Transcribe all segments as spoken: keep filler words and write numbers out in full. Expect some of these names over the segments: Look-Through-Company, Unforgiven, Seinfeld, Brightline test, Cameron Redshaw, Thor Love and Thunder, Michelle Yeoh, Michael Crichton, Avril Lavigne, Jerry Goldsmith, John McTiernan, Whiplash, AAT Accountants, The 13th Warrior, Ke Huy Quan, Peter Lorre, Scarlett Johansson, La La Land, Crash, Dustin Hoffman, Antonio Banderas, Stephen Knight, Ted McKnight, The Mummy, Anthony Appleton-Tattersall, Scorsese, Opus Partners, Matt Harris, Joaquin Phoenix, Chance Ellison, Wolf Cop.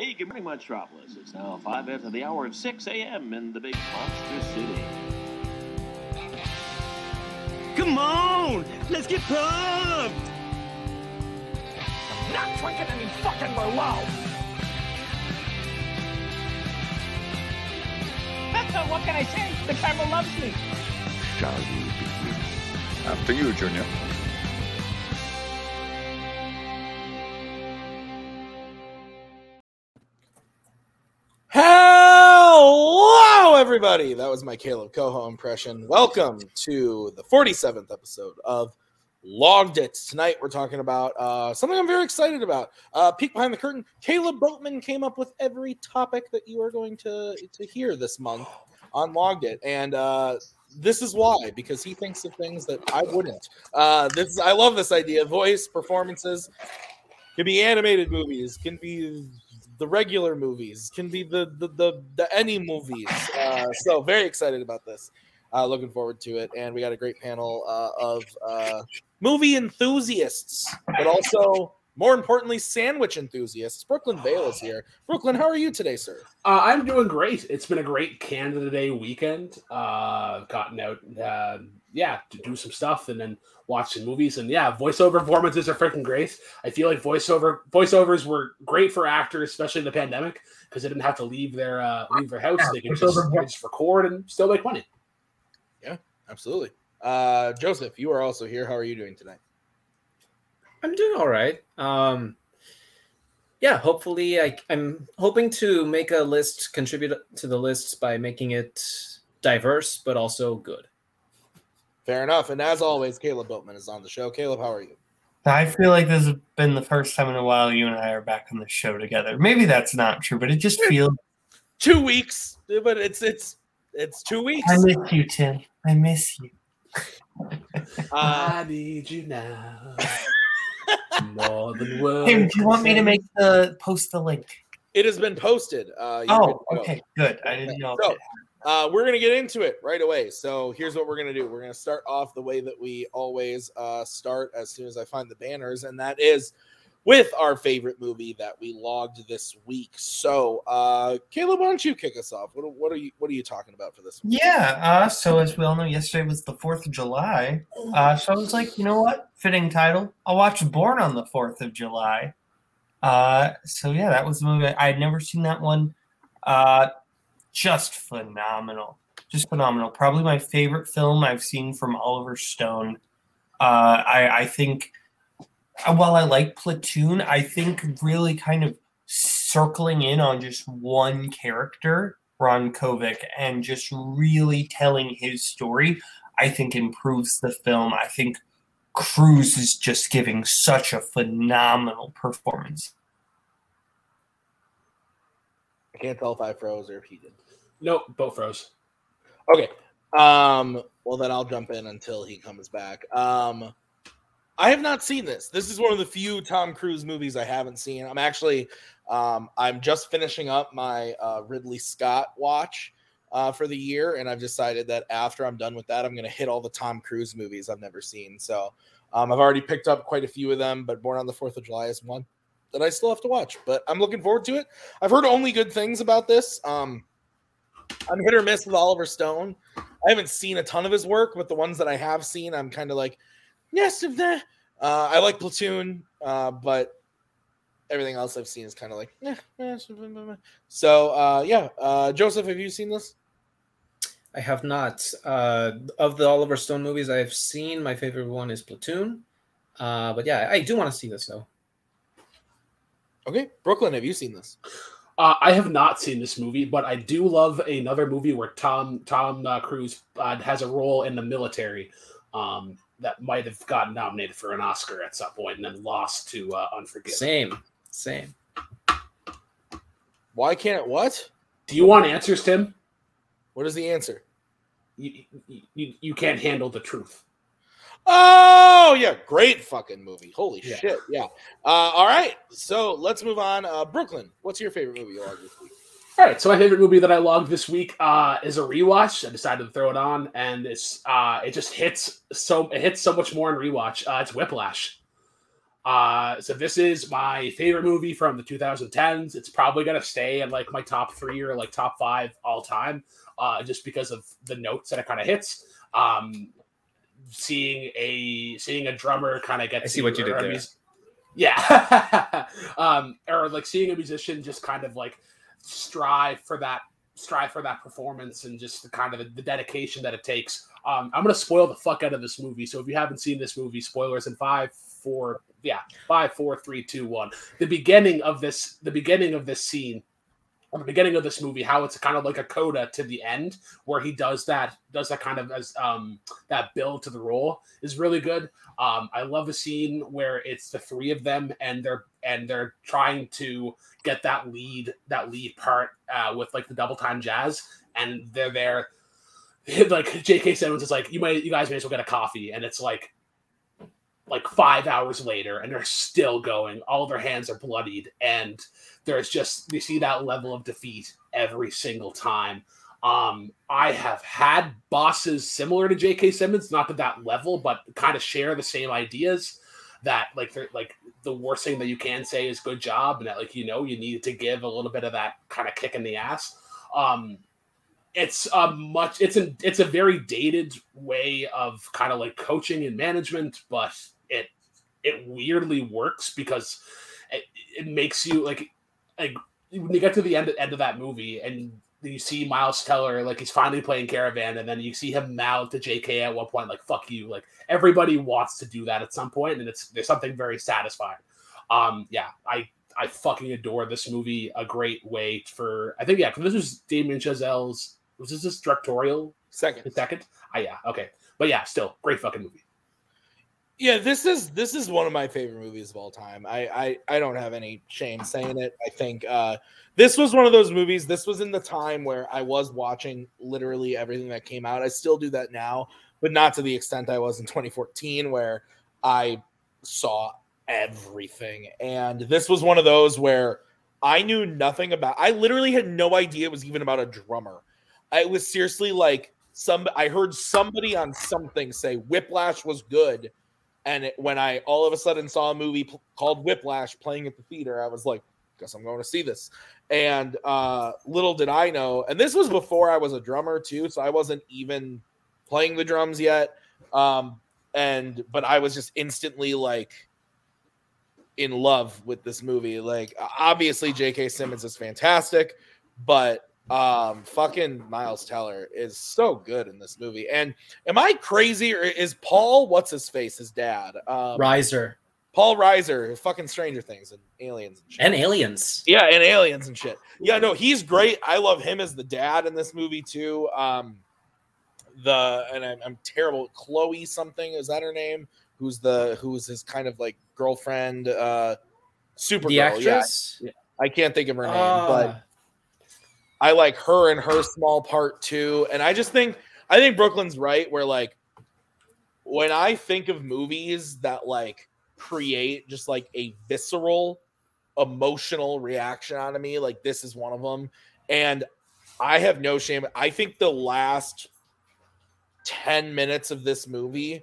Hey, good morning, Metropolis. It's now five after the hour of six a.m. in the big monster city. Come on! Let's get pumped! I'm not drinking any fucking Merlot! What can I say? The camera loves me. Shall we begin? After you, Junior. Hello, everybody. That was my Caleb Coho impression. Welcome to the forty-seventh episode of Logged It. Tonight we're talking about uh, something I'm very excited about. Uh, peek behind the curtain. Caleb Boatman came up with every topic that you are going to, to hear this month on Logged It. And uh, this is why, because he thinks of things that I wouldn't. Uh, this I love this idea. Voice, performances, can be animated movies, can be the regular movies, can be the the, the, the any movies. Uh, so very excited about this. Uh, looking forward to it. And we got a great panel uh, of uh, movie enthusiasts, but also, more importantly, sandwich enthusiasts. Brooklyn Vale is here. Brooklyn, how are you today, sir? Uh, I'm doing great. It's been a great Canada Day weekend. Uh, gotten out, uh, yeah, to do some stuff and then watch some movies. And, yeah, voiceover performances are freaking great. I feel like voiceover voiceovers were great for actors, especially in the pandemic, because they didn't have to leave their uh, leave their house. Yeah, they could just, just record and still make money. Yeah, absolutely. Uh, Joseph, you are also here. How are you doing tonight? I'm doing all right. Um, yeah, hopefully I, I'm hoping to make a list, contribute to the list by making it diverse, but also good. Fair enough. And as always, Caleb Boatman is on the show. Caleb, how are you? I feel like this has been the first time in a while you and I are back on the show together. Maybe that's not true, but it just feels... Two weeks, but it's it's... It's two weeks. I miss you, Tim. I miss you. uh, I need you now. More than words. Tim, do you want me to make the post the link? It has been posted. Uh, oh, go. okay, good. I didn't know. So, uh, we're gonna get into it right away. So here's what we're gonna do. We're gonna start off the way that we always uh, start as soon as I find the banners, and that is with our favorite movie that we logged this week. So, uh, Caleb, why don't you kick us off? What, what are you What are you talking about for this one? Yeah, uh, so as we all know, yesterday was the fourth of July. Uh, so I was like, you know what? Fitting title. I'll watch Born on the fourth of July. Uh, so, yeah, that was the movie. I had never seen that one. Uh, just phenomenal. Just phenomenal. Probably my favorite film I've seen from Oliver Stone. Uh, I, I think... While I like Platoon, I think really kind of circling in on just one character, Ron Kovic, and just really telling his story, I think improves the film. I think Cruise is just giving such a phenomenal performance. I can't tell if I froze or if he did. Nope, both froze. Okay. Um, well, then I'll jump in until he comes back. Um... I have not seen this. This is one of the few Tom Cruise movies I haven't seen. I'm actually, um, I'm just finishing up my uh, Ridley Scott watch uh, for the year, and I've decided that after I'm done with that, I'm going to hit all the Tom Cruise movies I've never seen. So um, I've already picked up quite a few of them, but Born on the fourth of July is one that I still have to watch. But I'm looking forward to it. I've heard only good things about this. Um, I'm hit or miss with Oliver Stone. I haven't seen a ton of his work, but the ones that I have seen, I'm kind of like, yes, of that. Uh, I like Platoon, uh, but everything else I've seen is kind of like, eh, eh, so uh, yeah. Uh, Joseph, have you seen this? I have not. Uh, of the Oliver Stone movies I've seen, my favorite one is Platoon. Uh, but yeah, I do want to see this though. Okay, Brooklyn, have you seen this? Uh, I have not seen this movie, but I do love another movie where Tom Tom uh, Cruise uh, has a role in the military. Um, that might have gotten nominated for an Oscar at some point and then lost to uh, Unforgiven. Same, same. Why can't it what? Do you want answers, Tim? What is the answer? You you, you can't handle the truth. Oh, yeah, great fucking movie. Holy yeah. shit, yeah. Uh, all right, so let's move on. Uh, Brooklyn, what's your favorite movie you logged this week? All right, so my favorite movie that I logged this week uh, is a rewatch. I decided to throw it on, and it's uh, it just hits so it hits so much more in rewatch. Uh, it's Whiplash. Uh, so this is my favorite movie from the two thousand tens. It's probably going to stay in like my top three or like top five all time, uh, just because of the notes that it kind of hits. Um, seeing a, seeing a drummer kind of get, I see to, what you did there. Mus- yeah. um, or like seeing a musician just kind of like strive for that, strive for that performance and just the kind of the, the dedication that it takes. Um, I'm going to spoil the fuck out of this movie. So if you haven't seen this movie, spoilers in five, four, yeah, five, four, three, two, one. The beginning of this, the beginning of this scene, or the beginning of this movie, how it's kind of like a coda to the end, where he does that, does that kind of as um that build to the role is really good. Um, I love a scene where it's the three of them and they're and they're trying to get that lead, that lead part uh, with like the double time jazz, and they're there. Like J K Simmons is like, you might, you guys may as well get a coffee, and it's like. like five hours later, and they're still going. All their hands are bloodied, and there's just, you see that level of defeat every single time. Um, I have had bosses similar to J K Simmons, not to that level, but kind of share the same ideas that like, like the worst thing that you can say is good job. And that like, you know, you need to give a little bit of that kind of kick in the ass. Um, It's a much, it's a, it's a very dated way of kind of like coaching and management, but it, it weirdly works because it, it makes you like, like when you get to the end, end of that movie and you see Miles Teller, like he's finally playing Caravan, and then you see him mouth to J K at one point, like, fuck you. Like everybody wants to do that at some point, and it's, there's something very satisfying. Um, yeah, I, I fucking adore this movie. A great way for, I think, yeah, this was Damien Chazelle's, was this his directorial second? Second? Ah, yeah. Okay. But yeah, still great fucking movie. Yeah, this is this is one of my favorite movies of all time. I I, I don't have any shame saying it. I think uh, this was one of those movies. This was in the time where I was watching literally everything that came out. I still do that now, but not to the extent I was in twenty fourteen, where I saw everything. And this was one of those where I knew nothing about. I literally had no idea it was even about a drummer. I was seriously like some. I heard somebody on something say Whiplash was good, and it, when I all of a sudden saw a movie p- called Whiplash playing at the theater, I was like, "Guess I'm going to see this." And uh, little did I know, and this was before I was a drummer too, so I wasn't even playing the drums yet. Um, and but I was just instantly like in love with this movie. Like obviously, J K Simmons is fantastic, but. Um, fucking Miles Teller is so good in this movie. And am I crazy, or is Paul, what's his face, his dad? Um, Reiser. Paul Reiser, fucking Stranger Things and Aliens and shit. And Aliens. Yeah, and Aliens and shit. Yeah, no, he's great. I love him as the dad in this movie too. Um, the and I'm, I'm terrible. Chloe something, is that her name? Who's the who's his kind of like girlfriend? Uh, Supergirl. The actress. Yeah. I can't think of her name, uh. but. I like her and her small part too. And I just think, I think Brooklyn's right where like, when I think of movies that like create just like a visceral emotional reaction out of me, like this is one of them. And I have no shame. I think the last ten minutes of this movie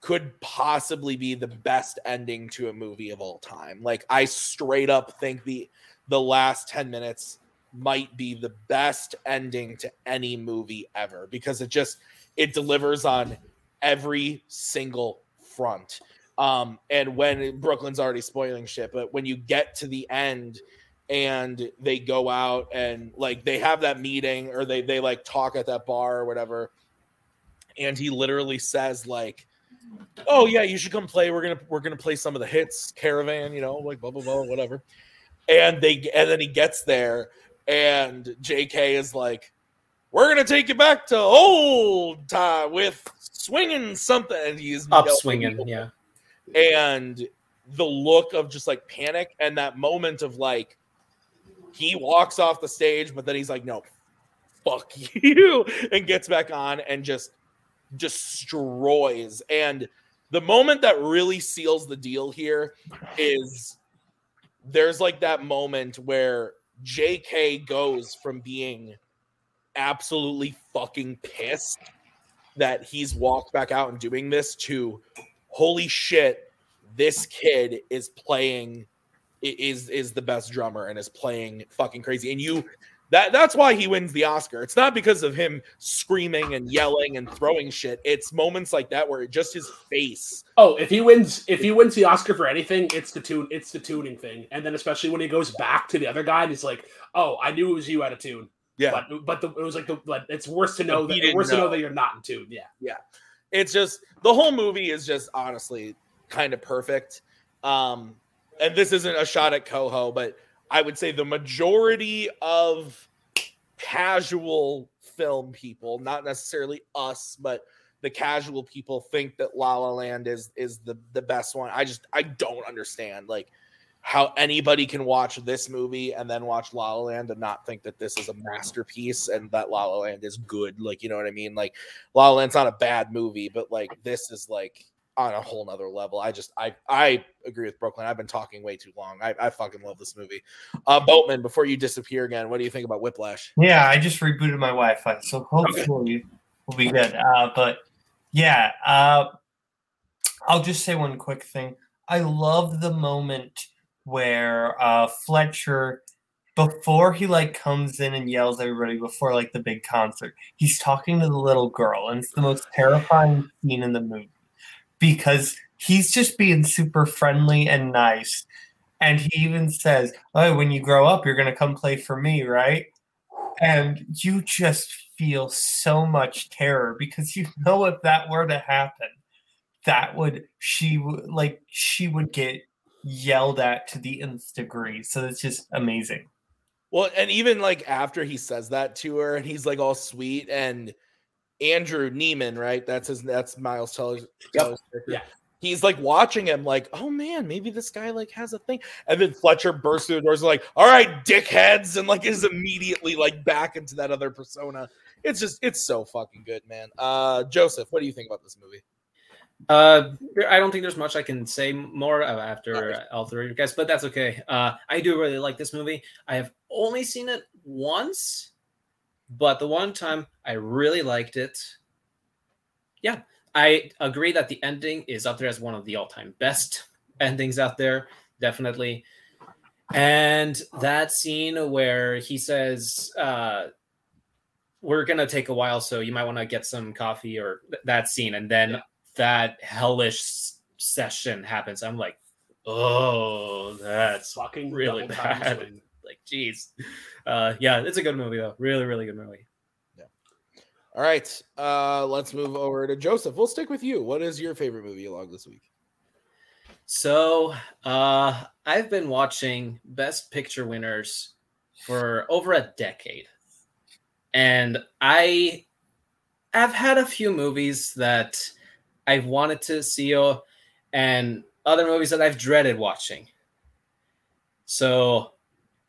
could possibly be the best ending to a movie of all time. Like I straight up think the, the last ten minutes might be the best ending to any movie ever, because it just it delivers on every single front. Um, and when Brooklyn's already spoiling shit, but when you get to the end and they go out and like they have that meeting or they they like talk at that bar or whatever, and he literally says like, "Oh yeah, you should come play. We're gonna we're gonna play some of the hits, Caravan, you know, like blah blah blah, whatever." And they and then he gets there. And J K is like, "We're gonna take you back to old time with swinging something." And he's up swinging, yeah. And the look of just like panic and that moment of like, he walks off the stage, but then he's like, "No, fuck you," and gets back on and just destroys. And the moment that really seals the deal here is there's like that moment where J K goes from being absolutely fucking pissed that he's walked back out and doing this to holy shit, this kid is playing is is the best drummer and is playing fucking crazy. And you that that's why he wins the Oscar. It's not because of him screaming and yelling and throwing shit. It's moments like that where it just his face. Oh, if he wins if he wins the Oscar for anything, it's the tune it's the tuning thing. And then especially when he goes back to the other guy and he's like, "Oh, I knew it was you out of tune." Yeah. But but the, it was like the like, it's worse to know that it's worse know. to know that you're not in tune. Yeah. Yeah. It's just the whole movie is just honestly kind of perfect. Um, and this isn't a shot at Coho, but I would say the majority of casual film people, not necessarily us, but the casual people think that La La Land is is the, the best one. I just I don't understand like how anybody can watch this movie and then watch La La Land and not think that this is a masterpiece and that La La Land is good. Like, you know what I mean? Like La La Land's not a bad movie, but like this is like on a whole nother level. I just, I, I agree with Brooklyn. I've been talking way too long. I, I fucking love this movie. Uh, Boatman, before you disappear again, what do you think about Whiplash? Yeah, I just rebooted my Wi-Fi, so hopefully okay. we'll be good. Uh, but yeah, uh, I'll just say one quick thing. I love the moment where uh, Fletcher, before he like comes in and yells at everybody before like the big concert, he's talking to the little girl, and it's the most terrifying scene in the movie. Because he's just being super friendly and nice. And he even says, "Oh, when you grow up, you're going to come play for me, right?" And you just feel so much terror because you know if that were to happen, that would, she would, like, she would get yelled at to the nth degree. So it's just amazing. Well, and even like after he says that to her and he's like all sweet and Andrew Neiman, right? That's his. That's Miles Teller. Yep. Yeah, he's like watching him, like, "Oh man, maybe this guy like has a thing." And then Fletcher bursts through the doors, and like, "All right, dickheads," and like is immediately like back into that other persona. It's just, it's so fucking good, man. Uh, Joseph, what do you think about this movie? Uh, I don't think there's much I can say more after okay. all three of you guys, but that's okay. Uh, I do really like this movie. I have only seen it once. But the one time I really liked it, yeah, I agree that the ending is up there as one of the all-time best endings out there, definitely. And that scene where he says, uh, "We're going to take a while, so you might want to get some coffee," or th- that scene, and then yeah. that hellish session happens. I'm like, oh, that's fucking really bad. Like, geez. Uh, yeah, it's a good movie, though. Really, really good movie. Yeah. All right. Uh, let's move over to Joseph. We'll stick with you. What is your favorite movie you logged this week? So uh, I've been watching Best Picture winners for over a decade. And I have had a few movies that I've wanted to see and other movies that I've dreaded watching. So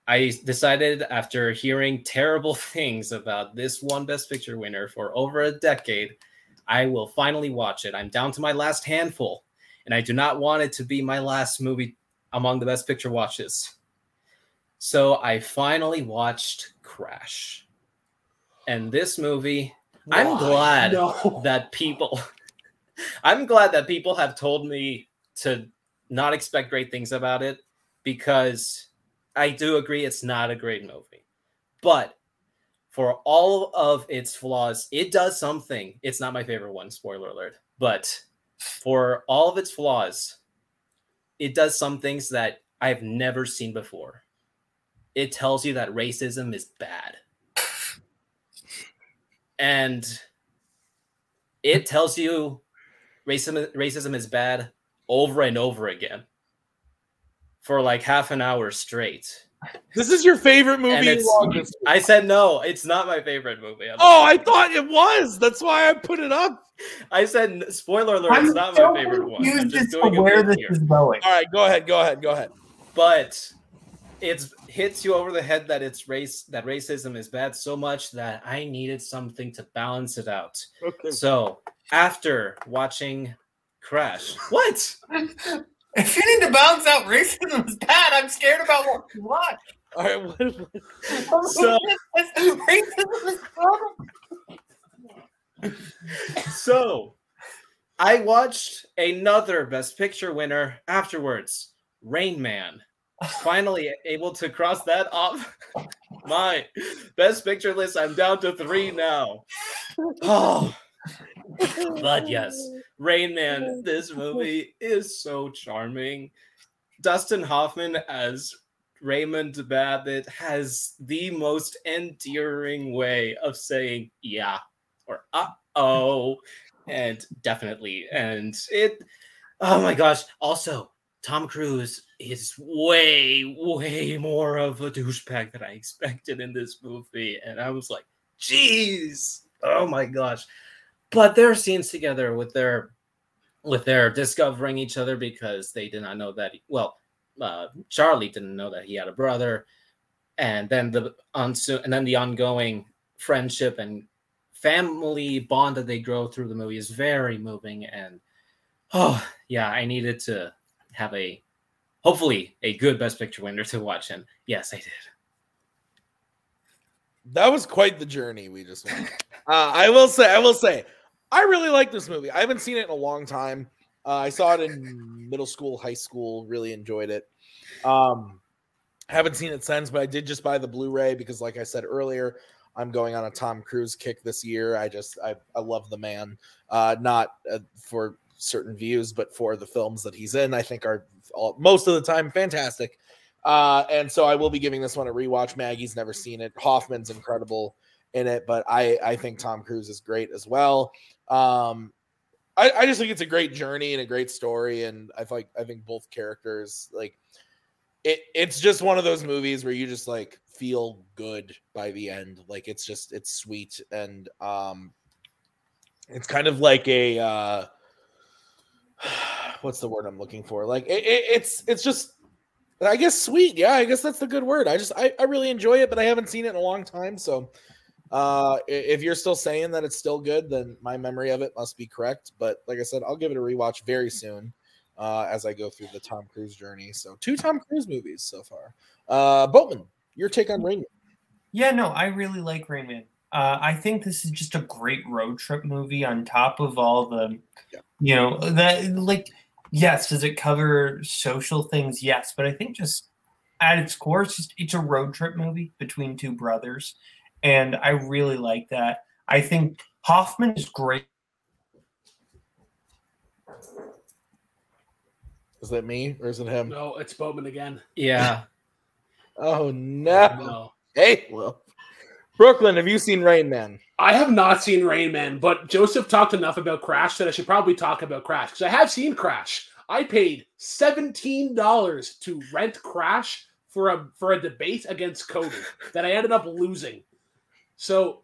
I decided after hearing terrible things about this one Best Picture winner for over a decade, I will finally watch it. I'm down to my last handful, and I do not want it to be my last movie among the Best Picture watches. So I finally watched Crash. And this movie, Why? I'm glad no. that people, I'm glad that people have told me to not expect great things about it, because I do agree it's not a great movie, but for all of its flaws, it does something. It's not my favorite one, spoiler alert, but for all of its flaws, it does some things that I've never seen before. It tells you that racism is bad. And it tells you racism, racism is bad over and over again. For like half an hour straight. This is your favorite movie? I said no, it's not my favorite movie. I'm oh, like, I thought it was. That's why I put it up. I said, spoiler alert, I'm it's not so my favorite one. I'm just doing where this is going. All right, go ahead, go ahead, go ahead. But it hits you over the head that it's race that racism is bad so much that I needed something to balance it out. Okay. So after watching Crash, what? If you need to balance out racism is bad, I'm scared about what you watch. All right, what, what, so, racism is bad. So I watched another Best Picture winner afterwards, Rain Man. Finally able to cross that off my Best Picture list. I'm down to three now. Oh, but yes, Rain Man. This movie is so charming. Dustin Hoffman as Raymond Babbitt has the most endearing way of saying yeah or uh-oh and definitely. And it, oh my gosh. Also, Tom Cruise is way, way more of a douchebag than I expected in this movie. And I was like, geez, oh my gosh. But their scenes together with their with their discovering each other, because they did not know that, he, well, uh, Charlie didn't know that he had a brother. And then the onso- and then the ongoing friendship and family bond that they grow through the movie is very moving. And, oh, yeah, I needed to have a, hopefully, a good Best Picture winner to watch. And yes, I did. That was quite the journey we just went. uh, I will say, I will say, I really like this movie. I haven't seen it in a long time. Uh, I saw it in middle school, high school, really enjoyed it. Um, haven't seen it since, but I did just buy the Blu-ray because, like I said earlier, I'm going on a Tom Cruise kick this year. I just, I, I love the man. Uh, not uh, for certain views, but for the films that he's in, I think are all, most of the time, fantastic. Uh, and so I will be giving this one a rewatch. Maggie's never seen it. Hoffman's incredible in it, but I, I think Tom Cruise is great as well. Um, I, I just think it's a great journey and a great story. And I like, I think both characters, like it, it's just one of those movies where you just like feel good by the end. Like it's just, it's sweet. And, um, it's kind of like a, uh, what's the word I'm looking for? Like it, it, it's, it's just, I guess sweet. Yeah, I guess that's the good word. I just, I, I really enjoy it, but I haven't seen it in a long time. So uh, if you're still saying that it's still good, then my memory of it must be correct. But like I said, I'll give it a rewatch very soon uh, as I go through the Tom Cruise journey. So two Tom Cruise movies so far. Uh, Boatman, your take on Rain Man. Yeah, no, I really like Rain Man. Uh, I think this is just a great road trip movie on top of all the, yeah. you know, that like, yes, does it cover social things? Yes, but I think just at its core, it's, just, it's a road trip movie between two brothers, and I really like that. I think Hoffman is great. Is that me or is it him? No, it's Bowman again. Yeah. oh, no. no. Hey, Will. Brooklyn, have you seen Rain Man? I have not seen Rain Man, but Joseph talked enough about Crash that I should probably talk about Crash, because I have seen Crash. I paid seventeen dollars to rent Crash for a for a debate against Cody that I ended up losing. So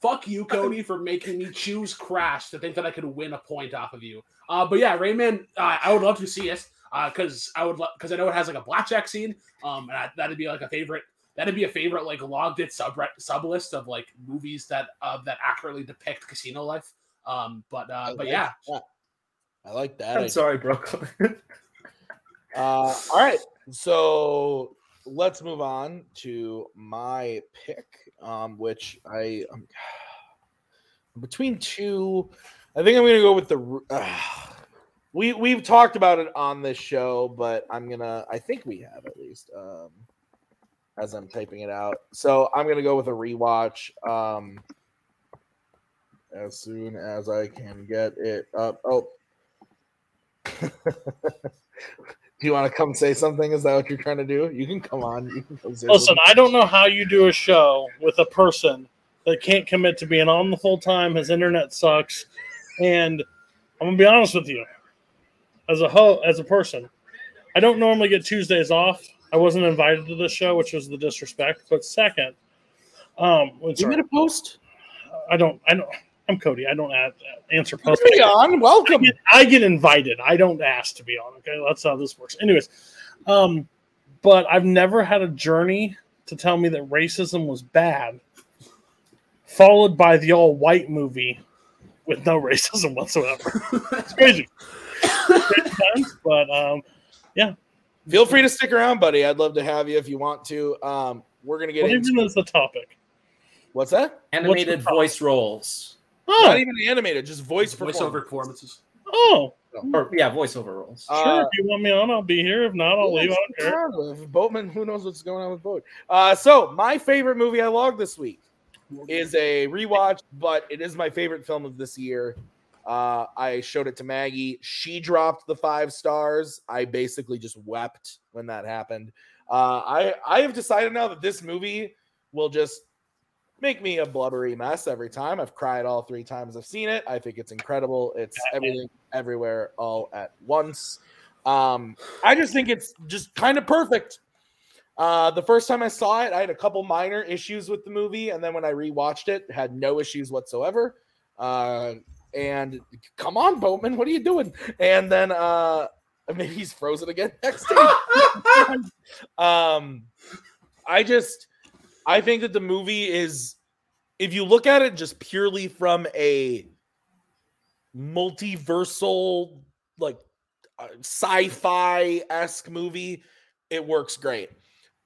fuck you, Cody, for making me choose Crash to think that I could win a point off of you. Uh, but yeah, Rain Man, uh, I would love to see it because uh, I would because lo- I know it has like a blackjack scene, um, and I, that'd be like a favorite. That'd be a favorite, like, Logged It sub sublist of, like, movies that uh, that accurately depict casino life. Um, but, uh, but like yeah. That. I like that. I'm idea. Sorry, Brooklyn. uh, all right. So let's move on to my pick, um, which I... Um, between two... I think I'm going to go with the... Uh, we, we've talked about it on this show, but I'm going to... I think we have, at least... Um, as I'm typing it out. So I'm going to go with a rewatch um, as soon as I can get it up. Oh. Do you want to come say something? Is that what you're trying to do? You can come on. You can come say Listen, something. I don't know how you do a show with a person that can't commit to being on the whole time. His internet sucks. And I'm going to be honest with you. As a ho- as a person, I don't normally get Tuesdays off. I wasn't invited to this show, which was the disrespect. But second, um, you made a post. I don't. I don't. I'm Cody. I don't add, answer posts. Hey, on welcome. I get, I get invited. I don't ask to be on. Okay, that's how this works. Anyways, um, but I've never had a journey to tell me that racism was bad, followed by the all-white movie with no racism whatsoever. It's crazy. It depends, but um, yeah. Feel free to stick around, buddy. I'd love to have you if you want to. Um, we're going to get what into... What even is the topic? What's that? Animated What's voice roles. Huh. Not even animated, just voice performances. Voiceover performances. Oh. Or, yeah, voiceover roles. Sure, uh, if you want me on, I'll be here. If not, I'll leave. I don't care. Boatman, who knows what's going on with Boat? Uh, so, my favorite movie I logged this week is a rewatch, but it is my favorite film of this year. Uh, I showed it to Maggie. She dropped the five stars. I basically just wept when that happened. Uh, I, I have decided now that this movie will just make me a blubbery mess every time. I've cried all three times I've seen it. I think it's incredible. It's everything, everywhere, all at once. Um, I just think it's just kind of perfect. Uh, the first time I saw it, I had a couple minor issues with the movie, and then when I rewatched it, had no issues whatsoever. Uh, and come on, Boatman, what are you doing? And then uh, maybe he's frozen again next time. um, I just... I think that the movie is, if you look at it just purely from a multiversal, like uh, sci-fi-esque movie, it works great.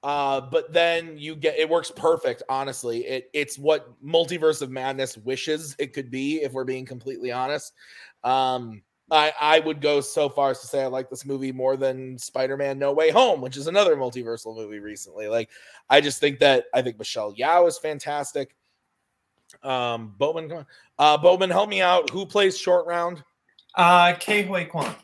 Uh, but then you get, it works perfect, honestly. It It's what Multiverse of Madness wishes it could be, if we're being completely honest. Um, I, I would go so far as to say I like this movie more than Spider-Man No Way Home, which is another multiversal movie recently. Like, I just think that I think Michelle Yeoh is fantastic. Um, Boatman, come on. Uh, Boatman, help me out. Who plays Short Round? Uh, Ke Huy Quan.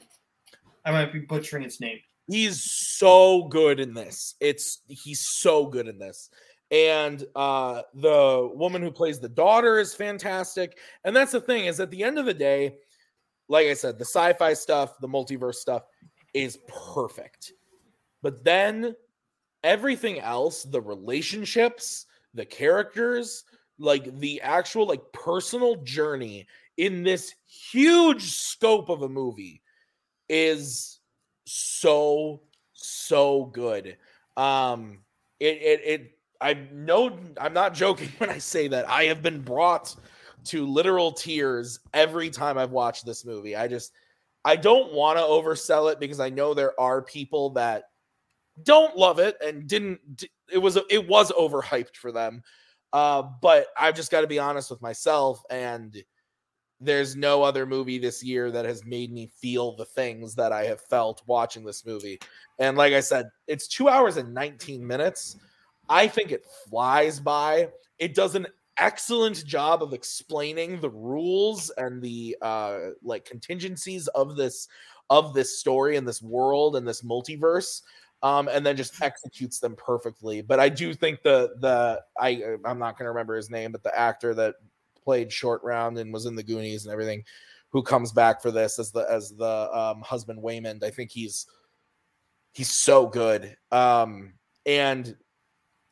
I might be butchering his name. He's so good in this. It's he's so good in this. And uh, the woman who plays the daughter is fantastic. And that's the thing, is at the end of the day, like I said, the sci-fi stuff, the multiverse stuff is perfect. But then everything else, the relationships, the characters, like the actual like personal journey in this huge scope of a movie is so, so good. Um, it, it, it, I know I'm not joking when I say that I have been brought to literal tears every time I've watched this movie. I just, I don't want to oversell it because I know there are people that don't love it and didn't, it was, it was overhyped for them. Uh, but I've just got to be honest with myself, and there's no other movie this year that has made me feel the things that I have felt watching this movie. And like I said, it's two hours and nineteen minutes. I think it flies by. It doesn't excellent job of explaining the rules and the uh like contingencies of this of this story and this world and this multiverse, um and then just executes them perfectly. But I do think the the I I'm not gonna remember his name, but the actor that played Short Round and was in the Goonies and everything, who comes back for this as the as the um husband Waymond, I think he's he's so good. Um and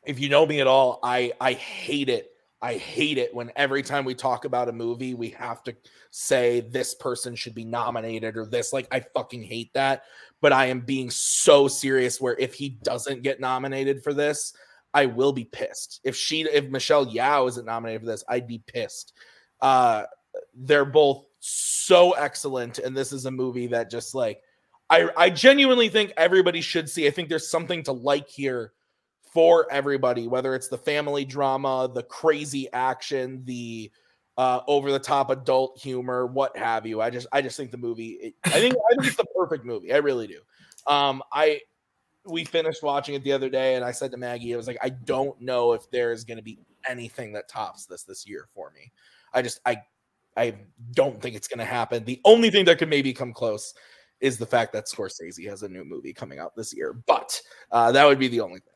if you know me at all, I I hate it I hate it when every time we talk about a movie, we have to say this person should be nominated or this. Like, I fucking hate that. But I am being so serious where if he doesn't get nominated for this, I will be pissed. If she, if Michelle Yeoh isn't nominated for this, I'd be pissed. Uh, they're both so excellent. And this is a movie that just like, I, I genuinely think everybody should see. I think there's something to like here for everybody, whether it's the family drama, the crazy action, the uh, over-the-top adult humor, what have you. I just, I just think the movie. It, I think, I think it's the perfect movie. I really do. Um, I we finished watching it the other day, and I said to Maggie, I was like, I don't know if there is going to be anything that tops this this year for me. I just, I, I don't think it's going to happen. The only thing that could maybe come close is the fact that Scorsese has a new movie coming out this year, but uh, that would be the only thing.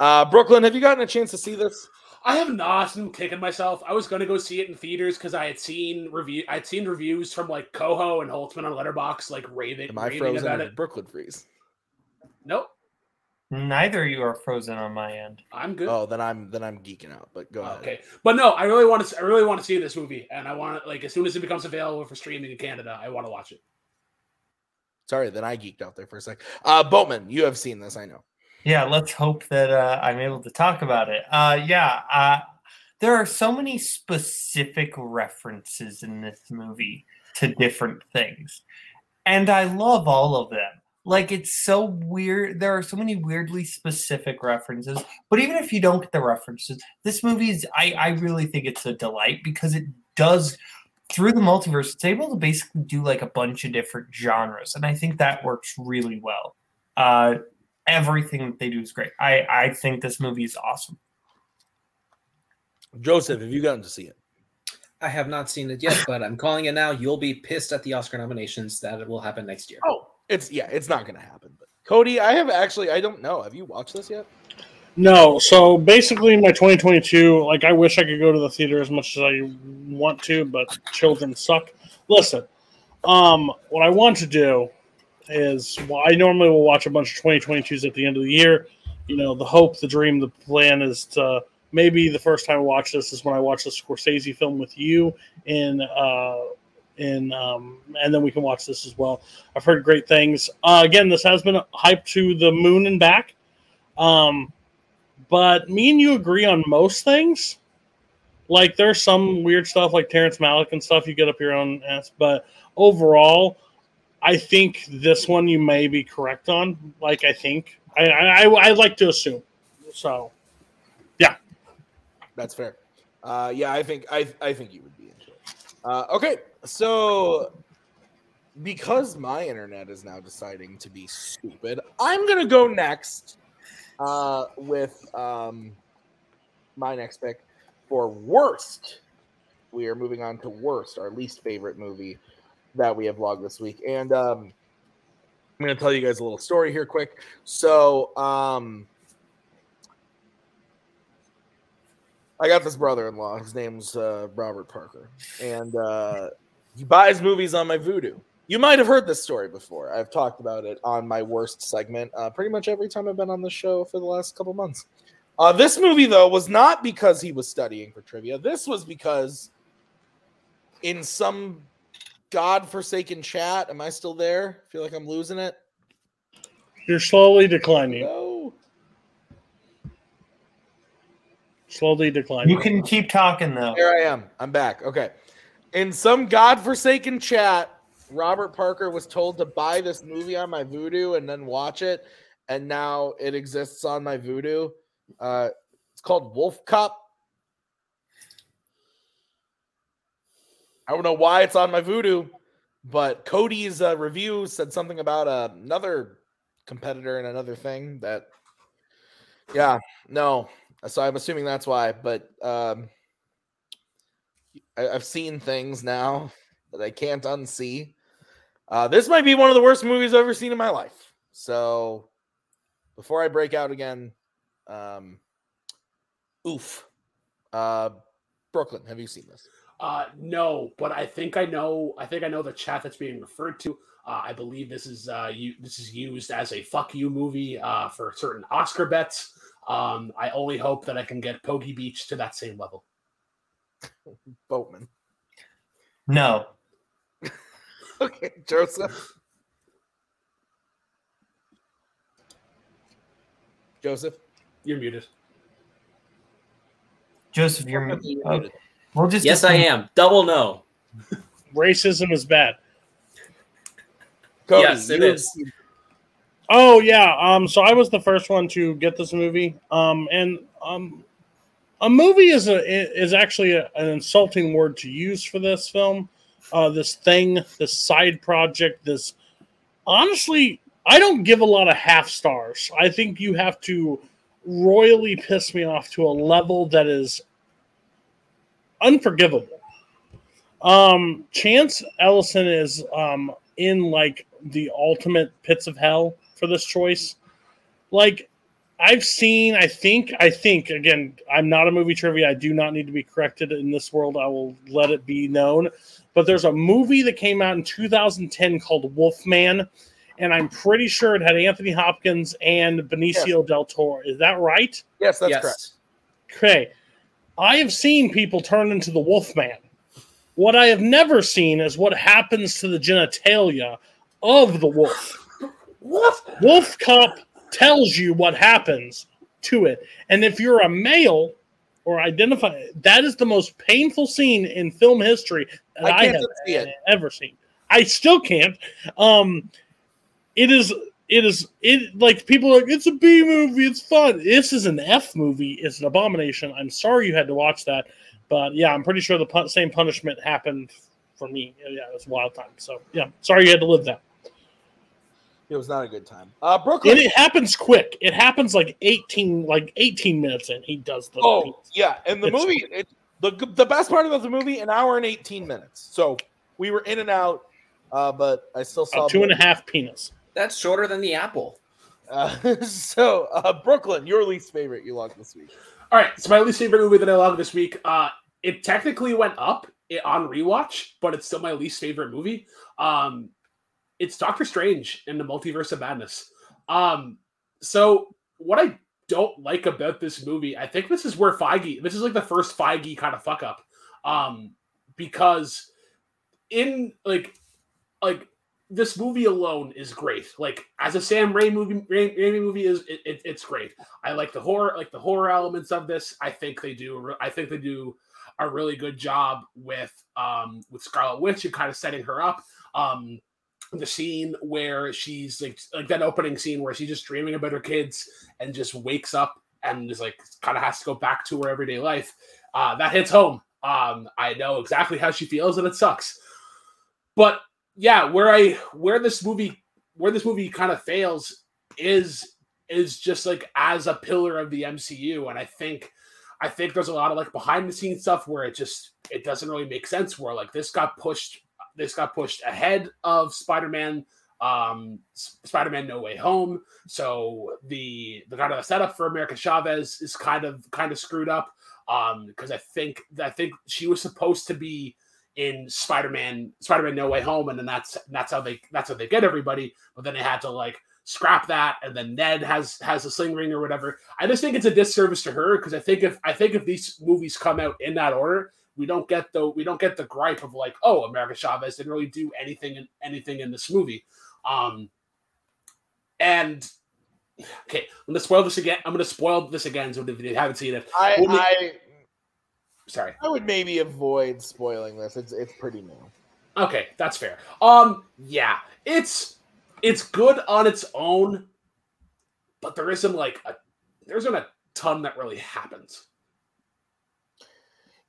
Uh, Brooklyn, have you gotten a chance to see this? I have not. I'm kicking myself. I was going to go see it in theaters because I had seen review. I'd seen reviews from like Coho and Holtzman on Letterboxd, like raving. Am I raving frozen about it. Brooklyn freeze. Nope. Neither of you are frozen on my end. I'm good. Oh, then I'm then I'm geeking out. But go ahead. Okay, but no, I really want to. I really want to see this movie, and I want to, like, as soon as it becomes available for streaming in Canada, I want to watch it. Sorry, then I geeked out there for a sec. Uh, Boatman, you have seen this, I know. Yeah, let's hope that uh, I'm able to talk about it. Uh, yeah, uh, there are so many specific references in this movie to different things. And I love all of them. Like, it's so weird. There are so many weirdly specific references. But even if you don't get the references, this movie is, I, I really think it's a delight because it does through the multiverse, it's able to basically do like a bunch of different genres. And I think that works really well. Uh, everything that they do is great. I, I think this movie is awesome. Joseph, have you gotten to see it? I have not seen it yet, but I'm calling it now. You'll be pissed at the Oscar nominations that it will happen next year. Oh, it's yeah, it's not going to happen. But Cody, I have actually, I don't know. Have you watched this yet? No. So basically, my twenty twenty-two, like I wish I could go to the theater as much as I want to, but children suck. Listen, um, what I want to do is, well, I normally will watch a bunch of twenty twenty-twos at the end of the year. You know, the hope, the dream, the plan is to. Maybe the first time I watch this is when I watch the Scorsese film with you, in, uh, in, um, and then we can watch this as well. I've heard great things. Uh, again, this has been hyped to the moon and back, um, but me and you agree on most things. Like there's some weird stuff like Terrence Malick and stuff you get up your own ass, but overall, I think this one you may be correct on. Like I think I I, I, I like to assume so. That's fair. Uh, yeah, I think I I think you would be into it. Uh, okay, so because my internet is now deciding to be stupid, I'm gonna go next uh, with um, my next pick for worst. We are moving on to worst, our least favorite movie that we have logged this week, and um, I'm gonna tell you guys a little story here, quick. So. Um, I got this brother-in-law. His name's uh, Robert Parker, and uh, he buys movies on my Vudu. You might have heard this story before. I've talked about it on my worst segment uh, pretty much every time I've been on the show for the last couple months. Uh, this movie, though, was not because he was studying for trivia. This was because in some godforsaken chat, am I still there? I feel like I'm losing it. You're slowly declining. No. Slowly declining. You can keep talking, though. Here I am. I'm back. Okay. In some godforsaken chat, Robert Parker was told to buy this movie on my Vudu and then watch it, and now it exists on my Vudu. Uh, it's called Wolf Cop. I don't know why it's on my Vudu, but Cody's uh, review said something about uh, another competitor and another thing that, yeah, no. So I'm assuming that's why, but um, I, I've seen things now that I can't unsee. Uh, this might be one of the worst movies I've ever seen in my life. So before I break out again, um, oof. Uh, Brooklyn, have you seen this? Uh, no, but I think I know. I think I know the chat that's being referred to. Uh, I believe this is uh, you, this is used as a fuck you movie uh, for certain Oscar bets. Um, I only hope that I can get Poggy Beach to that same level. Boatman. No. Okay, Joseph. Joseph, you're muted. Joseph, you're muted. Okay. We'll just yes, I am. Double no. Racism is bad. Cody, yes, it is. You- Oh yeah, um, so I was the first one to get this movie, um, and um, a movie is a is actually a, an insulting word to use for this film, uh, this thing, this side project. This honestly, I don't give a lot of half stars. I think you have to royally piss me off to a level that is unforgivable. Um, Chance Ellison is um, in like the ultimate pits of hell. For this choice, like I've seen, I think, I think again, I'm not a movie trivia. I do not need to be corrected in this world. I will let it be known. But there's a movie that came out in two thousand ten called Wolf Man, and I'm pretty sure it had Anthony Hopkins and Benicio yes. del Toro. Is that right? Yes, that's yes. correct. Okay, I have seen people turn into the Wolf Man. What I have never seen is what happens to the genitalia of the wolf. Wolf. Wolf Cop tells you what happens to it. And if you're a male or identify, that is the most painful scene in film history that I, I have see ever seen. I still can't. Um, it is, it is, it like people are like, it's a B movie, it's fun. This is an F movie, it's an abomination. I'm sorry you had to watch that, but yeah, I'm pretty sure the pu- same punishment happened for me. Yeah, it was a wild time. So, yeah, sorry you had to live that. It was not a good time. Uh, Brooklyn. And it happens quick. It happens like eighteen, like eighteen minutes in. He does the. Oh piece. Yeah, and the it's movie. It, the the best part of the movie, an hour and eighteen minutes. So we were in and out, uh, but I still saw a two and a half penis. That's shorter than the apple. Uh, so uh, Brooklyn, your least favorite you logged this week. All right, so my least favorite movie that I logged this week. Uh, it technically went up on rewatch, but it's still my least favorite movie. Um. It's Doctor Strange in the Multiverse of Madness. Um, so what I don't like about this movie, I think this is where Feige, this is like the first Feige kind of fuck up. Um, because in like, like this movie alone is great. Like as a Sam Raimi movie, Raimi movie is it, it, it's great. I like the horror, like the horror elements of this. I think they do. I think they do a really good job with, um, with Scarlet Witch and kind of setting her up. Um, The scene where she's like, like that opening scene where she's just dreaming about her kids and just wakes up and is like, kind of has to go back to her everyday life. Uh, that hits home. Um, I know exactly how she feels and it sucks. But yeah, where I where this movie where this movie kind of fails is is just like as a pillar of the M C U. And I think I think there's a lot of like behind the scenes stuff where it just it doesn't really make sense. Where like this got pushed. This got pushed ahead of Spider-Man, um, Spider-Man No Way Home. So the the kind of the setup for America Chavez is kind of kind of screwed up because um, I think I think she was supposed to be in Spider-Man Spider-Man No Way Home, and then that's that's how they that's how they get everybody. But then they had to like scrap that, and then Ned has has a sling ring or whatever. I just think it's a disservice to her because I think if I think if these movies come out in that order. We don't get the we don't get the gripe of like, oh, America Chavez didn't really do anything in anything in this movie, um, and okay, I'm gonna spoil this again. I'm gonna spoil this again. So if you haven't seen it, I, Only, I sorry, I would maybe avoid spoiling this. It's it's pretty new. Okay, that's fair. Um, yeah, it's it's good on its own, but there isn't like a there isn't a ton that really happens.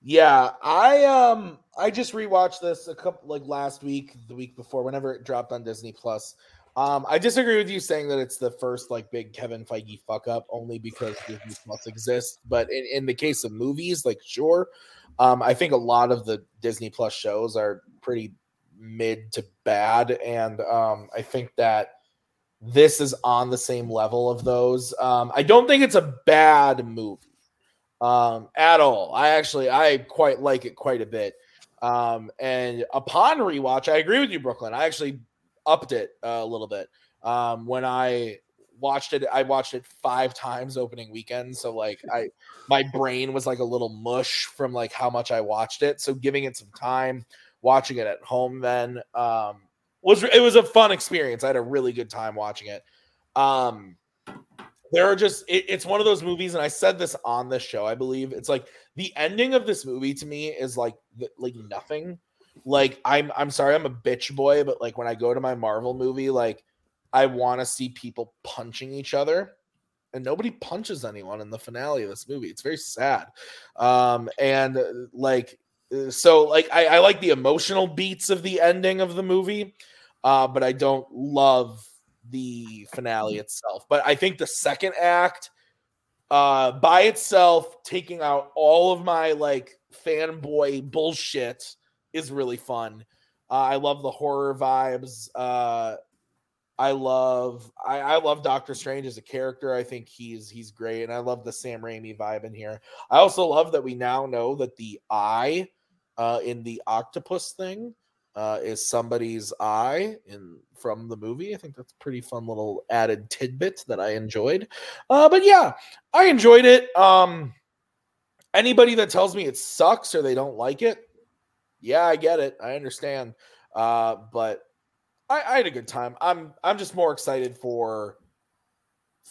Yeah, I um I just rewatched this a couple like last week, the week before, whenever it dropped on Disney Plus. Um, I disagree with you saying that it's the first like big Kevin Feige fuck up, only because Disney Plus exists. But in, in the case of movies, like sure, um, I think a lot of the Disney Plus shows are pretty mid to bad, and um, I think that this is on the same level of those. Um, I don't think it's a bad movie. Um, at all. I actually, I quite like it quite a bit. Um, and upon rewatch, I agree with you, Brooklyn. I actually upped it uh, a little bit. Um, when I watched it, I watched it five times opening weekend. So like I, my brain was like a little mush from like how much I watched it. So giving it some time, watching it at home then, um, was, it was a fun experience. I had a really good time watching it. Um, There are just, it, it's one of those movies, and I said this on the show, I believe. It's like the ending of this movie to me is like, like nothing. Like I'm, I'm sorry, I'm a bitch boy, but like when I go to my Marvel movie, like I want to see people punching each other, and nobody punches anyone in the finale of this movie. It's very sad, um, and like so, like I, I like the emotional beats of the ending of the movie, uh, but I don't love the finale itself. But I think the second act uh by itself, taking out all of my like fanboy bullshit, is really fun. uh, I love the horror vibes. uh I love I, I love Doctor Strange as a character. I think he's he's great, and I love the Sam Raimi vibe in here. I also love that we now know that the eye uh in the octopus thing Uh, is somebody's eye in from the movie. I think that's a pretty fun little added tidbit that I enjoyed. Uh, but yeah, I enjoyed it. Um, anybody that tells me it sucks or they don't like it, yeah, I get it. I understand. Uh, but I, I had a good time. I'm I'm just more excited for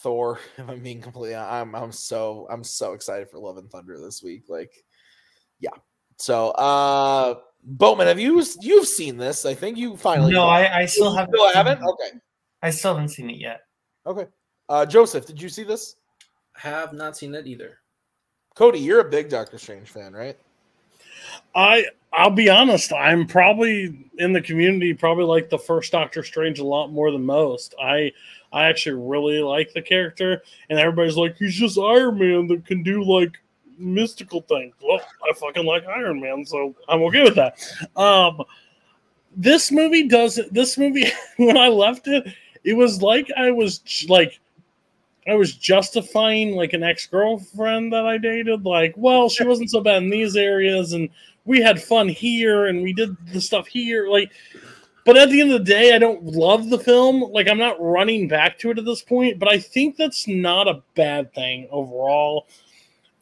Thor. If I'm being completely, I'm I'm so I'm so excited for Love and Thunder this week. Like, yeah. So. Uh, Boatman, have you you've seen this? I think you finally. No, I, I still haven't. Still haven't? It. Okay. I still haven't seen it yet. Okay. Uh, Joseph, did you see this? I have not seen it either. Cody, you're a big Doctor Strange fan, right? I I'll be honest. I'm probably in the community, probably like the first Doctor Strange a lot more than most. I I actually really like the character, and everybody's like, he's just Iron Man that can do like mystical things. Well, I fucking like Iron Man, so I'm okay with that. Um, this movie doesn't. This movie, when I left it, it was like I was like. I was justifying like an ex-girlfriend that I dated. Like, well, she wasn't so bad in these areas, and we had fun here, and we did the stuff here. Like, but at the end of the day, I don't love the film. Like, I'm not running back to it at this point, but I think that's not a bad thing overall.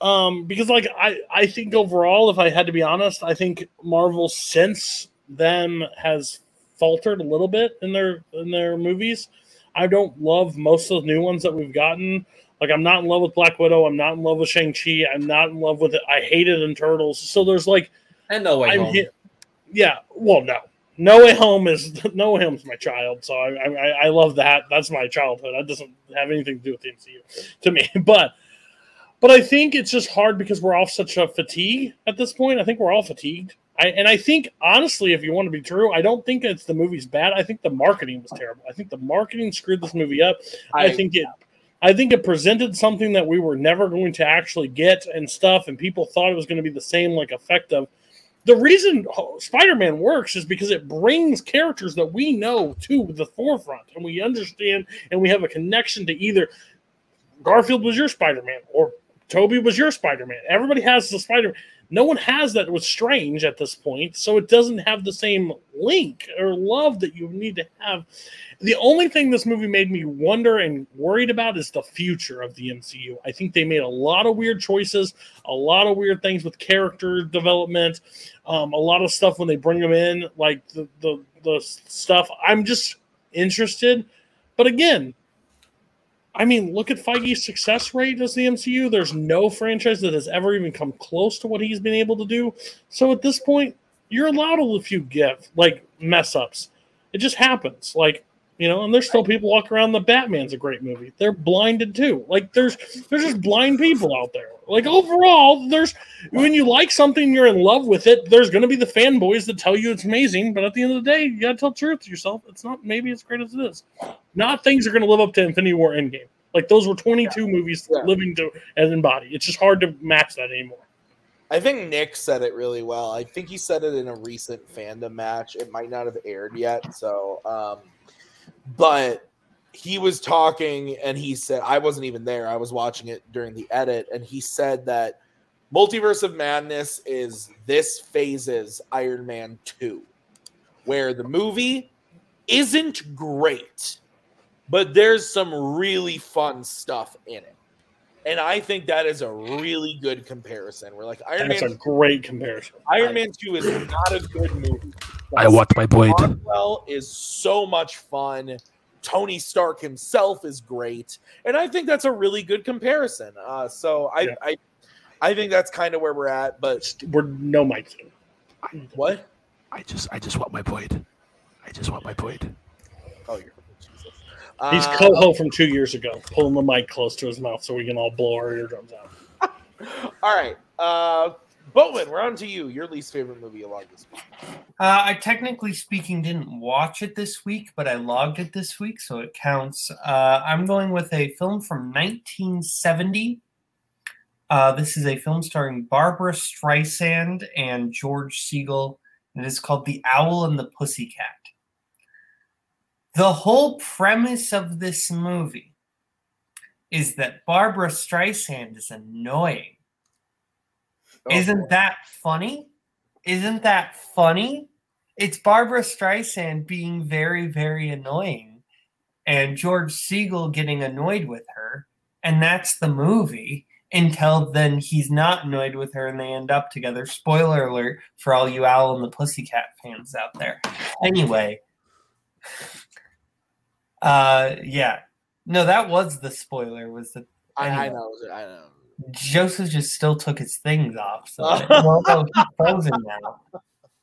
Um, because like, I, I think overall, if I had to be honest, I think Marvel since then has faltered a little bit in their, in their movies. I don't love most of the new ones that we've gotten. Like, I'm not in love with Black Widow. I'm not in love with Shang-Chi. I'm not in love with it. I hate it in Turtles. So there's like... And No Way I'm Home. Hit, yeah. Well, no. No Way Home is... No Way Home's my child. So I, I I love that. That's my childhood. That doesn't have anything to do with the M C U to me. But but I think it's just hard because we're all such a fatigue at this point. I think we're all fatigued. I, and I think, honestly, if you want to be true, I don't think it's the movie's bad. I think the marketing was terrible. I think the marketing screwed this movie up. I, I think it I think it presented something that we were never going to actually get and stuff, and people thought it was going to be the same, like, effect of. The reason Spider-Man works is because it brings characters that we know to the forefront, and we understand, and we have a connection to either Garfield was your Spider-Man or Toby was your Spider-Man. Everybody has the Spider-Man. No one has that with Strange at this point, so it doesn't have the same link or love that you need to have. The only thing this movie made me wonder and worried about is the future of the M C U. I think they made a lot of weird choices, a lot of weird things with character development, um, a lot of stuff when they bring them in, like the, the, the stuff. I'm just interested. But again, I mean, look at Feige's success rate as the M C U. There's no franchise that has ever even come close to what he's been able to do. So at this point, you're allowed a few give, like, mess-ups. It just happens. Like, you know, and there's still people walking around the Batman's a great movie. They're blinded, too. Like, there's there's just blind people out there. Like, overall, there's when you like something, you're in love with it, there's going to be the fanboys that tell you it's amazing. But at the end of the day, you got to tell the truth to yourself. It's not maybe as great as it is. Not things are going to live up to Infinity War Endgame. Like, those were twenty-two yeah. movies yeah. living to as in body. It's just hard to match that anymore. I think Nick said it really well. I think he said it in a recent fandom match. It might not have aired yet, so... um But he was talking, and he said, I wasn't even there. I was watching it during the edit, and he said that Multiverse of Madness is this phase's Iron Man two, where the movie isn't great, but there's some really fun stuff in it. And I think that is a really good comparison. We're like, Iron That's Man. That's a great comparison. Iron I, Man two is not a good movie. I want my blade. Well, is so much fun. Tony Stark himself is great, and I think that's a really good comparison. Uh, so I, yeah. I, I think that's kind of where we're at. But we're no Mike. I, what? I just, I just want my blade. I just want my blade. Oh, you're Jesus. Uh, He's Coho from two years ago, pulling the mic close to his mouth so we can all blow our eardrums out. All right. Uh, Bowen, we're on to you. Your least favorite movie you logged this week. Uh, I technically speaking didn't watch it this week, but I logged it this week, so it counts. Uh, I'm going with a film from nineteen seventy. Uh, this is a film starring Barbara Streisand and George Segal, and it's called The Owl and the Pussycat. The whole premise of this movie is that Barbara Streisand is annoying. Oh, Isn't boy. that funny? Isn't that funny? It's Barbara Streisand being very, very annoying and George Segal getting annoyed with her. And that's the movie until then he's not annoyed with her and they end up together. Spoiler alert for all you Owl and the Pussycat fans out there. Anyway. Uh, yeah. No, that was the spoiler. Was the anyway. I, I know. I know. Joseph just still took his things off, so he's frozen now.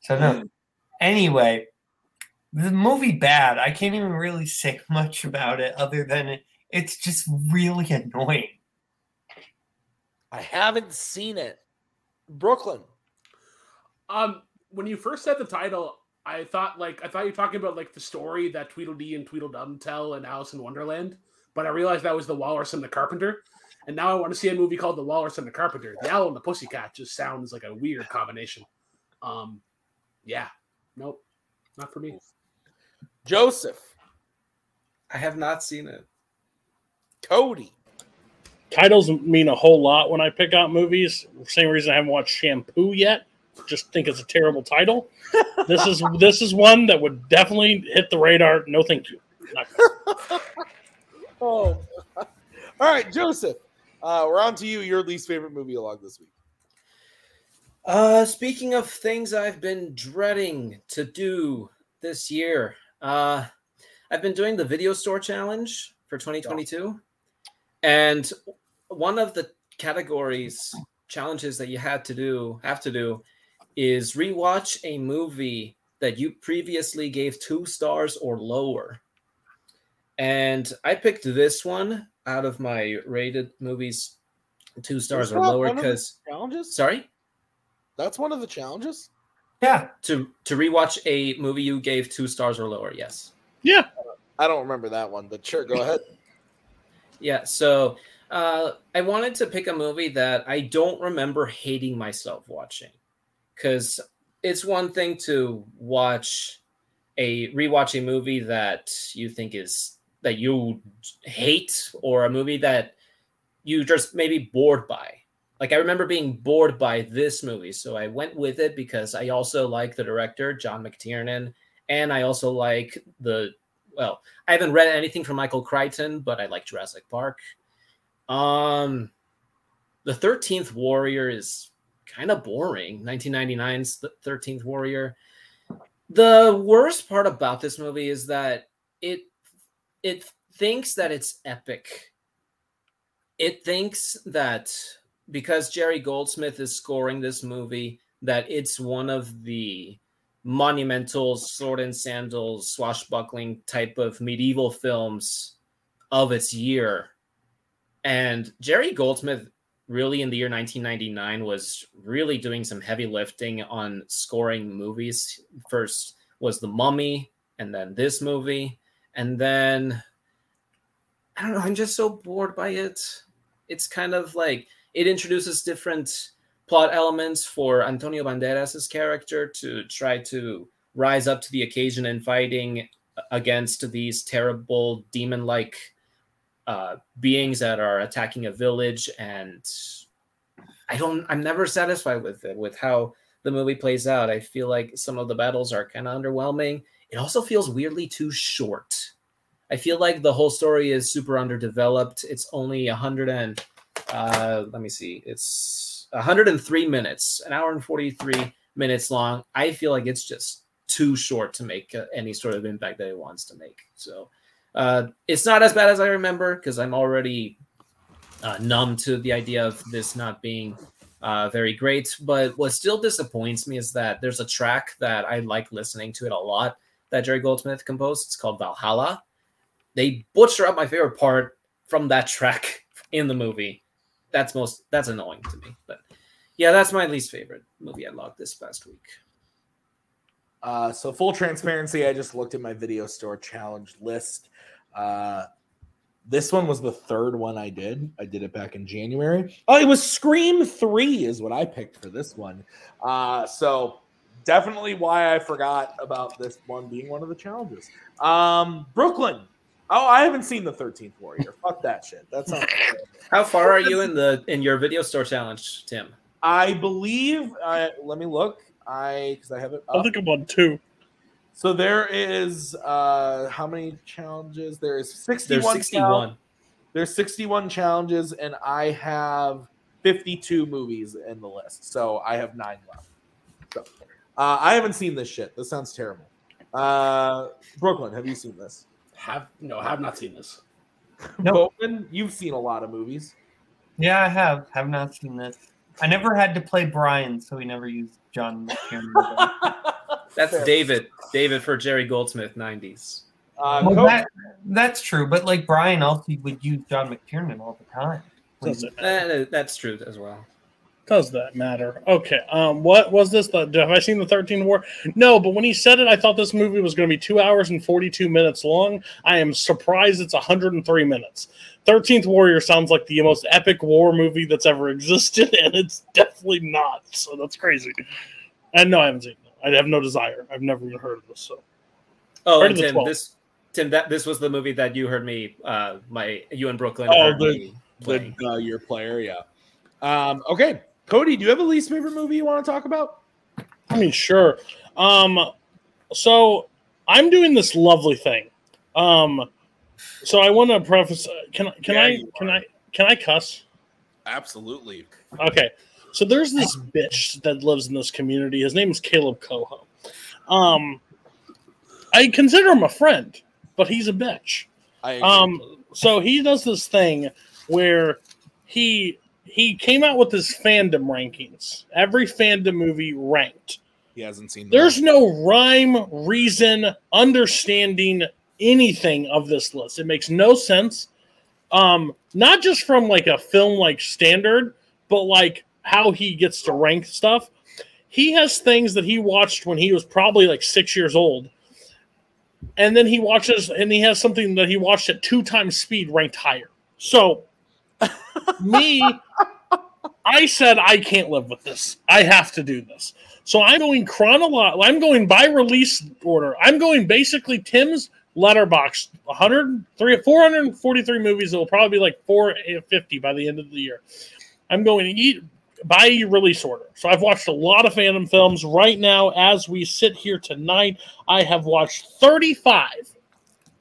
So no. Anyway, the movie bad. I can't even really say much about it other than it, it's just really annoying. I haven't seen it. Brooklyn. Um, when you first said the title, I thought like I thought you were talking about like the story that Tweedledee and Tweedledum tell in Alice in Wonderland, but I realized that was The Walrus and the Carpenter. And now I want to see a movie called The Walrus and the Carpenter. The Owl and the Pussycat just sounds like a weird combination. Um, yeah. Nope. Not for me. Joseph. I have not seen it. Cody. Titles mean a whole lot when I pick out movies. Same reason I haven't watched Shampoo yet. Just think it's a terrible title. This is this is one that would definitely hit the radar. No thank you. Not oh. All right, Joseph. Uh, we're on to you. Your least favorite movie along this week. Uh, speaking of things I've been dreading to do this year, uh, I've been doing the video store challenge for twenty twenty-two. And one of the categories, challenges that you had to do, have to do is rewatch a movie that you previously gave two stars or lower. And I picked this one out of my rated movies, two stars or lower, because challenges. Sorry, that's one of the challenges. Yeah, to to rewatch a movie you gave two stars or lower. Yes. Yeah, I don't remember that one, but sure, go ahead. Yeah, so uh, I wanted to pick a movie that I don't remember hating myself watching, because it's one thing to watch a rewatch a movie that you think is that you hate, or a movie that you just maybe bored by. Like I remember being bored by this movie, so I went with it because I also like the director John McTiernan, and I also like the. Well, I haven't read anything from Michael Crichton, but I like Jurassic Park. Um, The thirteenth Warrior is kind of boring. nineteen ninety-nine's The thirteenth Warrior. The worst part about this movie is that it it thinks that it's epic. It thinks that because Jerry Goldsmith is scoring this movie, that it's one of the monumental sword and sandals swashbuckling type of medieval films of its year. And Jerry Goldsmith really in the year nineteen ninety-nine was really doing some heavy lifting on scoring movies. First was The Mummy, and then this movie, and then I don't know, I'm just so bored by it. It's kind of like it introduces different plot elements for Antonio Banderas' character to try to rise up to the occasion in fighting against these terrible demon-like uh, beings that are attacking a village. And I don't, I'm never satisfied with it, with how the movie plays out. I feel like some of the battles are kind of underwhelming. It also feels weirdly too short. I feel like the whole story is super underdeveloped. It's only a hundred and, uh, let me see, it's one hundred three minutes, an hour and forty-three minutes long. I feel like it's just too short to make uh, any sort of impact that it wants to make. So uh, it's not as bad as I remember, because I'm already uh, numb to the idea of this not being uh, very great. But what still disappoints me is that there's a track that I like listening to it a lot that Jerry Goldsmith composed. It's called Valhalla. They butcher up my favorite part from that track in the movie. That's most. That's annoying to me, but yeah, that's my least favorite movie I logged this past week. Uh, so full transparency, I just looked at my video store challenge list. Uh, this one was the third one I did. I did it back in January. Oh, it was Scream three is what I picked for this one. Uh, so definitely why I forgot about this one being one of the challenges. Um, Brooklyn. Oh, I haven't seen The thirteenth Warrior. Fuck that shit. That sounds terrible. How far are you in the in your video store challenge, Tim? I believe. Uh, let me look. I because I haven't. I think I'm on two. So there is uh, how many challenges? There is sixty-one. There's sixty-one. There's sixty-one challenges, and I have fifty-two movies in the list. So I have nine left. So uh, I haven't seen this shit. This sounds terrible. Uh, Brooklyn, have you seen this? Have no, have not seen this. Nope. Boatman, you've seen a lot of movies. Yeah, I have. Have not seen this. I never had to play Brian, so we never used John McTiernan. That's fair. David. David for Jerry Goldsmith, nineties. Uh, well, that, that's true, but like Brian also would use John McTiernan all the time. That's, uh, that's true as well. Does that matter? Okay. Um, what was this? The, have I seen The thirteenth Warrior? No, but when he said it, I thought this movie was going to be two hours and forty-two minutes long. I am surprised it's one hundred three minutes. thirteenth Warrior sounds like the most epic war movie that's ever existed, and it's definitely not. So that's crazy. And no, I haven't seen it. I have no desire. I've never even heard of this. So, oh, and Tim, this Tim, that this was the movie that you heard me, uh, my you in Brooklyn. Oh, the, the uh, your player, yeah. Um, okay. Cody, do you have a least favorite movie you want to talk about? I mean, sure. Um, so I'm doing this lovely thing. Um, so I want to preface. Can can yeah, I can I can I cuss? Absolutely. Okay. So there's this bitch that lives in this community. His name is Caleb Coho. Um, I consider him a friend, but he's a bitch. I agree. Um, so he does this thing where he. He came out with his fandom rankings. Every fandom movie ranked. He hasn't seen that. There's no rhyme, reason, understanding anything of this list. It makes no sense. Um, not just from like a film like standard, but like how he gets to rank stuff. He has things that he watched when he was probably like six years old. And then he watches and he has something that he watched at two times speed ranked higher. So me, I said I can't live with this. I have to do this. So I'm going chronological. I'm going by release order. I'm going basically Tim's letterbox. one hundred three, four hundred forty-three movies. It'll probably be like four fifty by the end of the year. I'm going to by release order. So I've watched a lot of fandom films. Right now, as we sit here tonight, I have watched thirty-five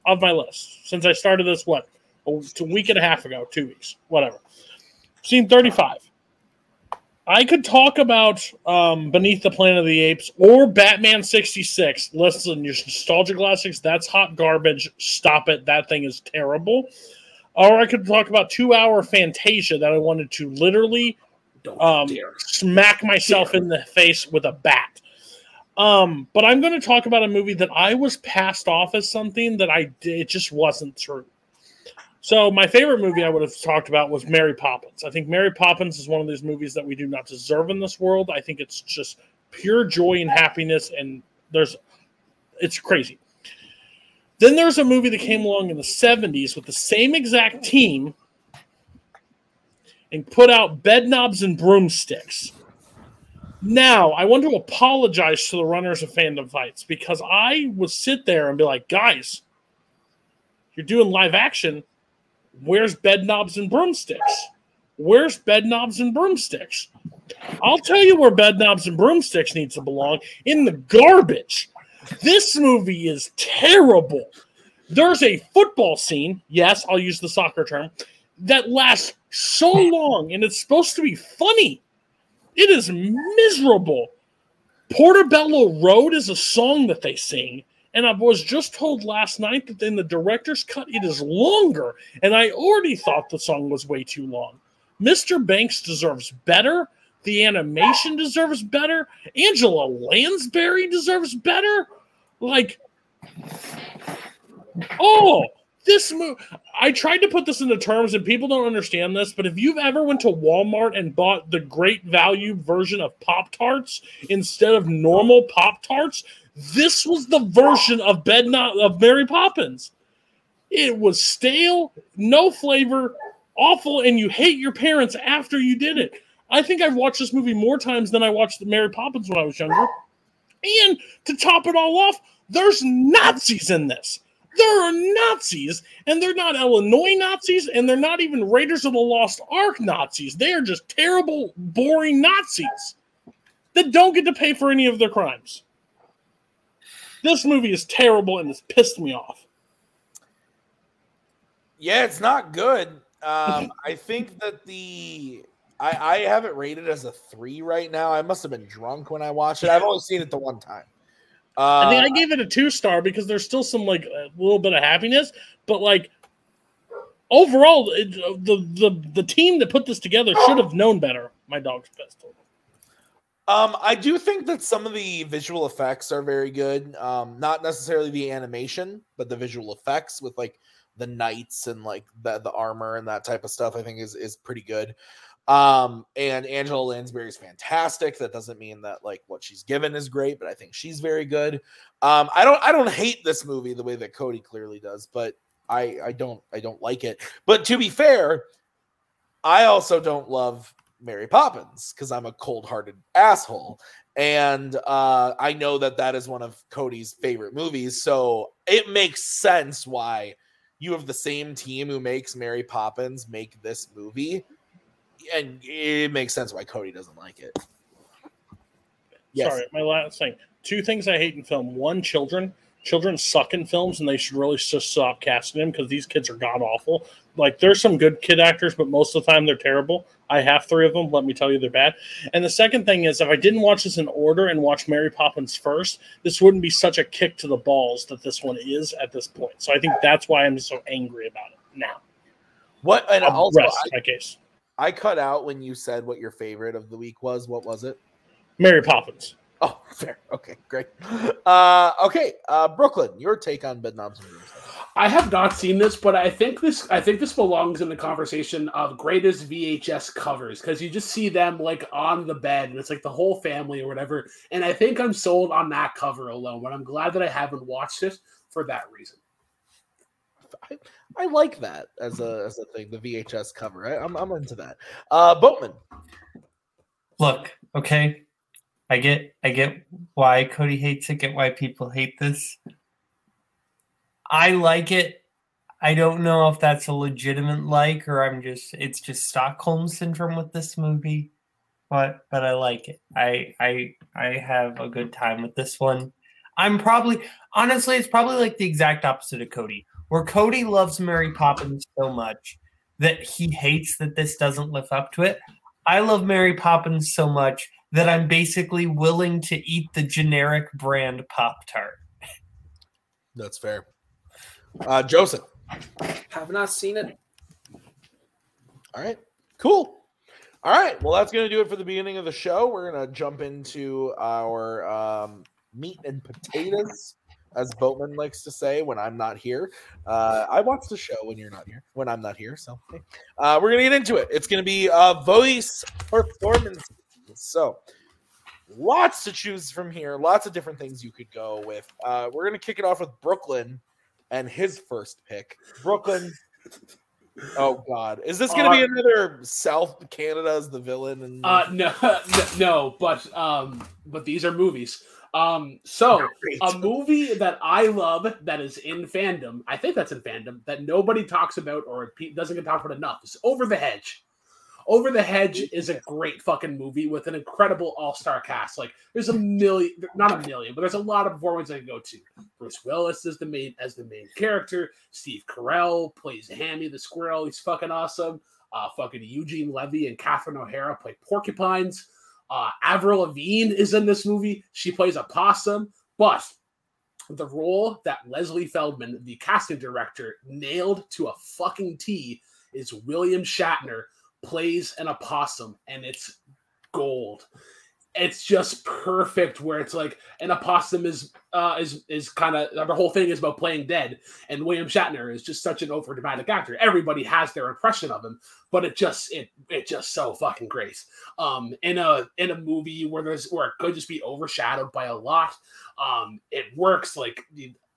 of my list since I started this. What? A week and a half ago, two weeks, whatever. Seen thirty-five. I could talk about um, Beneath the Planet of the Apes or Batman sixty-six. Listen, your nostalgia classics, that's hot garbage. Stop it. That thing is terrible. Or I could talk about two-hour Fantasia that I wanted to literally um, smack myself in the face with a bat. Um, but I'm going to talk about a movie that I was passed off as something that I it just wasn't true. So my favorite movie I would have talked about was Mary Poppins. I think Mary Poppins is one of these movies that we do not deserve in this world. I think it's just pure joy and happiness, and there's it's crazy. Then there's a movie that came along in the seventies with the same exact team and put out Bedknobs and Broomsticks. Now, I want to apologize to the runners of Fandom Fights because I would sit there and be like, guys, you're doing live action. Where's Bedknobs and Broomsticks? Where's Bedknobs and Broomsticks? I'll tell you where Bedknobs and Broomsticks needs to belong. In the garbage. This movie is terrible. There's a football scene, yes, I'll use the soccer term, that lasts so long, and it's supposed to be funny. It is miserable. Portobello Road is a song that they sing. And I was just told last night that in the director's cut, it is longer. And I already thought the song was way too long. Mister Banks deserves better. The animation deserves better. Angela Lansbury deserves better. Like, oh, this movie. I tried to put this into terms, and people don't understand this, but if you've ever went to Walmart and bought the great value version of Pop-Tarts instead of normal Pop-Tarts, this was the version of Bedknob of Mary Poppins. It was stale, no flavor, awful, and you hate your parents after you did it. I think I've watched this movie more times than I watched Mary Poppins when I was younger. And to top it all off, there's Nazis in this. There are Nazis, and they're not Illinois Nazis, and they're not even Raiders of the Lost Ark Nazis. They are just terrible, boring Nazis that don't get to pay for any of their crimes. This movie is terrible, and it's pissed me off. Yeah, it's not good. Um, I think that the... I, I have it rated as a three right now. I must have been drunk when I watched it. I've only seen it the one time. Uh, I think I gave it a two-star because there's still some, like, a little bit of happiness. But, like, overall, it, the, the, the team that put this together should have known better. My dog's pissed. Um, I do think that some of the visual effects are very good. Um, not necessarily the animation, but the visual effects with like the knights and like the, the armor and that type of stuff, I think is, is pretty good. Um, and Angela Lansbury is fantastic. That doesn't mean that like what she's given is great, but I think she's very good. Um, I don't, I don't hate this movie the way that Cody clearly does, but I, I don't, I don't like it. But to be fair, I also don't love Mary Poppins because I'm a cold-hearted asshole. And uh, I know that that is one of Cody's favorite movies. So it makes sense why you have the same team who makes Mary Poppins make this movie. And it makes sense why Cody doesn't like it. Yes. Sorry, my last thing. Two things I hate in film. One, children. Children suck in films, and they should really just stop casting them because these kids are god-awful. Like, there's some good kid actors, but most of the time they're terrible. I have three of them. Let me tell you, they're bad. And the second thing is, if I didn't watch this in order and watch Mary Poppins first, this wouldn't be such a kick to the balls that this one is at this point. So I think that's why I'm so angry about it now. What? And I'll also, rest I- my case. I cut out when you said what your favorite of the week was. What was it? Mary Poppins. Oh, fair. Okay, great. Uh, okay, uh, Brooklyn, your take on Bedknobs and Broomsticks. I have not seen this, but I think this I think this belongs in the conversation of greatest V H S covers, because you just see them like on the bed, and it's like the whole family or whatever. And I think I'm sold on that cover alone, but I'm glad that I haven't watched it for that reason. I, I like that as a as a thing, the V H S cover. I, I'm I'm into that. Uh, Boatman, look, okay, I get I get why Cody hates it. Get why people hate this. I like it. I don't know if that's a legitimate like, or I'm just it's just Stockholm syndrome with this movie, but but I like it. I I I have a good time with this one. I'm probably honestly, it's probably like the exact opposite of Cody. Where Cody loves Mary Poppins so much that he hates that this doesn't live up to it. I love Mary Poppins so much that I'm basically willing to eat the generic brand Pop-Tart. That's fair. Uh, Joseph. Have not seen it. All right. Cool. All right. Well, that's going to do it for the beginning of the show. We're going to jump into our um, meat and potatoes. As Boatman likes to say, when I'm not here, uh, I watch the show when you're not here, when I'm not here. So uh, we're going to get into it. It's going to be uh, voice performance. So lots to choose from here. Lots of different things you could go with. Uh, we're going to kick it off with Brooklyn and his first pick. Brooklyn. Oh, God. Is this going to uh, be another South Canada as the villain? And- uh, no, no, but um, but these are movies. Um, so a movie that I love that is in fandom, I think that's in fandom, that nobody talks about or doesn't get talked about enough is Over the Hedge. Over the Hedge is a great fucking movie with an incredible all-star cast. Like, there's a million, not a million, but there's a lot of performances I can go to. Bruce Willis is the main, as the main character. Steve Carell plays Hammy the Squirrel. He's fucking awesome. Uh, fucking Eugene Levy and Catherine O'Hara play porcupines. Uh, Avril Lavigne is in this movie. She plays a possum, but the role that Leslie Feldman, the casting director, nailed to a fucking T is William Shatner plays an opossum, and it's gold. It's just perfect where it's like an opossum is uh, is is kind of, the whole thing is about playing dead, and William Shatner is just such an overdramatic actor. Everybody has their impression of him, but it just it it just so fucking great. Um, in a in a movie where there's where it could just be overshadowed by a lot, um, it works. Like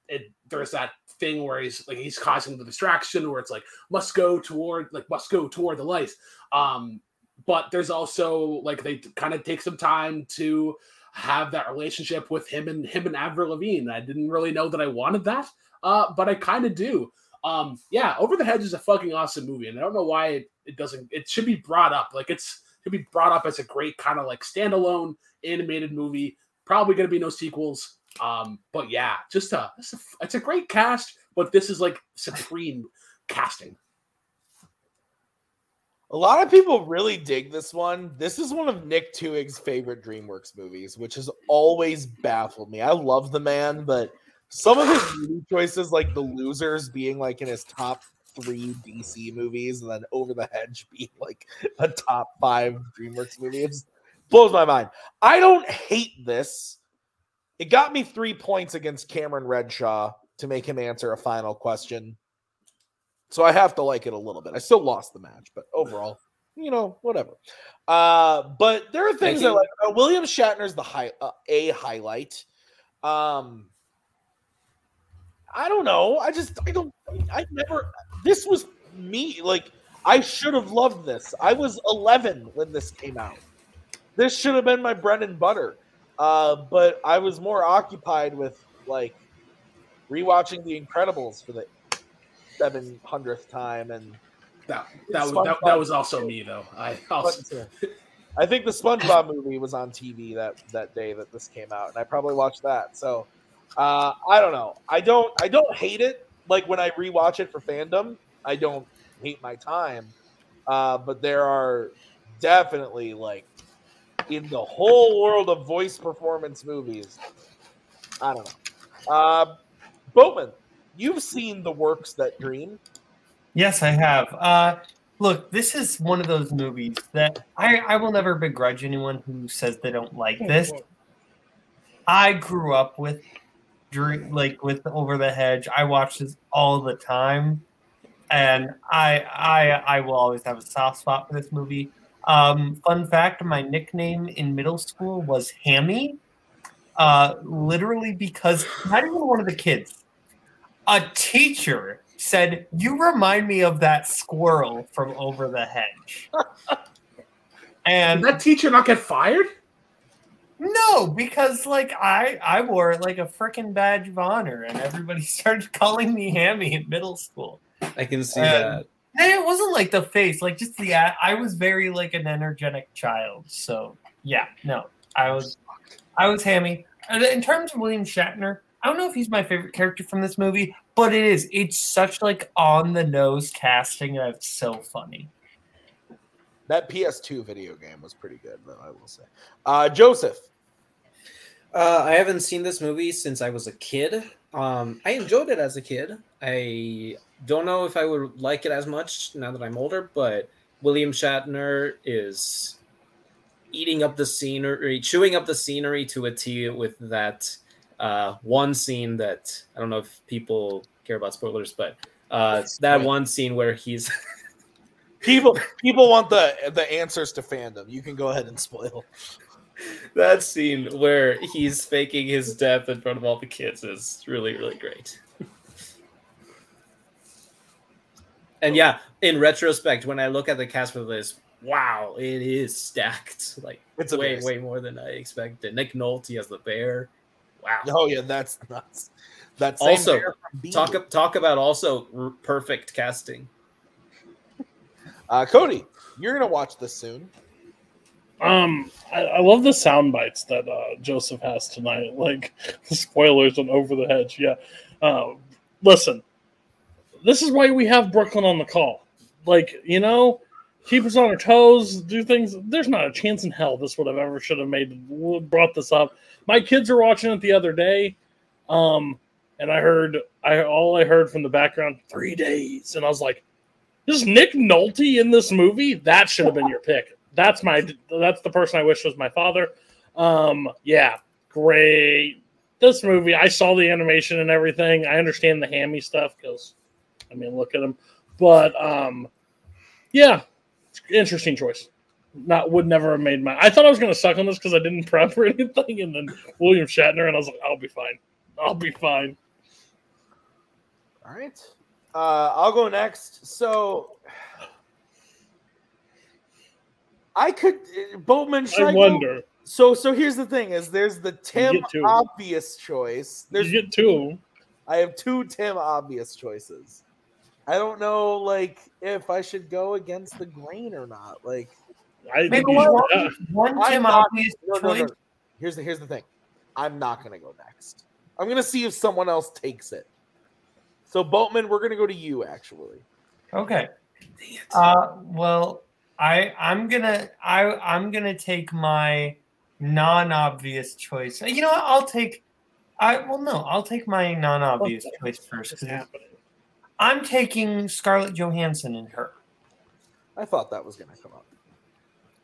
it, there's that thing where he's like he's causing the distraction, where it's like must go toward like must go toward the light. Um, But there's also like they kind of take some time to have that relationship with him and him and Avril Lavigne. I didn't really know that I wanted that, uh, but I kind of do. Um, yeah, Over the Hedge is a fucking awesome movie, and I don't know why it, it doesn't. It should be brought up. Like it's it should be brought up as a great kind of like standalone animated movie. Probably going to be no sequels. Um, but yeah, just a it's, a it's a great cast, but this is like supreme casting. A lot of people really dig this one. This is one of Nick Tuig's favorite DreamWorks movies, which has always baffled me. I love the man, but some of his movie choices, like The Losers being like in his top three D C movies, and then Over the Hedge being like a top five DreamWorks movie, it just blows my mind. I don't hate this. It got me three points against Cameron Redshaw to make him answer a final question. So I have to like it a little bit. I still lost the match, but overall, you know, whatever. Uh, but there are things that like uh, William Shatner's the high uh, a highlight. Um, I don't know. I just I don't. I never. This was me. Like I should have loved this. I was eleven when this came out. This should have been my bread and butter. Uh, but I was more occupied with like rewatching The Incredibles for the seven hundredth time, and that that was that, that was also me though. I also I think the SpongeBob movie was on T V that, that day that this came out, and I probably watched that. So uh, I don't know. I don't I don't hate it. Like when I rewatch it for fandom, I don't hate my time. Uh, but there are definitely like in the whole world of voice performance movies, I don't know. Uh, Boatman, you've seen the works that dream. Yes, I have. Uh, look, this is one of those movies that I, I will never begrudge anyone who says they don't like this. I grew up with dream, like with Over the Hedge. I watch this all the time, and I I I will always have a soft spot for this movie. Um, fun fact: my nickname in middle school was Hammy, uh, literally because not even one of the kids, a teacher, said, "You remind me of that squirrel from Over the Hedge." And did that teacher not get fired? No, because like I, I wore like a freaking badge of honor, and everybody started calling me Hammy in middle school. I can see and, that. And it wasn't like the face, like just the. I was very like an energetic child, so yeah, no, I was, I was Hammy. In terms of William Shatner, I don't know if he's my favorite character from this movie, but it is. It's such like on the nose casting, and it's so funny. That P S two video game was pretty good, though, I will say. Uh, Joseph, uh, I haven't seen this movie since I was a kid. Um, I enjoyed it as a kid. I don't know if I would like it as much now that I'm older, but William Shatner is eating up the scenery, chewing up the scenery to a T with that. Uh, one scene that I don't know if people care about spoilers, but uh, that one scene where he's people people want the the answers to fandom. You can go ahead and spoil that scene where he's faking his death in front of all the kids is really really great. And yeah, in retrospect, when I look at the cast for this, wow, it is stacked. Like it's way amazing. Way more than I expected. Nick Nolte as the bear. Wow. Oh yeah, that's nuts. That's also talk talk about also r- perfect casting. Uh, Cody, you're gonna watch this soon. Um, I, I love the sound bites that uh, Joseph has tonight, like the spoilers on Over the Hedge. Yeah, uh, listen, this is why we have Brooklyn on the call. Like you know, keep us on our toes, do things. There's not a chance in hell this would have ever should have made brought this up. My kids were watching it the other day, um, and I heard I all I heard from the background three days, and I was like, "Is Nick Nolte in this movie? That should have been your pick. That's my that's the person I wish was my father." Um, yeah, great. This movie, I saw the animation and everything. I understand the hammy stuff because, I mean, look at him. But um, yeah, interesting choice. Not would never have made my. I thought I was going to suck on this because I didn't prep or anything, and then William Shatner, and I was like, "I'll be fine. I'll be fine." All right, uh, I'll go next. So I could Boatman. Should I, I wonder. Go? So, so here's the thing: is there's the Tim obvious choice. There's you get two. I have two Tim obvious choices. I don't know, like if I should go against the grain or not, like. I Maybe one, one Tim not, obvious no, no, no. Here's the here's the thing. I'm not gonna go next. I'm gonna see if someone else takes it. So Boatman, we're gonna go to you actually. Okay. Uh, well, I I'm gonna I I'm gonna take my non-obvious choice. You know what? I'll take I well no I'll take my non-obvious okay. choice first. I'm taking Scarlett Johansson and her. I thought that was gonna come up.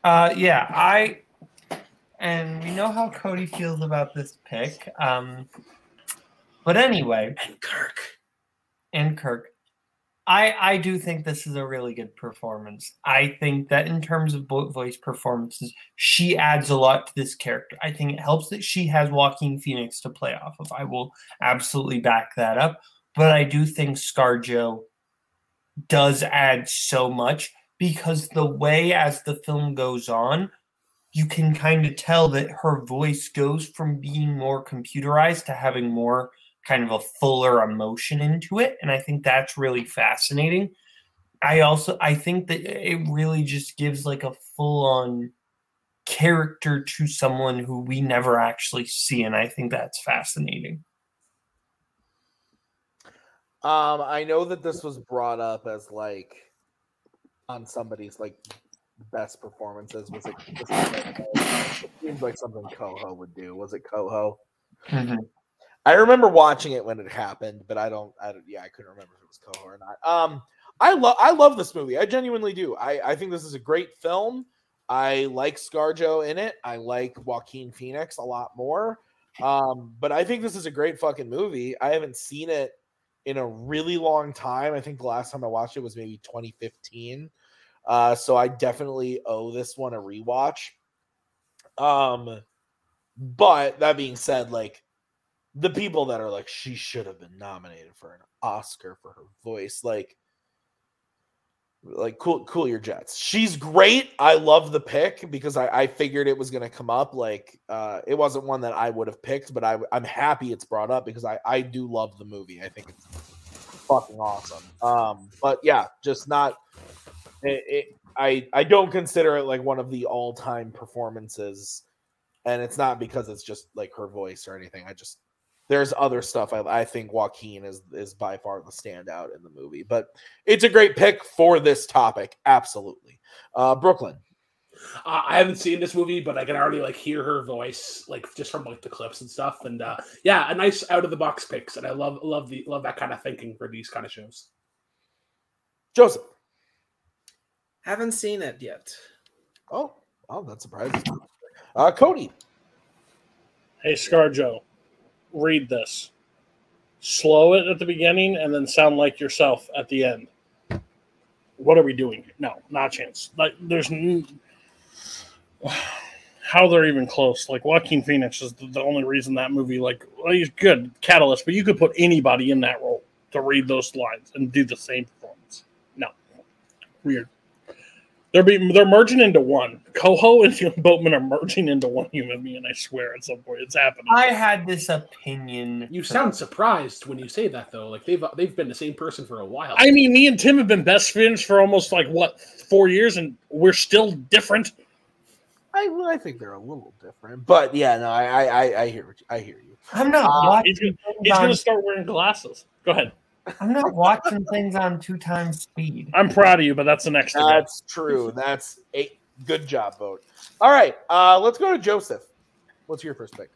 Uh, yeah, I and we know how Cody feels about this pick. Um, but anyway, and Kirk, and Kirk, I, I do think this is a really good performance. I think that in terms of voice performances, she adds a lot to this character. I think it helps that she has Joaquin Phoenix to play off of. I will absolutely back that up. But I do think ScarJo does add so much because the way as the film goes on, you can kind of tell that her voice goes from being more computerized to having more kind of a fuller emotion into it. And I think that's really fascinating. I also, I think that it really just gives like a full on character to someone who we never actually see. And I think that's fascinating. Um, I know that this was brought up as like on somebody's like best performances. Was it, was it, it seems like something Coho would do. Was it Coho? Mm-hmm. I remember watching it when it happened, but I don't, I don't, yeah, I couldn't remember if it was Coho or not. Um, I love, I love this movie. I genuinely do. I, I think this is a great film. I like ScarJo in it. I like Joaquin Phoenix a lot more. Um, but I think this is a great fucking movie. I haven't seen it in a really long time. I think the last time I watched it was maybe twenty fifteen. Uh, so I definitely owe this one a rewatch. Um, but that being said, like, the people that are like, she should have been nominated for an Oscar for her voice. Like, like cool, cool your jets. She's great. I love the pick because I, I figured it was going to come up. Like, uh, it wasn't one that I would have picked, but I, I'm happy it's brought up because I, I do love the movie. I think it's fucking awesome. Um, but yeah, just not, it, it, I, I don't consider it like one of the all time performances. And it's not because it's just like her voice or anything. I just, There's other stuff. I, I think Joaquin is is by far the standout in the movie, but it's a great pick for this topic. Absolutely. Uh, Brooklyn. Uh, I haven't seen this movie, but I can already like hear her voice, like just from like the clips and stuff. And uh, yeah, a nice out of the box picks. And I love, love the, love that kind of thinking for these kind of shows. Joseph. Haven't seen it yet. Oh, oh, that's surprising. Uh, Cody. Hey, ScarJo. Read this, slow it at the beginning, and then sound like yourself at the end. What are we doing here? No, not a chance. Like, there's n- how they're even close. Like, Joaquin Phoenix is the only reason that movie, like, well, he's good catalyst, but you could put anybody in that role to read those lines and do the same performance. No, weird. They're being, they're merging into one. Coho and Boatman are merging into one human being, I swear at some point it's happening. I had this opinion. You sound surprised when you say that though. Like they've they've been the same person for a while. I mean, me and Tim have been best friends for almost like what four years, and we're still different. I well, I think they're a little different, but yeah, no, I I, I hear I hear you. I'm not. Uh, he's gonna, he's gonna start wearing glasses. Go ahead. I'm not watching things on two times speed. I'm proud of you, but that's the next thing. That's true. That's a good job, vote. All right, uh, let's go to Joseph. What's your first pick?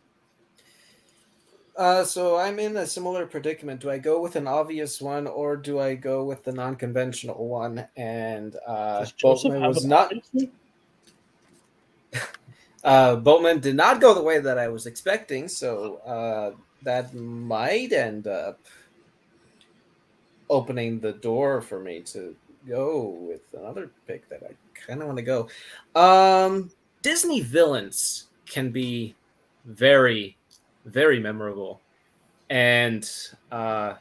Uh, so I'm in a similar predicament. Do I go with an obvious one, or do I go with the non-conventional one? And uh, Boatman was not. uh, Boatman did not go the way that I was expecting, so uh, that might end up opening the door for me to go with another pick that I kind of want to go. Um, Disney villains can be very, very memorable. And uh,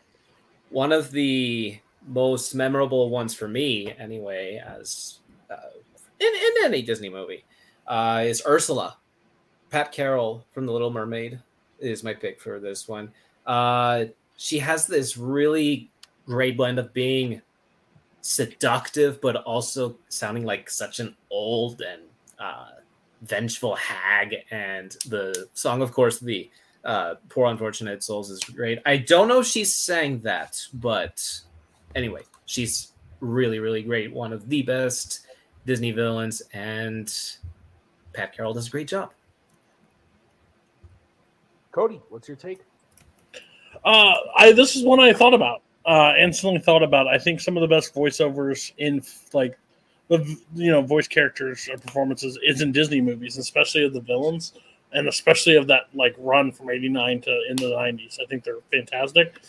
one of the most memorable ones for me, anyway, as uh, in, in any Disney movie, uh, is Ursula. Pat Carroll from The Little Mermaid is my pick for this one. Uh, she has this really great blend of being seductive, but also sounding like such an old and uh, vengeful hag. And the song, of course, the uh, Poor Unfortunate Souls is great. I don't know if she sang that, but anyway, she's really, really great. One of the best Disney villains, and Pat Carroll does a great job. Cody, what's your take? Uh, I this is one I thought about. Uh, instantly thought about it. I think some of the best voiceovers in like the you know voice characters or performances is in Disney movies, especially of the villains, and especially of that like run from eighty-nine to into the nineties. I think they're fantastic.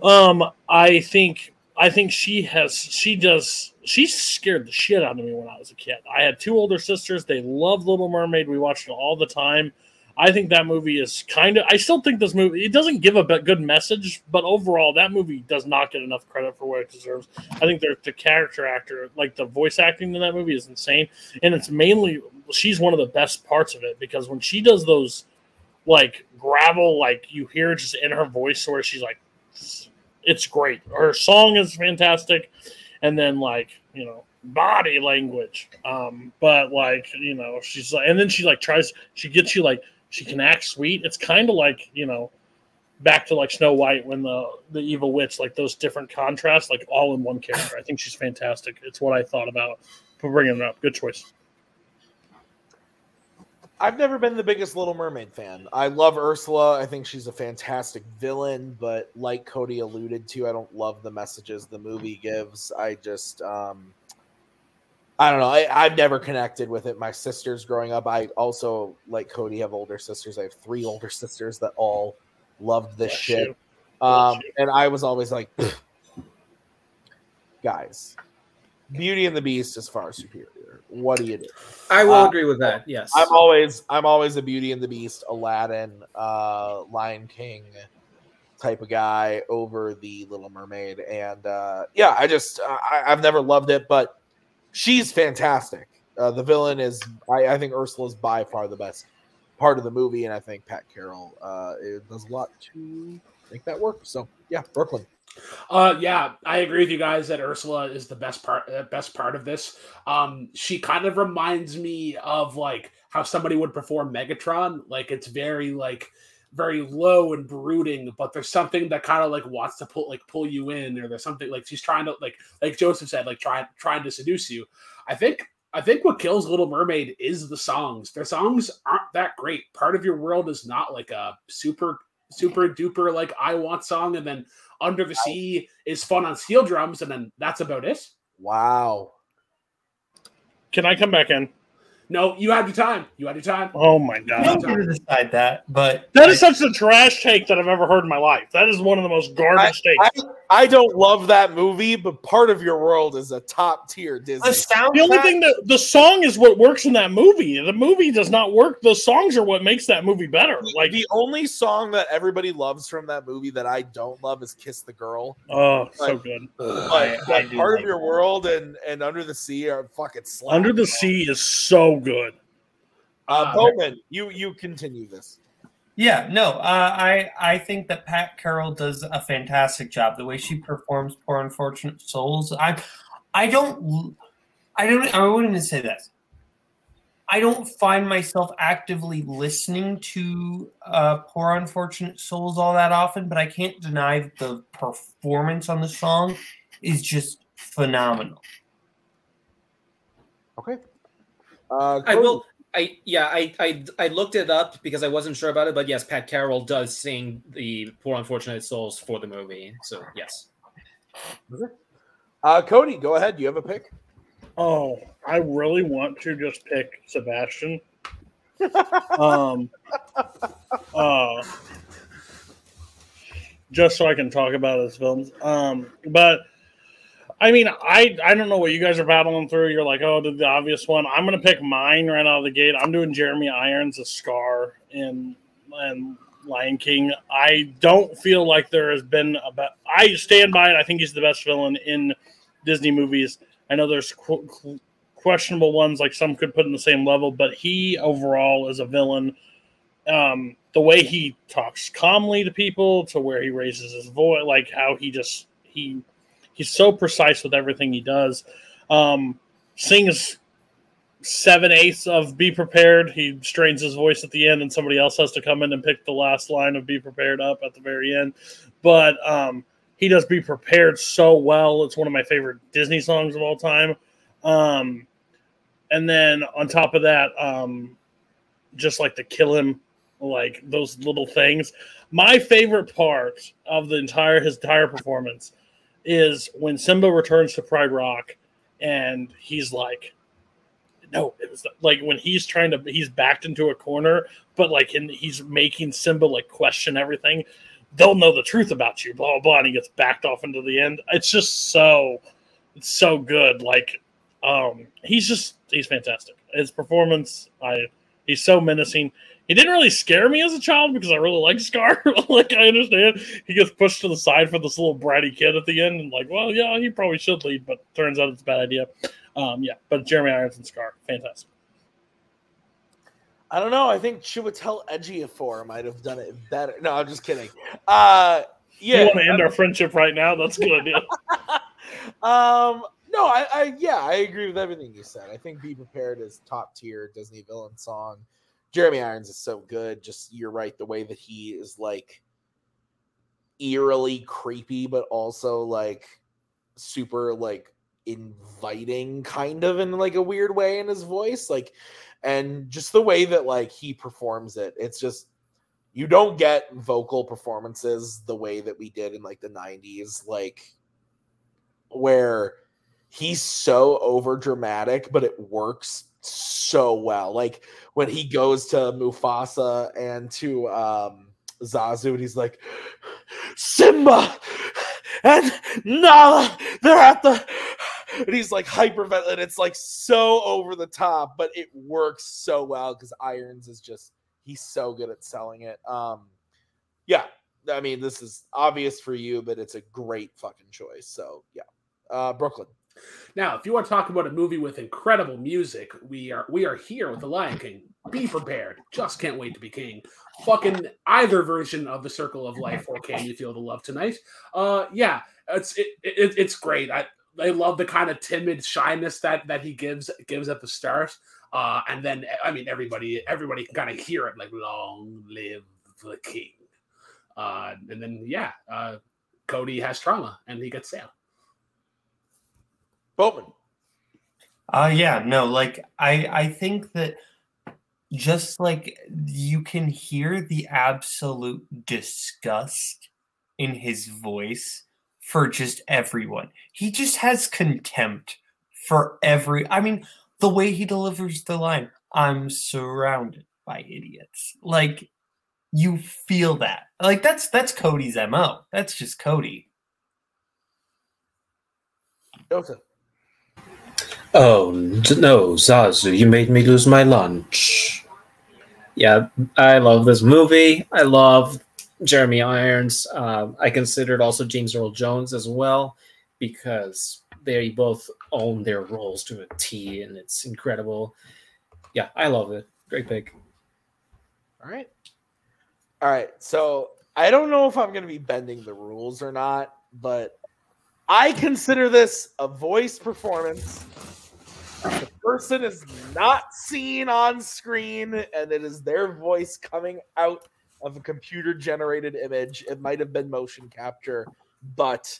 Um, I think I think she has, she does, she scared the shit out of me when I was a kid. I had two older sisters. They loved Little Mermaid. We watched it all the time. I think that movie is kind of, I still think this movie, it doesn't give a good message, but overall that movie does not get enough credit for what it deserves. I think the, the character actor, like the voice acting in that movie is insane. And it's mainly, she's one of the best parts of it, because when she does those like gravel, like you hear just in her voice where she's like, it's great. Her song is fantastic. And then like, you know, body language. Um, but like, you know, she's like, and then she like tries, she gets you like, she can act sweet. It's kind of like, you know, back to like Snow White when the, the evil witch, like those different contrasts, like all in one character. I think she's fantastic. It's what I thought about for bringing it up. Good choice. I've never been the biggest Little Mermaid fan. I love Ursula. I think she's a fantastic villain, but like Cody alluded to, I don't love the messages the movie gives. I just, um, I don't know. I, I've never connected with it. My sisters growing up, I also, like Cody, have older sisters. I have three older sisters that all loved this Bless shit. Um, and I was always like, guys, Beauty and the Beast is far superior. What do you do? I will uh, agree with that. Yes, I'm always I'm always a Beauty and the Beast, Aladdin, uh, Lion King type of guy over the Little Mermaid, and uh, yeah, I just I, I've never loved it, but she's fantastic. Uh, the villain is I, I think Ursula's by far the best part of the movie, and I think Pat Carroll uh, it does a lot to make that work. So yeah, Brooklyn. Uh, yeah, I agree with you guys that Ursula is the best part, uh, best part of this. Um, she kind of reminds me of like how somebody would perform Megatron. Like it's very like very low and brooding, but there's something that kind of like wants to pull like pull you in, or there's something like she's trying to like like Joseph said, like trying trying to seduce you. I think I think what kills Little Mermaid is the songs. Their songs aren't that great. Part of Your World is not like a super super duper like I Want song, and then Under the Sea is fun on steel drums, and then that's about it. Wow. Can I come back in? No, you had your time. You had your time. Oh my god! I'm going to decide that, but that I, is such a trash take that I've ever heard in my life. That is one of the most garbage I, takes. I, I don't love that movie, but Part of Your World is a top tier Disney. The only thing that the song is what works in that movie. The movie does not work. The songs are what makes that movie better. Like the only song that everybody loves from that movie that I don't love is "Kiss the Girl." Oh, like, so good. Ugh, like, I, I like Part like of Your that. World and, and Under the Sea are fucking slapping. Under the Sea is so good. Uh, Bowman, uh, you you continue this. Yeah, no, uh, I I think that Pat Carroll does a fantastic job. The way she performs "Poor Unfortunate Souls," I I don't I don't I wouldn't even say that. I don't find myself actively listening to uh, "Poor Unfortunate Souls" all that often, but I can't deny that the performance on the song is just phenomenal. Okay. Uh, I will. I yeah. I, I I looked it up because I wasn't sure about it, but yes, Pat Carroll does sing the "Poor Unfortunate Souls" for the movie. So yes. Uh, Cody, go ahead. You have a pick. Oh, I really want to just pick Sebastian. um. Uh, just so I can talk about his films. Um, but. I mean, I, I don't know what you guys are battling through. You're like, oh, the obvious one. I'm going to pick mine right out of the gate. I'm doing Jeremy Irons as Scar in, in Lion King. I don't feel like there has been a be- – I stand by it. I think he's the best villain in Disney movies. I know there's qu- qu- questionable ones, like some could put in the same level, but he overall is a villain. Um, the way he talks calmly to people, to where he raises his voice, like how he just – he. He's so precise with everything he does. Um, sings seven-eighths of Be Prepared. He strains his voice at the end, and somebody else has to come in and pick the last line of Be Prepared up at the very end. But um, he does Be Prepared so well. It's one of my favorite Disney songs of all time. Um, and then on top of that, um, just like the Kill Him, like those little things. My favorite part of the entire his entire performance is when Simba returns to Pride Rock and he's like, no, it was like when he's trying to, he's backed into a corner, but like in, he's making Simba like question everything. they'll know the truth about you, blah, blah, blah. And he gets backed off into the end. It's just so, it's so good. Like, um, he's just, he's fantastic. His performance, I, he's so menacing. He didn't really scare me as a child because I really like Scar. Like, I understand. He gets pushed to the side for this little bratty kid at the end. And like, well, yeah, he probably should lead, but turns out it's a bad idea. Um, yeah, but Jeremy Irons and Scar, fantastic. I don't know. I think Chiwetel Ejiofor might have done it better. No, I'm just kidding. Uh, yeah, you want to end our friendship right now? That's good. Yeah. um, no, I, I yeah, I agree with everything you said. I think Be Prepared is top tier Disney villain song. Jeremy Irons is so good. Just you're right. The way that he is like eerily creepy, but also like super like inviting, kind of in like a weird way in his voice, like. And just the way that, like, he performs it, it's just, you don't get vocal performances the way that we did in, like, the nineties, like, where he's so overdramatic, but it works so well. Like, when he goes to Mufasa and to um, Zazu, and he's like, Simba and Nala, they're at the... And he's like hyperventilating. It's like so over the top, but it works so well because Irons is just, he's so good at selling it. Um, yeah, I mean, this is obvious for you, but it's a great fucking choice. So, yeah, uh, Brooklyn. Now, if you want to talk about a movie with incredible music, we are we are here with The Lion King. Be prepared. Just can't wait to be king. Fucking either version of The Circle of Life or Can You Feel the Love Tonight? Uh, yeah, it's it, it, it's great. I I love the kind of timid shyness that, that he gives gives at the start. Uh, and then, I mean, everybody everybody can kind of hear it, like, long live the king. Uh, and then, yeah, uh, Cody has trauma, and he gets down. Boatman. Uh, yeah, no, like, I, I think that just, like, you can hear the absolute disgust in his voice for just everyone. He just has contempt for every... I mean, the way he delivers the line, I'm surrounded by idiots. Like, you feel that. Like, that's that's Cody's M O. That's just Cody. Okay. Oh, no, Zazu, you made me lose my lunch. Yeah, I love this movie. I love... Jeremy Irons. Um, I considered also James Earl Jones as well, because they both own their roles to a T, and it's incredible. Yeah, I love it. Great pick. All right. All right. So I don't know if I'm going to be bending the rules or not, but I consider this a voice performance. The person is not seen on screen, and it is their voice coming out of a computer-generated image. It might have been motion capture, but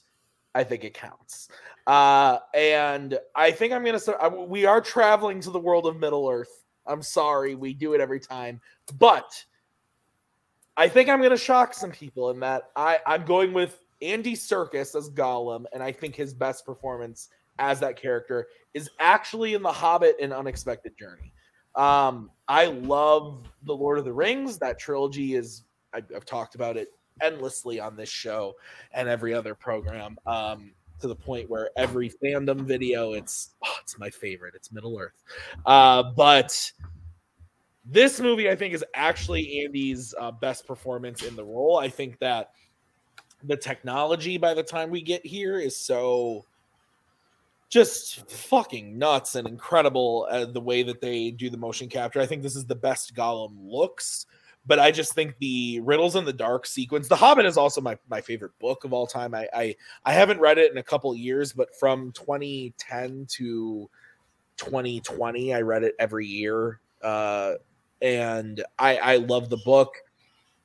I think it counts. Uh, and I think I'm going to start... I, we are traveling to the world of Middle-earth. I'm sorry. We do it every time. But I think I'm going to shock some people in that I, I'm going with Andy Serkis as Gollum, and I think his best performance as that character is actually in The Hobbit and Unexpected Journey. Um, I love The Lord of the Rings. That trilogy is, I, I've talked about it endlessly on this show and every other program, um, to the point where every fandom video, it's, oh, it's my favorite. It's Middle-earth. Uh, but this movie, I think, is actually Andy's uh, best performance in the role. I think that the technology by the time we get here is so... just fucking nuts and incredible, uh, the way that they do the motion capture. I think this is the best Gollum looks, but I just think the Riddles in the Dark sequence. The Hobbit is also my, my favorite book of all time. I, I, I haven't read it in a couple years, but from twenty ten to twenty twenty, I read it every year. Uh, and I, I love the book.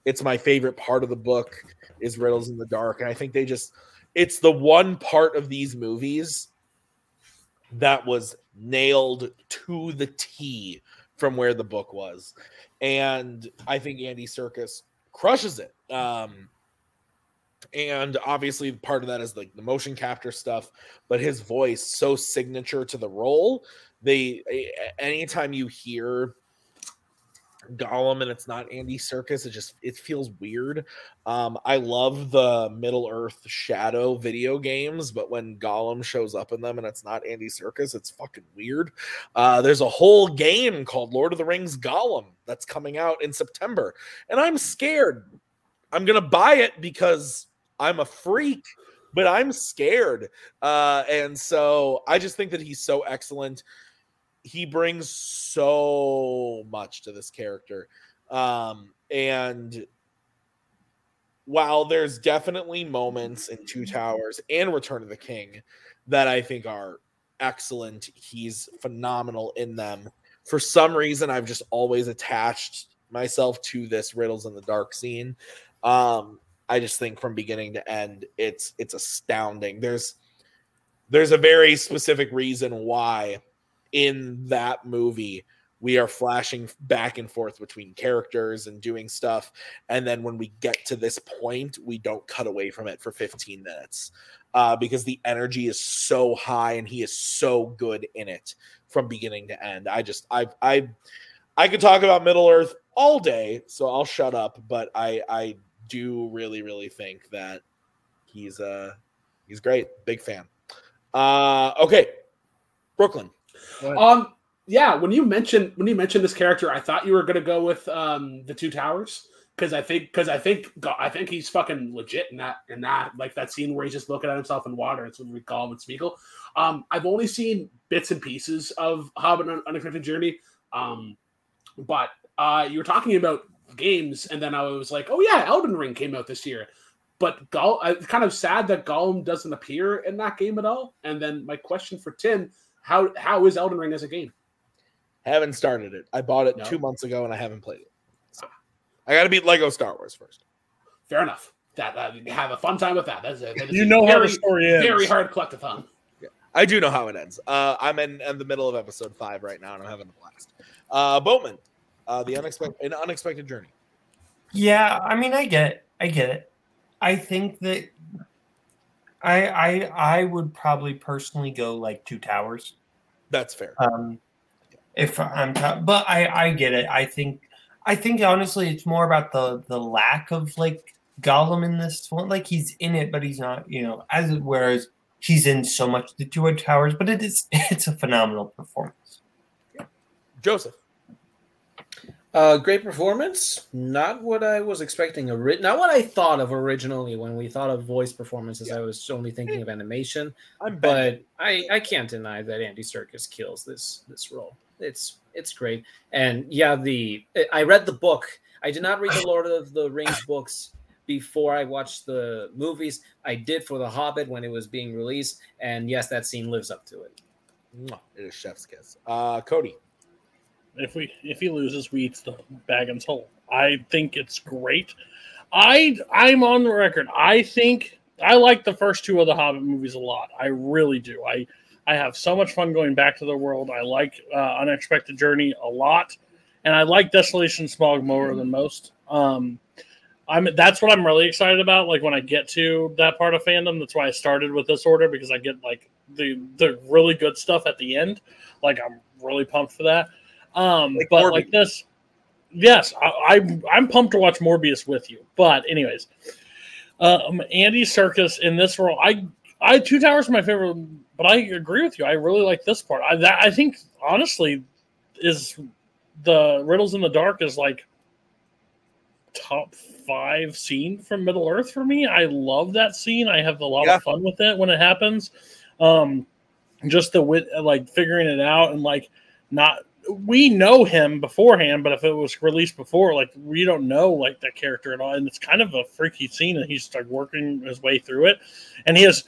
It's my favorite part of the book is Riddles in the Dark. And I think they just, it's the one part of these movies that was nailed to the T from where the book was. And I think Andy Serkis crushes it. Um, and obviously part of that is like the, the motion capture stuff, but his voice so signature to the role. They, anytime you hear Gollum and it's not Andy Serkis. It just it feels weird. Um, I love the Middle Earth Shadow video games, but when Gollum shows up in them and it's not Andy Serkis, it's fucking weird. Uh, there's a whole game called Lord of the Rings Gollum that's coming out in September, and I'm scared. I'm gonna buy it because I'm a freak, but I'm scared. Uh, and so I just think that he's so excellent. He brings so much to this character. Um, and while there's definitely moments in Two Towers and Return of the King that I think are excellent, he's phenomenal in them. For some reason, I've just always attached myself to this Riddles in the Dark scene. Um, I just think from beginning to end, it's it's astounding. There's there's a very specific reason why in that movie we are flashing back and forth between characters and doing stuff, and then when we get to this point we don't cut away from it for fifteen minutes uh because the energy is so high and he is so good in it from beginning to end. I just I I I could talk about Middle Earth all day, so I'll shut up, but I I do really really think that he's uh he's great. Big fan. Uh okay. Brooklyn. Um, yeah, when you mentioned when you mentioned this character, I thought you were gonna go with um the Two Towers because I think because I think I think he's fucking legit in that in that like that scene where he's just looking at himself in water. It's when we call him with Smeagol. Um, I've only seen bits and pieces of Hobbit: An Unexpected Journey. Um, but uh, you were talking about games, and then I was like, oh yeah, Elden Ring came out this year. But Goll, it's kind of sad that Gollum doesn't appear in that game at all. And then my question for Tim. How how is Elden Ring as a game? Haven't started it. I bought it no. two months ago and I haven't played it. So I got to beat Lego Star Wars first. Fair enough. That uh, have a fun time with that. That's a, that you know very, how the story ends. Very hard collectathon. Yeah, I do know how it ends. Uh, I'm in, in the middle of episode five right now and I'm having a blast. Uh, Boatman, uh, the unexpected an unexpected journey. Yeah, I mean, I get it. I get it. I think that. I, I I would probably personally go like Two Towers. That's fair. Um, if I'm, t- but I, I get it. I think I think honestly, it's more about the, the lack of like Gollum in this one. Like he's in it, but he's not. You know, as whereas he's in so much the Two Towers, but it is it's a phenomenal performance. Joseph, uh, great performance. Not what I was expecting. Ori- not what I thought of originally when we thought of voice performances. Yeah. I was only thinking of animation. I'm but I, I can't deny that Andy Serkis kills this this role. It's it's great. And yeah, the I read the book. I did not read the Lord of the Rings books before I watched the movies. I did for The Hobbit when it was being released. And yes, that scene lives up to it. It is chef's kiss. Uh, Cody. If we if he loses, we eat the bag and soul. I think it's great. I I'm on the record. I think I like the first two of the Hobbit movies a lot. I really do. I I have so much fun going back to the world. I like uh, Unexpected Journey a lot, and I like Desolation Smog more mm-hmm. than most. Um, I'm that's what I'm really excited about. Like when I get to that part of fandom, that's why I started with this order because I get like the the really good stuff at the end. Like I'm really pumped for that. Um, like but Morbius. Like this, yes, I, I, I'm pumped to watch Morbius with you. But anyways, um, Andy Serkis in this role, I, I Two Towers is my favorite, but I agree with you. I really like this part. I, that, I think honestly, is the Riddles in the Dark is like top five scene from Middle Earth for me. I love that scene. I have a lot yeah. of fun with it when it happens. Um, just the wit, like figuring it out and like not. We know him beforehand, but if it was released before, like we don't know like that character at all. And it's kind of a freaky scene and he's like working his way through it. And he has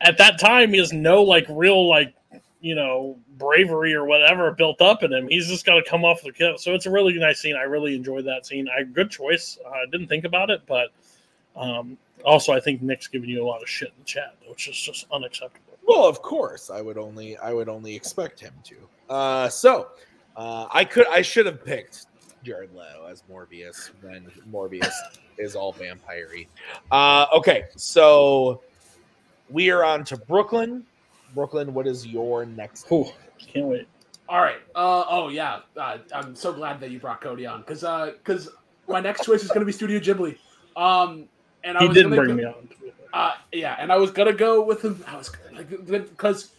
at that time he has no like real like you know bravery or whatever built up in him. He's just gotta come off the kill. So it's a really nice scene. I really enjoyed that scene. I good choice. I didn't think about it, but um also I think Nick's giving you a lot of shit in the chat, which is just unacceptable. Well, of course, I would only I would only expect him to. Uh, so uh, I could I should have picked Jared Leto as Morbius when Morbius is all vampire-y. Uh, okay, so we are on to Brooklyn. Brooklyn, what is your next? Ooh, can't wait. All right. Uh, oh, yeah. Uh, I'm so glad that you brought Cody on because uh, because my next choice is going to be Studio Ghibli. Um, and I he was didn't bring go, me on. Uh, yeah, and I was going to go with him. I was because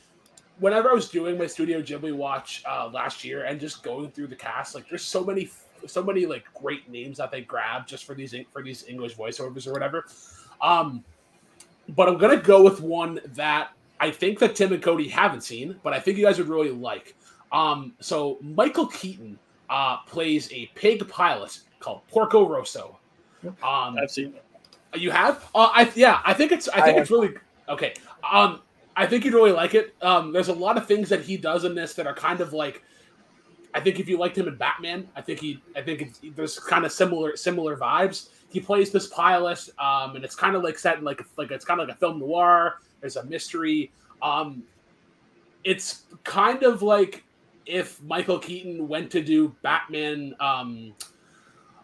whenever I was doing my Studio Ghibli watch uh, last year and just going through the cast, like there's so many so many like great names that they grab just for these for these English voiceovers or whatever. Um, but I'm going to go with one that I think that Tim and Cody haven't seen, but I think you guys would really like. Um, so Michael Keaton uh, plays a pig pilot called Porco Rosso. Um, I've seen it. You have? Uh, I yeah. I think it's. I think I it's really okay. Um, I think you'd really like it. Um, there's a lot of things that he does in this that are kind of like. I think if you liked him in Batman, I think he. I think it's, there's kind of similar similar vibes. He plays this pilot, um, and it's kind of like set in like like it's kind of like a film noir. There's a mystery. Um, it's kind of like. If Michael Keaton went to do Batman, um,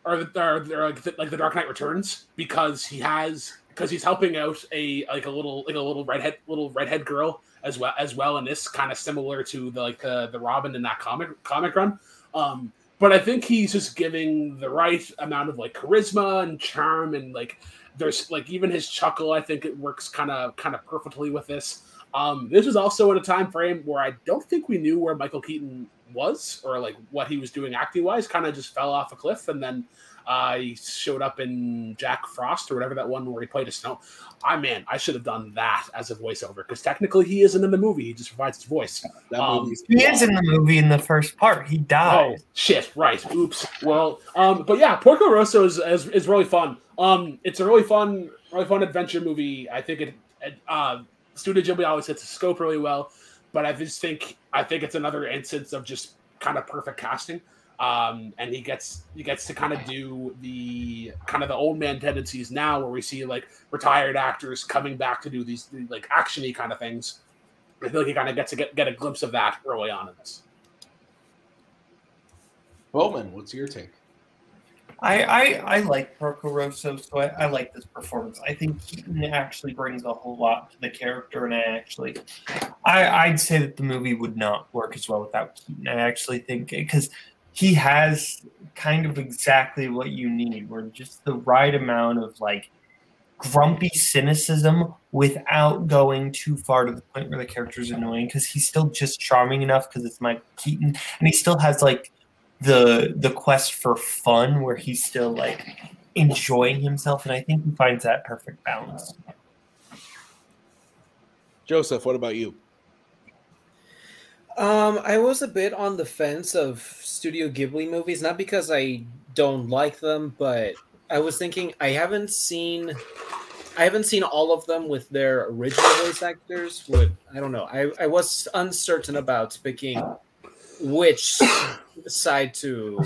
or, or, or like, the, like the Dark Knight Returns, because he has because he's helping out a like a little like a little redhead little redhead girl as well as well in this kind of similar to the like the, the Robin in that comic comic run. Um, but I think he's just giving the right amount of like charisma and charm and like there's like even his chuckle. I think it works kind of kind of perfectly with this. Um, this was also in a time frame where I don't think we knew where Michael Keaton was or like what he was doing acting wise. Kind of just fell off a cliff, and then uh, he showed up in Jack Frost or whatever that one where he played a snow. I man, I should have done that as a voiceover because technically he isn't in the movie; he just provides his voice. Um, he is in the movie in the first part. He died. Oh shit! Right. Oops. Well, um, but yeah, Porco Rosso is, is is really fun. Um, it's a really fun, really fun adventure movie. I think it. it uh, Studio Ghibli always hits the scope really well, but I just think I think it's another instance of just kind of perfect casting. Um, and he gets he gets to kind of do the kind of the old man tendencies now, where we see like retired actors coming back to do these like actiony kind of things. I feel like he kind of gets to get, get a glimpse of that early on in this. Bowman, what's your take? I, I, I like Porco Rosso, so I, I like this performance. I think Keaton actually brings a whole lot to the character, and I actually, I, I'd say that the movie would not work as well without Keaton. I actually think, because he has kind of exactly what you need, where just the right amount of like grumpy cynicism without going too far to the point where the character's annoying, because he's still just charming enough because it's Michael Keaton, and he still has like the the quest for fun where he's still like enjoying himself, and I think he finds that perfect balance. Joseph, what about you? Um, I was a bit on the fence of Studio Ghibli movies, not because I don't like them, but I was thinking I haven't seen I haven't seen all of them with their original voice actors. Would I don't know. I, I was uncertain about picking which side to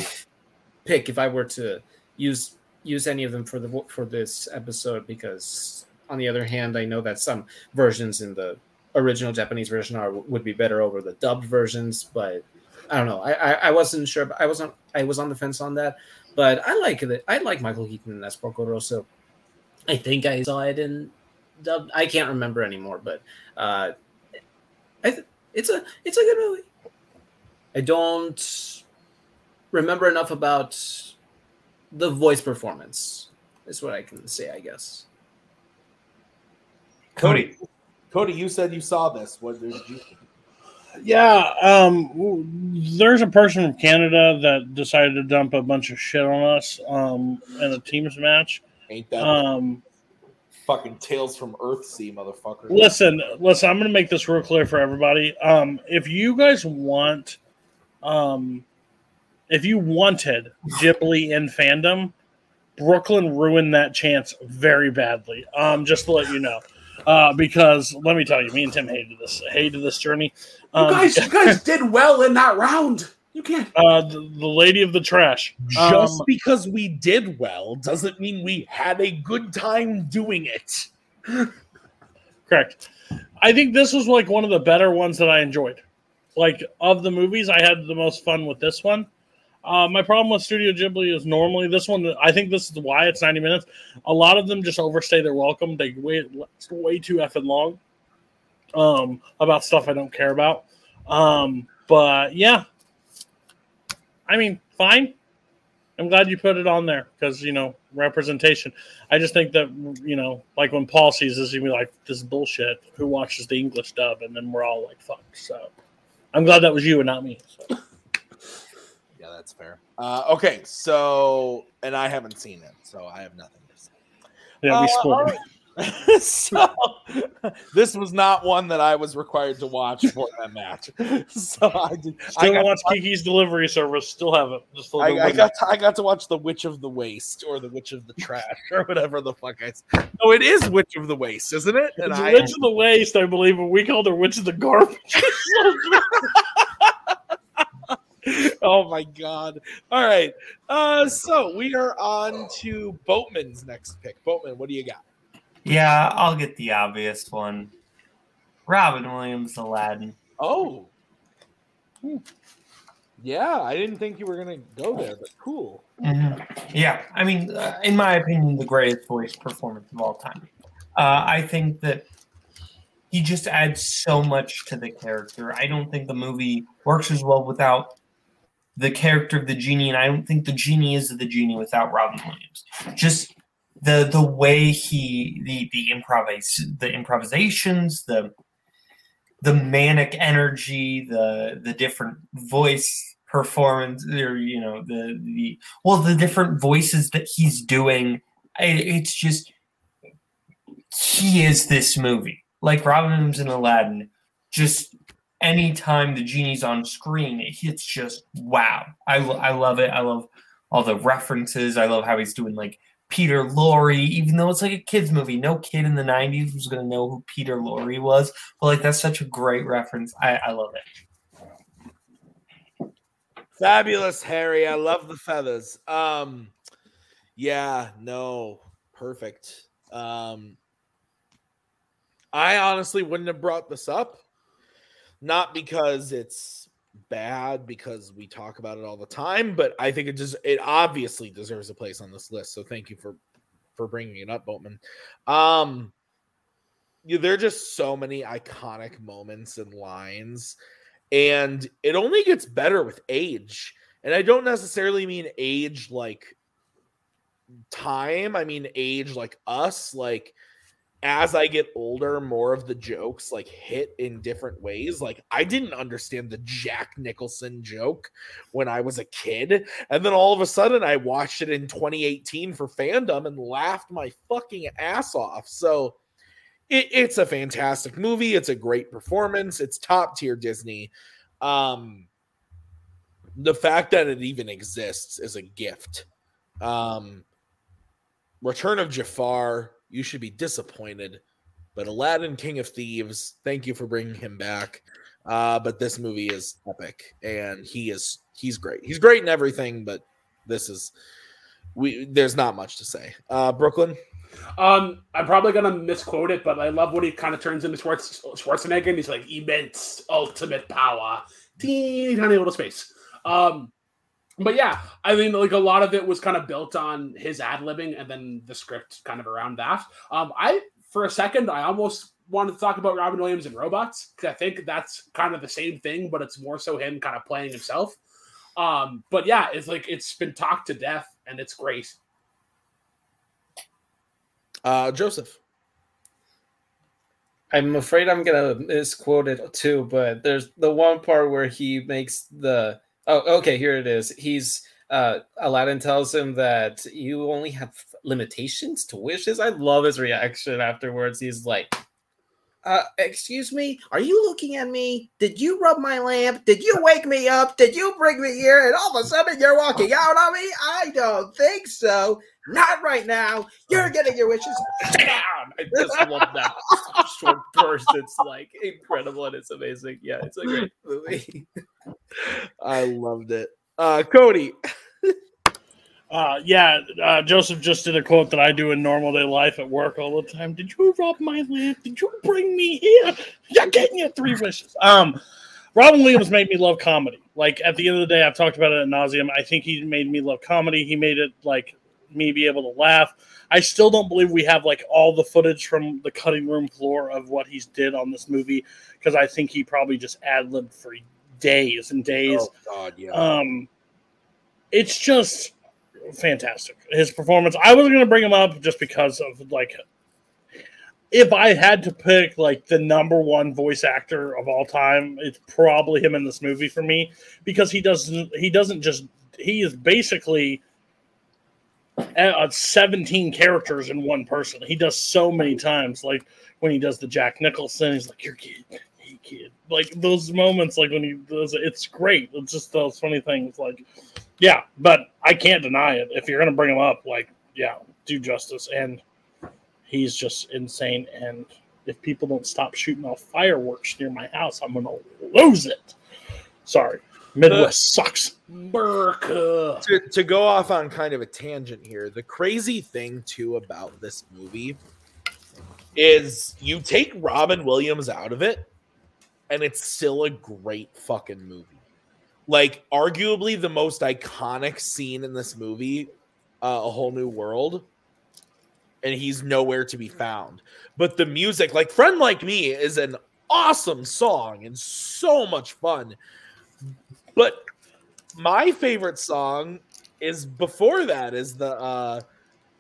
pick if I were to use use any of them for the for this episode, because on the other hand, I know that some versions in the original Japanese version are would be better over the dubbed versions, but I don't know. I, I, I wasn't sure. But I was on I was on the fence on that, but I like it. I like Michael Keaton as Porco Rosso. I think I saw it in dubbed. I can't remember anymore, but uh, I th- it's a it's a good movie. I don't remember enough about the voice performance, is what I can say, I guess. Cody, Cody, you said you saw this. What did you? Yeah, um, there's a person from Canada that decided to dump a bunch of shit on us um, in a teams match. Ain't that um, fucking Tales from Earthsea, motherfucker? Listen, listen, I'm going to make this real clear for everybody. Um, if you guys want. Um, if you wanted Ghibli in fandom, Brooklyn ruined that chance very badly. Um, just to let you know, uh, because let me tell you, me and Tim hated this, hated this journey. Um, you guys, you guys did well in that round. You can't. Uh, the, the lady of the trash. Just um, because we did well doesn't mean we had a good time doing it. Correct. I think this was like one of the better ones that I enjoyed. Like, of the movies, I had the most fun with this one. Uh, my problem with Studio Ghibli is normally this one, I think this is why it's ninety minutes. A lot of them just overstay their welcome. They wait it's way too effing long um, about stuff I don't care about. Um, but, yeah, I mean, fine. I'm glad you put it on there because, you know, representation. I just think that, you know, like when Paul sees this, he'll be like, this is bullshit. Who watches the English dub? And then we're all like, fuck. So I'm glad that was you and not me. So. Yeah, that's fair. Uh, okay, so, and I haven't seen it, so I have nothing to say. Yeah, we scored. Uh, so, this was not one that I was required to watch for that match. So I did. Still I got watch to, Kiki's Delivery Service. Still have it. Just I, I got. To, I got to watch The Witch of the Waste or The Witch of the Trash or whatever the fuck I. Said. No, it is Witch of the Waste, isn't it? And it's I, Witch of the Waste, I believe, but we called her Witch of the Garbage. Oh my god. All right. Uh, so we are on to Boatman's next pick. Boatman, what do you got? Yeah, I'll get the obvious one. Robin Williams, Aladdin. Oh. Hmm. Yeah, I didn't think you were going to go there, but cool. Mm-hmm. Yeah, I mean, uh, in my opinion, the greatest voice performance of all time. Uh, I think that he just adds so much to the character. I don't think the movie works as well without the character of the genie, and I don't think the genie is the genie without Robin Williams. Just the the way he the the improvise the improvisations, the the manic energy, the the different voice performance, or you know the the well the different voices that he's doing. It, it's just he is this movie. Like Robin Williams and Aladdin, just anytime the genie's on screen, it hits just wow. I, lo- I love it. I love all the references. I love how he's doing like Peter Lorre, even though it's like a kid's movie. No kid in the nineties was going to know who Peter Lorre was. But like that's such a great reference. I, I love it. Fabulous, Harry. I love the feathers. Um, yeah, no, perfect. Um, I honestly wouldn't have brought this up, not because it's bad, because we talk about it all the time, but I think it just it obviously deserves a place on this list. So thank you for for bringing it up, Boatman. Um, yeah, there are just so many iconic moments and lines, and it only gets better with age. And I don't necessarily mean age like time. I mean age like us, like. As I get older, more of the jokes like hit in different ways. Like I didn't understand the Jack Nicholson joke when I was a kid. And then all of a sudden I watched it in twenty eighteen for fandom and laughed my fucking ass off. So it, it's a fantastic movie. It's a great performance. It's top tier Disney. Um, the fact that it even exists is a gift. Um, Return of Jafar. You should be disappointed, but Aladdin, King of Thieves, thank you for bringing him back. Uh, but this movie is epic, and he is he's great. He's great in everything, but this is we. There's not much to say. Uh, Brooklyn, um, I'm probably gonna misquote it, but I love when he kind of turns into Schwarz, Schwarzenegger, and he's like immense, ultimate power, teeny tiny little space. Um, But yeah, I mean, like a lot of it was kind of built on his ad-libbing and then the script kind of around that. Um, I, for a second, I almost wanted to talk about Robin Williams and robots because I think that's kind of the same thing, but it's more so him kind of playing himself. Um, but yeah, it's like it's been talked to death and it's great. Uh, Joseph. I'm afraid I'm going to misquote it too, but there's the one part where he makes the Oh, okay, here it is. He's uh, Aladdin tells him that you only have limitations to wishes. I love his reaction afterwards. He's like, uh, excuse me? Are you looking at me? Did you rub my lamp? Did you wake me up? Did you bring me here? And all of a sudden you're walking out on me? I don't think so. Not right now. You're getting your wishes. Down. I just love that short burst. It's like incredible and it's amazing. Yeah, it's a great movie. I loved it. Uh, Cody. uh, yeah, uh, Joseph just did a quote that I do in normal day life at work all the time. Did you rob my lamp? Did you bring me here? You're getting your three wishes. Um, Robin Williams made me love comedy. Like at the end of the day, I've talked about it ad nauseum. I think he made me love comedy. He made it like me be able to laugh. I still don't believe we have like all the footage from the cutting room floor of what he's did on this movie because I think he probably just ad-libbed for days and days. Oh God, yeah. Um, it's just fantastic. His performance. I was going to bring him up just because of, like, if I had to pick, like, the number one voice actor of all time, it's probably him in this movie for me, because he doesn't he doesn't just he is basically seventeen characters in one person. He does so many times, like when he does the Jack Nicholson, he's like, your kid, hey kid, like those moments, like when he does it, it's great. It's just those funny things, like, yeah. But I can't deny it. If you're gonna bring him up, like, yeah, do justice. And he's just insane. And if people don't stop shooting off fireworks near my house, I'm gonna lose it. Sorry. Midwest uh, sucks. America. To, to go off on kind of a tangent here, the crazy thing, too, about this movie is you take Robin Williams out of it, and it's still a great fucking movie. Like, arguably the most iconic scene in this movie, uh, A Whole New World, and he's nowhere to be found. But the music, like, Friend Like Me is an awesome song and so much fun. But my favorite song is before that is the uh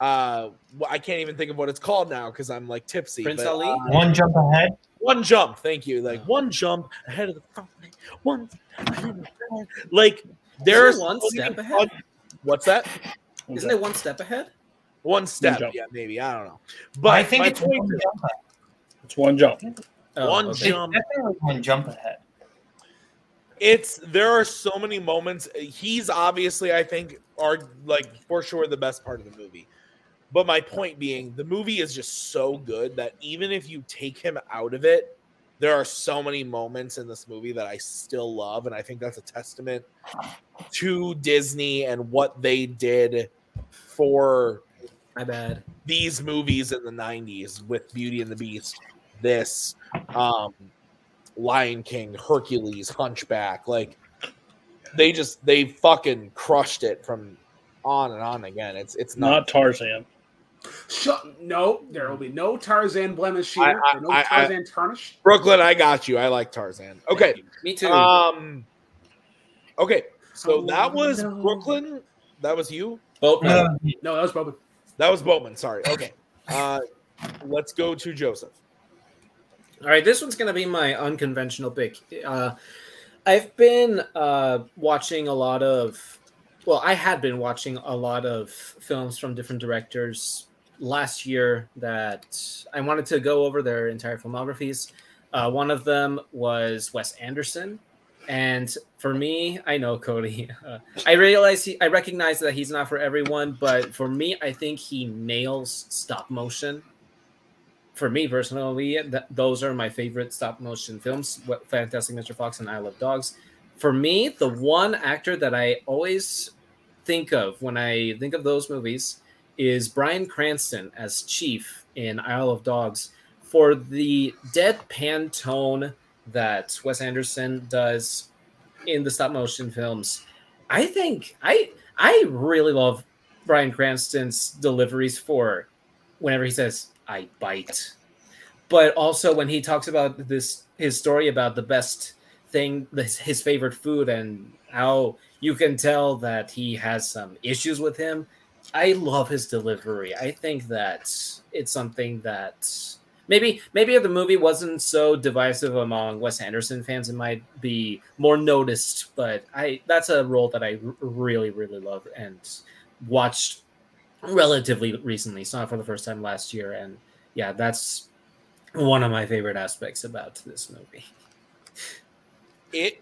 uh I can't even think of what it's called now because I'm like tipsy. Prince but, Ali. Uh, one jump ahead. One jump. Thank you. Like one jump ahead of the front. One. Like there's one step ahead. On, what's that? Isn't it one step ahead? One step. One yeah, maybe I don't know. But I think it's one jump. Ahead. It's one jump. Oh, one okay. jump. It's definitely one jump ahead. It's there are so many moments. He's obviously, I think, are like for sure the best part of the movie. But my point being, the movie is just so good that even if you take him out of it, there are so many moments in this movie that I still love. And I think that's a testament to Disney and what they did for my bad these movies in the nineties with Beauty and the Beast, this, um, Lion King, Hercules, Hunchback, like they just they fucking crushed it from on and on again. It's it's not, not Tarzan. Shut, no, there will be no Tarzan blemish here. I, I, no I, Tarzan I, tarnish. Brooklyn, I got you. I like Tarzan. Okay, me too. Um, okay, so oh, that was no. Brooklyn. That was you. Boatman. Uh, no, that was Boatman. That was Boatman. Sorry. Okay, uh, let's go to Joseph. All right, this one's going to be my unconventional pick. Uh, I've been uh, watching a lot of, well, I had been watching a lot of films from different directors last year that I wanted to go over their entire filmographies. Uh, one of them was Wes Anderson. And for me, I know, Cody, uh, I realize he, I recognize that he's not for everyone, but for me, I think he nails stop motion. For me personally, th- those are my favorite stop-motion films, Fantastic Mister Fox and I Love Dogs. For me, the one actor that I always think of when I think of those movies is Bryan Cranston as Chief in Isle of Dogs for the deadpan tone that Wes Anderson does in the stop-motion films. I think I I really love Bryan Cranston's deliveries for whenever he says, I bite. But also when he talks about this, his story about the best thing, his favorite food, and how you can tell that he has some issues with him. I love his delivery. I think that it's something that maybe, maybe if the movie wasn't so divisive among Wes Anderson fans, it might be more noticed, but I, that's a role that I really, really love and watched relatively recently, saw it for the first time last year, and yeah, that's one of my favorite aspects about this movie. It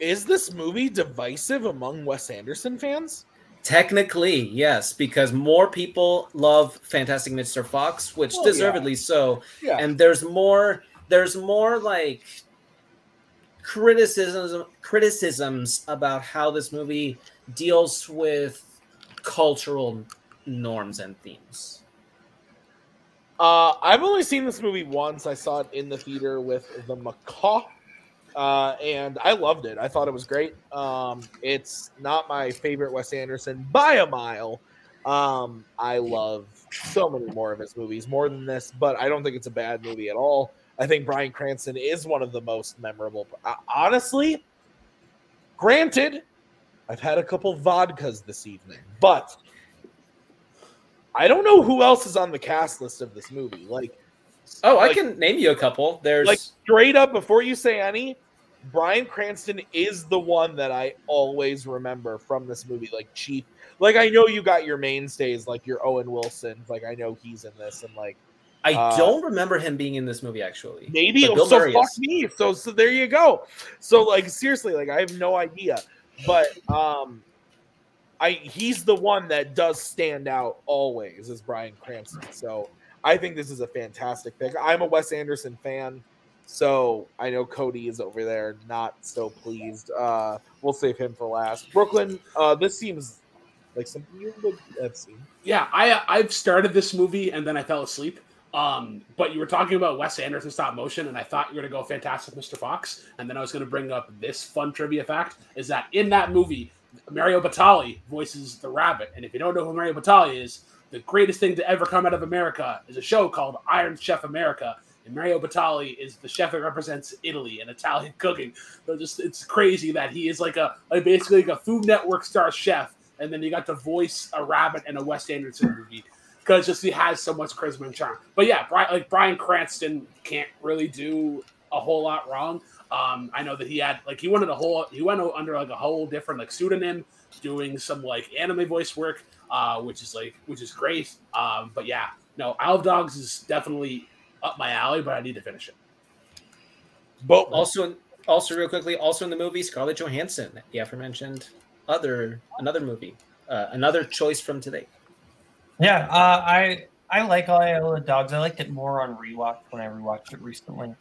is this movie divisive among Wes Anderson fans? Technically, yes, because more people love Fantastic Mister Fox, which well, deservedly yeah. so, yeah. and there's more. There's more like criticisms criticisms about how this movie deals with cultural norms and themes. Uh, I've only seen this movie once. I saw it in the theater with the Macaw, uh, and I loved it. I thought it was great. Um, it's not my favorite Wes Anderson by a mile. Um, I love so many more of his movies, more than this, but I don't think it's a bad movie at all. I think Bryan Cranston is one of the most memorable. Uh, honestly, granted, I've had a couple vodkas this evening, but I don't know who else is on the cast list of this movie. Like, oh, like, I can name you a couple. There's like straight up before you say any, Bryan Cranston is the one that I always remember from this movie. Like Chief, like I know you got your mainstays, like your Owen Wilson. Like I know he's in this, and like I uh, don't remember him being in this movie actually. Maybe so. Murray fuck is. me. So so there you go. So like seriously, like I have no idea, but um, I he's the one that does stand out always is Bryan Cranston. So I think this is a fantastic pick. I'm a Wes Anderson fan. So I know Cody is over there not so pleased. Uh, we'll save him for last. Brooklyn, uh, this seems like something you would have seen. Yeah, I, I've started this movie and then I fell asleep. Um, but you were talking about Wes Anderson stop motion, and I thought you were going to go Fantastic Mister Fox. And then I was going to bring up this fun trivia fact, is that in that movie, Mario Batali voices the rabbit. And if you don't know who Mario Batali is, the greatest thing to ever come out of America is a show called Iron Chef America. And Mario Batali is the chef that represents Italy and Italian cooking. So just it's crazy that he is like a like basically like a Food Network star chef, and then you got to voice a rabbit in a Wes Anderson movie because just he has so much charisma and charm. But yeah, Brian, like Bryan Cranston can't really do a whole lot wrong. Um, I know that he had like he wanted a whole he went under like a whole different like pseudonym doing some like anime voice work, uh, which is like which is great. Um, but yeah, no, Isle of Dogs is definitely up my alley, but I need to finish it. Boatman. Also, also real quickly, also in the movie, Scarlett Johansson, the aforementioned other another movie, uh, another choice from today. Yeah, uh, I I like Isle of Dogs. I liked it more on rewatch when I rewatched it recently.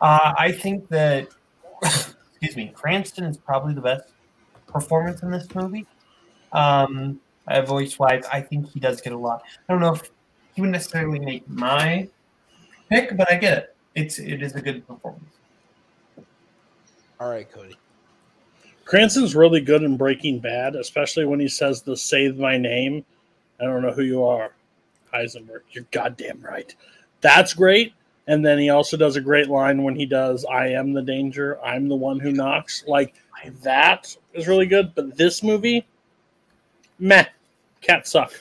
Uh, I think that excuse me, Cranston is probably the best performance in this movie. Um, voice-wise, I think he does get a lot. I don't know if he would necessarily make my pick, but I get it. It's it is a good performance. All right, Cody. Cranston's really good in Breaking Bad, especially when he says the "Save my name." I don't know who you are, Heisenberg. You're goddamn right. That's great. And then he also does a great line when he does "I am the danger. I'm the one who knocks." Like that is really good. But this movie, meh, cats suck.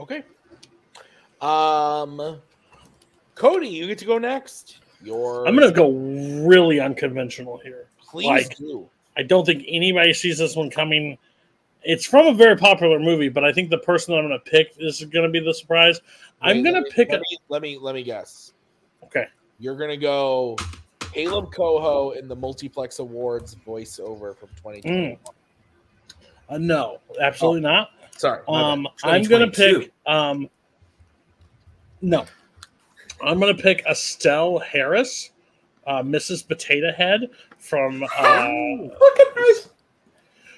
Okay. Um, Cody, you get to go next. Your I'm gonna go really unconventional here. Please like, do. I don't think anybody sees this one coming. It's from a very popular movie, but I think the person that I'm gonna pick is gonna be the surprise. Wait, I'm gonna let me, pick. Let, a... me, let me let me guess. Okay, you're gonna go Caleb Coho in the Multiplex Awards voiceover from twenty twenty-one. Mm. Uh, no, absolutely oh, not. Sorry. Um, I'm gonna pick. Um. No, I'm going to pick Estelle Harris, uh, Missus Potato Head from. Uh, Look at her.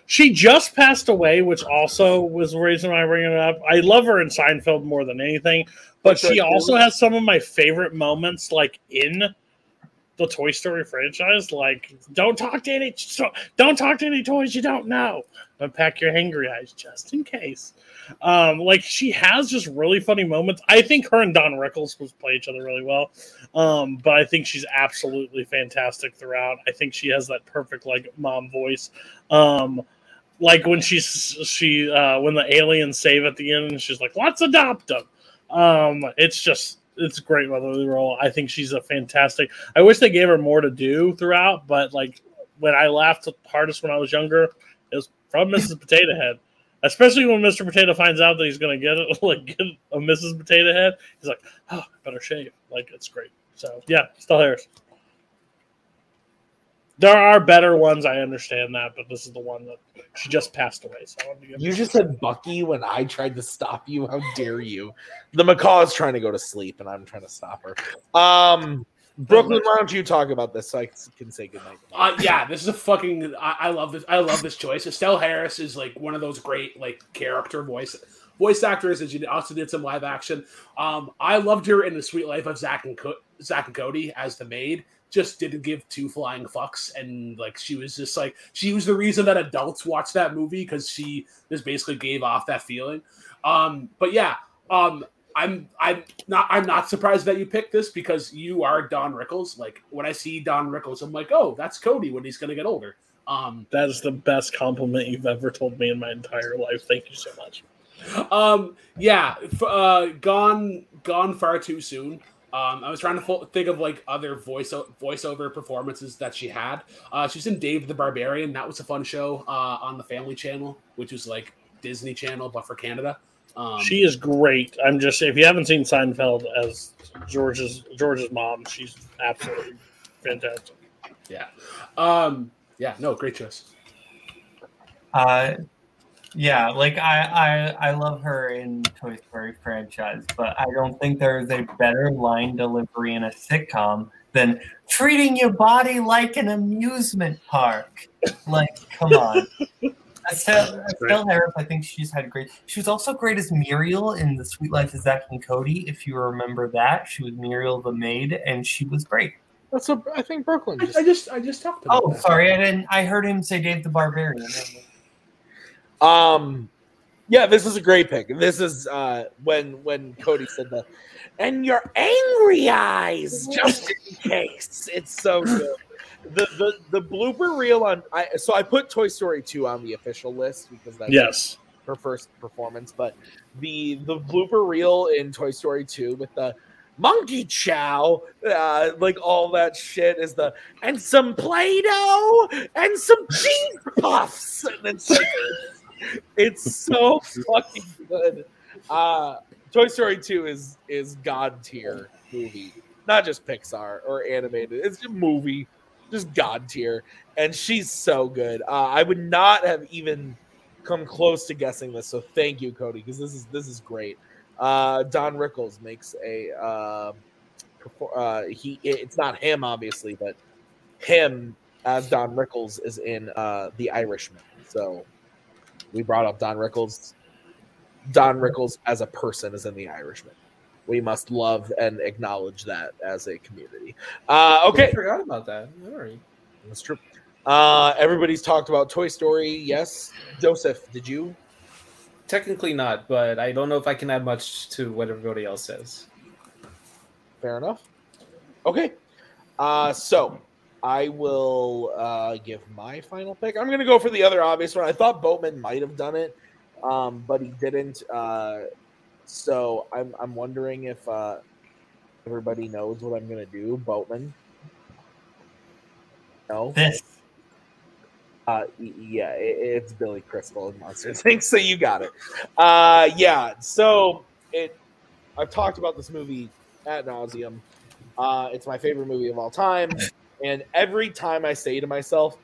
She just passed away, which also was the reason why I bring it up. I love her in Seinfeld more than anything, but What's she also doing? has some of my favorite moments, like in the Toy Story franchise. Like, don't talk to any, don't talk to any toys you don't know. Unpack your hangry eyes just in case. Um, like she has just really funny moments. I think her and Don Rickles was play each other really well. Um, but I think she's absolutely fantastic throughout. I think she has that perfect like mom voice. Um, like when she's she uh, when the aliens save at the end, and she's like, "Let's adopt them." Um, it's just it's a great motherly role. I think she's a fantastic. I wish they gave her more to do throughout, but like when I laughed the hardest when I was younger, it was from Missus Potato Head. Especially when Mister Potato finds out that he's going to get it, like get a Missus Potato Head, he's like, "Oh, better shave." Like it's great. So yeah, still Harris. There are better ones, I understand that, but this is the one that she just passed away. So I give you just said Bucky when I tried to stop you. How dare you? The macaw is trying to go to sleep, and I'm trying to stop her. Um. Brooklyn, why don't you talk about this so I can say goodnight? Uh, yeah, this is a fucking. I, I love this. I love this choice. Estelle Harris is like one of those great like character voice voice actors, as you also did some live action. Um, I loved her in The Sweet Life of Zach and Co- Zach and Cody as the maid. Just didn't give two flying fucks, and like she was just like she was the reason that adults watched that movie because she just basically gave off that feeling. Um, but yeah. Um, I'm I'm not I'm not surprised that you picked this because you are Don Rickles. Like when I see Don Rickles, I'm like, oh, that's Cody when he's gonna get older. Um, that is the best compliment you've ever told me in my entire life. Thank you so much. Um, yeah, uh, gone, gone far too soon. Um, I was trying to think of like other voice voiceover performances that she had. Uh, she was in Dave the Barbarian. That was a fun show uh, on the Family Channel, which was like Disney Channel but for Canada. Um, she is great. I'm just if you haven't seen Seinfeld as George's George's mom, she's absolutely fantastic. Yeah. Um, yeah. No. Great choice. Uh, yeah. Like I, I, I love her in Toy Story franchise, but I don't think there is a better line delivery in a sitcom than treating your body like an amusement park. Like, come on. Estelle, Estelle Harris, I think she's had great. She was also great as Muriel in The Sweet Life of Zack and Cody. If you remember that, she was Muriel the maid, and she was great. That's a, I think Brooklyn. Just, I just, I just talked about. Oh, that. Sorry, I didn't. I heard him say Dave the Barbarian. Um, yeah, this is a great pick. This is uh, when when Cody said that, and your angry eyes, just in case. It's so good. The, the the blooper reel on I so I put Toy Story two on the official list because that's yes. her first performance, but the the blooper reel in Toy Story two with the monkey chow, uh, like all that shit is the and some Play-Doh and some cheese puffs, and it's like it's so fucking good. Uh, Toy Story two is is god tier movie, not just Pixar or animated. It's a movie. Just god tier, and she's so good. Uh, I would not have even come close to guessing this, so thank you, Cody, because this is this is great. Uh, Don Rickles makes a uh, uh, he. It's not him, obviously, but him as Don Rickles is in uh, The Irishman. So we brought up Don Rickles. Don Rickles as a person is in The Irishman. We must love and acknowledge that as a community. Uh, okay. I forgot about that. Sorry. That's true. Uh, everybody's talked about Toy Story. Yes. Joseph, did you? Technically not, but I don't know if I can add much to what everybody else says. Fair enough. Okay. Uh, so I will uh, give my final pick. I'm going to go for the other obvious one. I thought Boatman might have done it, um, but he didn't. Uh, So I'm I'm wondering if uh, everybody knows what I'm gonna do, Boatman. No. This. Uh, yeah, it, it's Billy Crystal and Monster Incorporated. So you got it. Uh, yeah. So it. I've talked about this movie ad nauseum. Uh, it's my favorite movie of all time, and every time I say to myself,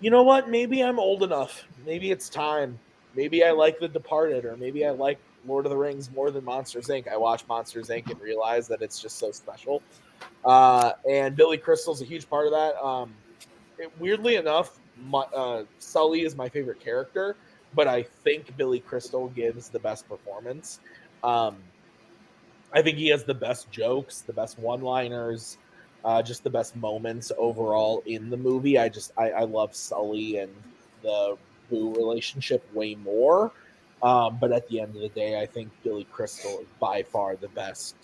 you know what? Maybe I'm old enough. Maybe it's time. Maybe I like The Departed, or maybe I like Lord of the Rings more than Monsters, Incorporated. I watched Monsters, Incorporated and realized that it's just so special. Uh, and Billy Crystal's a huge part of that. Um, it, weirdly enough, my, uh, Sully is my favorite character, but I think Billy Crystal gives the best performance. Um, I think he has the best jokes, the best one-liners, uh, just the best moments overall in the movie. I just I, I love Sully and the Boo relationship way more. Um, but at the end of the day, I think Billy Crystal is by far the best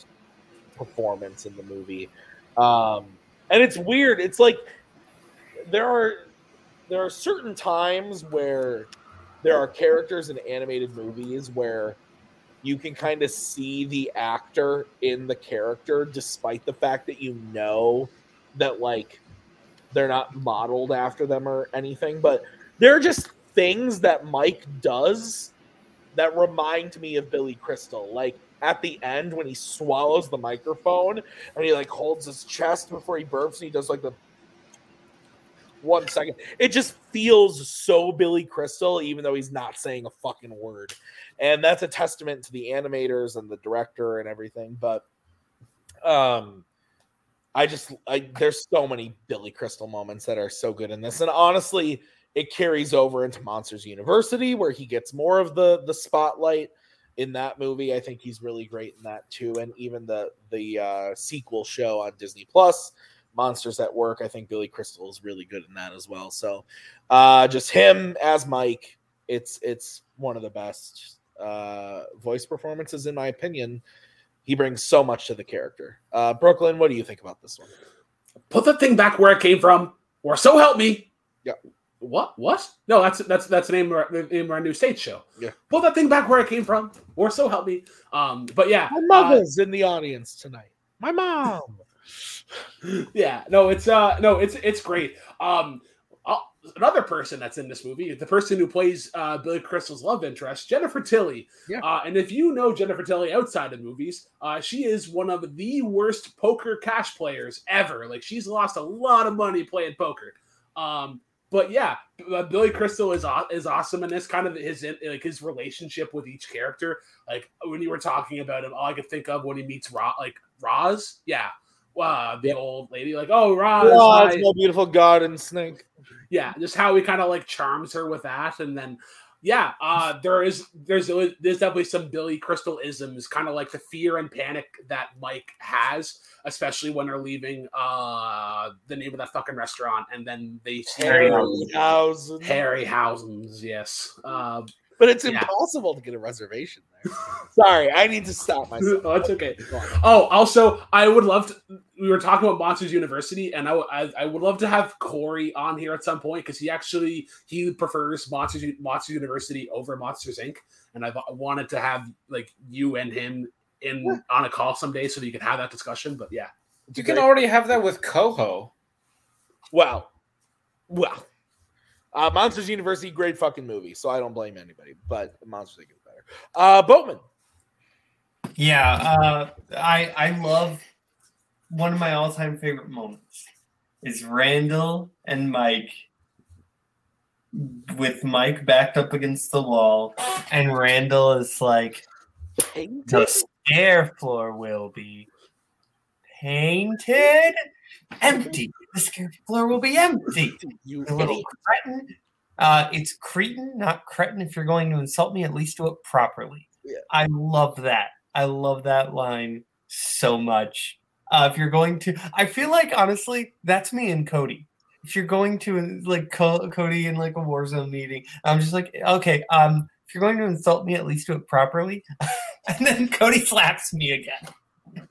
performance in the movie. Um, and it's weird. It's like there are there are certain times where there are characters in animated movies where you can kind of see the actor in the character, despite the fact that you know that like they're not modeled after them or anything. But there are just things that Mike does that remind me of Billy Crystal. Like at the end when he swallows the microphone and he like holds his chest before he burps and he does like the one second. It just feels so Billy Crystal, even though he's not saying a fucking word. And that's a testament to the animators and the director and everything. But um, I just, I, there's so many Billy Crystal moments that are so good in this. And honestly, it carries over into Monsters University, where he gets more of the the spotlight in that movie. I think he's really great in that too, and even the the uh, sequel show on Disney Plus, Monsters at Work. I think Billy Crystal is really good in that as well. So, uh, just him as Mike, it's it's one of the best uh, voice performances in my opinion. He brings so much to the character. Uh, Brooklyn, what do you think about this one? Put the thing back where it came from, or so help me. Yeah. What? What? No, that's that's that's the name of our, the name of our new stage show. Yeah. Pull that thing back where it came from, or so help me. Um, but yeah, my mother's uh, in the audience tonight. My mom. yeah. No, it's uh, no, it's it's great. Um, I'll, another person that's in this movie, the person who plays uh, Billy Crystal's love interest, Jennifer Tilly. Yeah. Uh, and if you know Jennifer Tilly outside of movies, uh, she is one of the worst poker cash players ever. Like, she's lost a lot of money playing poker. Um. But yeah, Billy Crystal is is awesome in this, kind of his like his relationship with each character. Like when you were talking about him, all I could think of when he meets Ra, like Roz, yeah, wow, the old lady, like oh Roz, Roz my beautiful garden snake. Yeah, just how he kind of like charms her with that, and then yeah, uh, there is there's there's definitely some Billy Crystal isms, kind of like the fear and panic that Mike has, especially when they're leaving uh, the name of that fucking restaurant, and then they Harryhausen. Harryhausen's, yes. Uh, but it's yeah. impossible to get a reservation there. Sorry, I need to stop myself. Oh, it's okay. Oh, also, I would love to. We were talking about Monsters University, and I, I, I would love to have Corey on here at some point because he actually he prefers Monsters Monsters University over Monsters Incorporated. And I've wanted to have like you and him in yeah. on a call someday so that you can have that discussion. But yeah, you can already have that with Coho. Wow, well, uh, Monsters University, great fucking movie. So I don't blame anybody, but Monsters Incorporated is better. Uh, Boatman. Yeah, uh, I I love. One of my all-time favorite moments is Randall and Mike with Mike backed up against the wall, and Randall is like, the stair floor will be painted empty. The stair floor will be empty. You little cretin. Uh, it's cretin, not cretin. If you're going to insult me, at least do it properly. Yeah. I love that. I love that line so much. Uh, if you're going to, I feel like honestly, that's me and Cody. If you're going to like co- Cody in like a Warzone meeting, I'm just like, okay, um, if you're going to insult me, at least do it properly. And then Cody slaps me again.